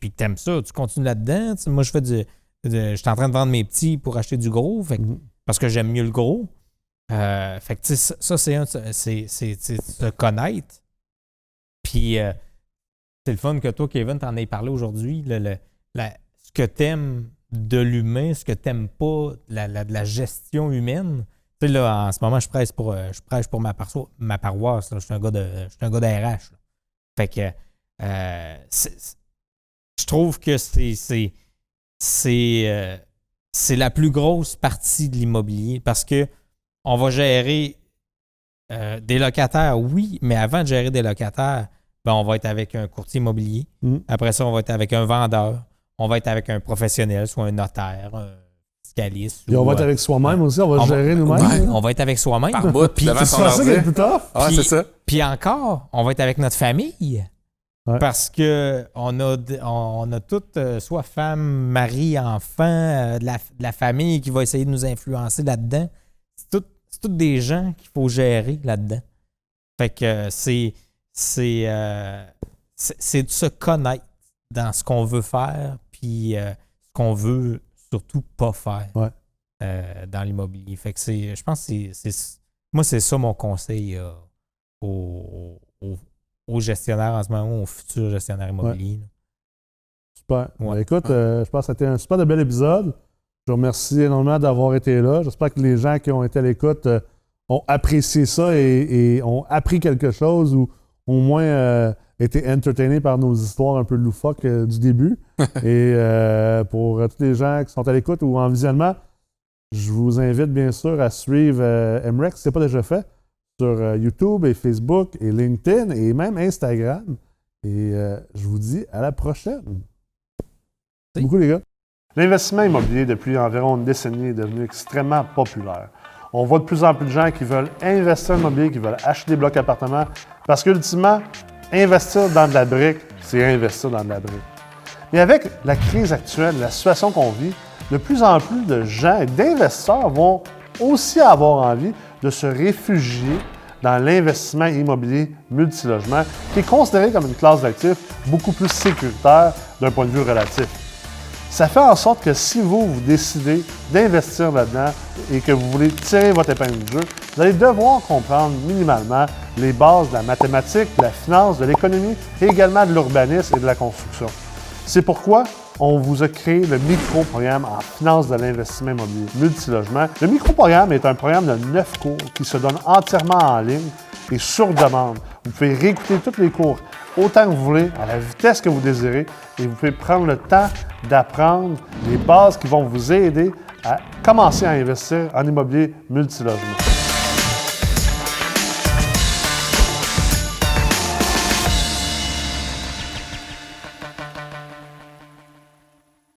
puis que t'aimes ça, tu continues là-dedans. Tu sais, moi, je fais du... Je suis en train de vendre mes petits pour acheter du gros, parce que j'aime mieux le gros. Fait que tu sais, ça, c'est se connaître. Puis, c'est le fun que toi, Kevin, t'en aies parlé aujourd'hui. Ce que t'aimes de l'humain, ce que t'aimes pas de la gestion humaine. Tu sais, là, en ce moment, je prêche pour ma paroisse. Je suis un gars d'ARH. Fait que je trouve que c'est la plus grosse partie de l'immobilier parce que on va gérer des locataires, oui, mais avant de gérer des locataires, ben on va être avec un courtier immobilier. Mmh. Après ça, on va être avec un vendeur. On va être avec un professionnel, soit un notaire, un fiscaliste. Et on va être avec soi-même aussi, on va gérer nous-mêmes. On va être avec soi-même. Par bout, puis c'est ça qui est plus tough. Ah, c'est ça. Puis encore, on va être avec notre famille. Ouais. Parce que on a toutes, soit femmes, mari, enfants, de la famille qui va essayer de nous influencer là-dedans. C'est tout des gens qu'il faut gérer là-dedans. Fait que c'est de se connaître dans ce qu'on veut faire puis ce qu'on veut surtout pas faire dans l'immobilier. Fait que je pense que moi, c'est ça mon conseil aux gestionnaires en ce moment, aux futurs gestionnaires immobiliers. Ouais. Super. Ouais. Ben, écoute, je pense que c'était un super de bel épisode. Je vous remercie énormément d'avoir été là. J'espère que les gens qui ont été à l'écoute ont apprécié ça et ont appris quelque chose ou au moins été entertainés par nos histoires un peu loufoques du début. Et pour tous les gens qui sont à l'écoute ou en visionnement, je vous invite bien sûr à suivre MREX, si ce n'est pas déjà fait, sur YouTube et Facebook et LinkedIn et même Instagram. Et je vous dis à la prochaine. Merci beaucoup, les gars. L'investissement immobilier, depuis environ une décennie, est devenu extrêmement populaire. On voit de plus en plus de gens qui veulent investir en immobilier, qui veulent acheter des blocs d'appartements, parce qu'ultimement, investir dans de la brique, c'est investir dans de la brique. Mais avec la crise actuelle, la situation qu'on vit, de plus en plus de gens et d'investisseurs vont aussi avoir envie de se réfugier dans l'investissement immobilier multilogement, qui est considéré comme une classe d'actifs beaucoup plus sécuritaire d'un point de vue relatif. Ça fait en sorte que si vous décidez d'investir là-dedans et que vous voulez tirer votre épingle du jeu, vous allez devoir comprendre minimalement les bases de la mathématique, de la finance, de l'économie et également de l'urbanisme et de la construction. C'est pourquoi on vous a créé le micro-programme en finance de l'investissement immobilier multilogement. Le micro-programme est un programme de 9 cours qui se donne entièrement en ligne et sur demande. Vous pouvez réécouter tous les cours autant que vous voulez, à la vitesse que vous désirez, et vous pouvez prendre le temps d'apprendre les bases qui vont vous aider à commencer à investir en immobilier multilogement.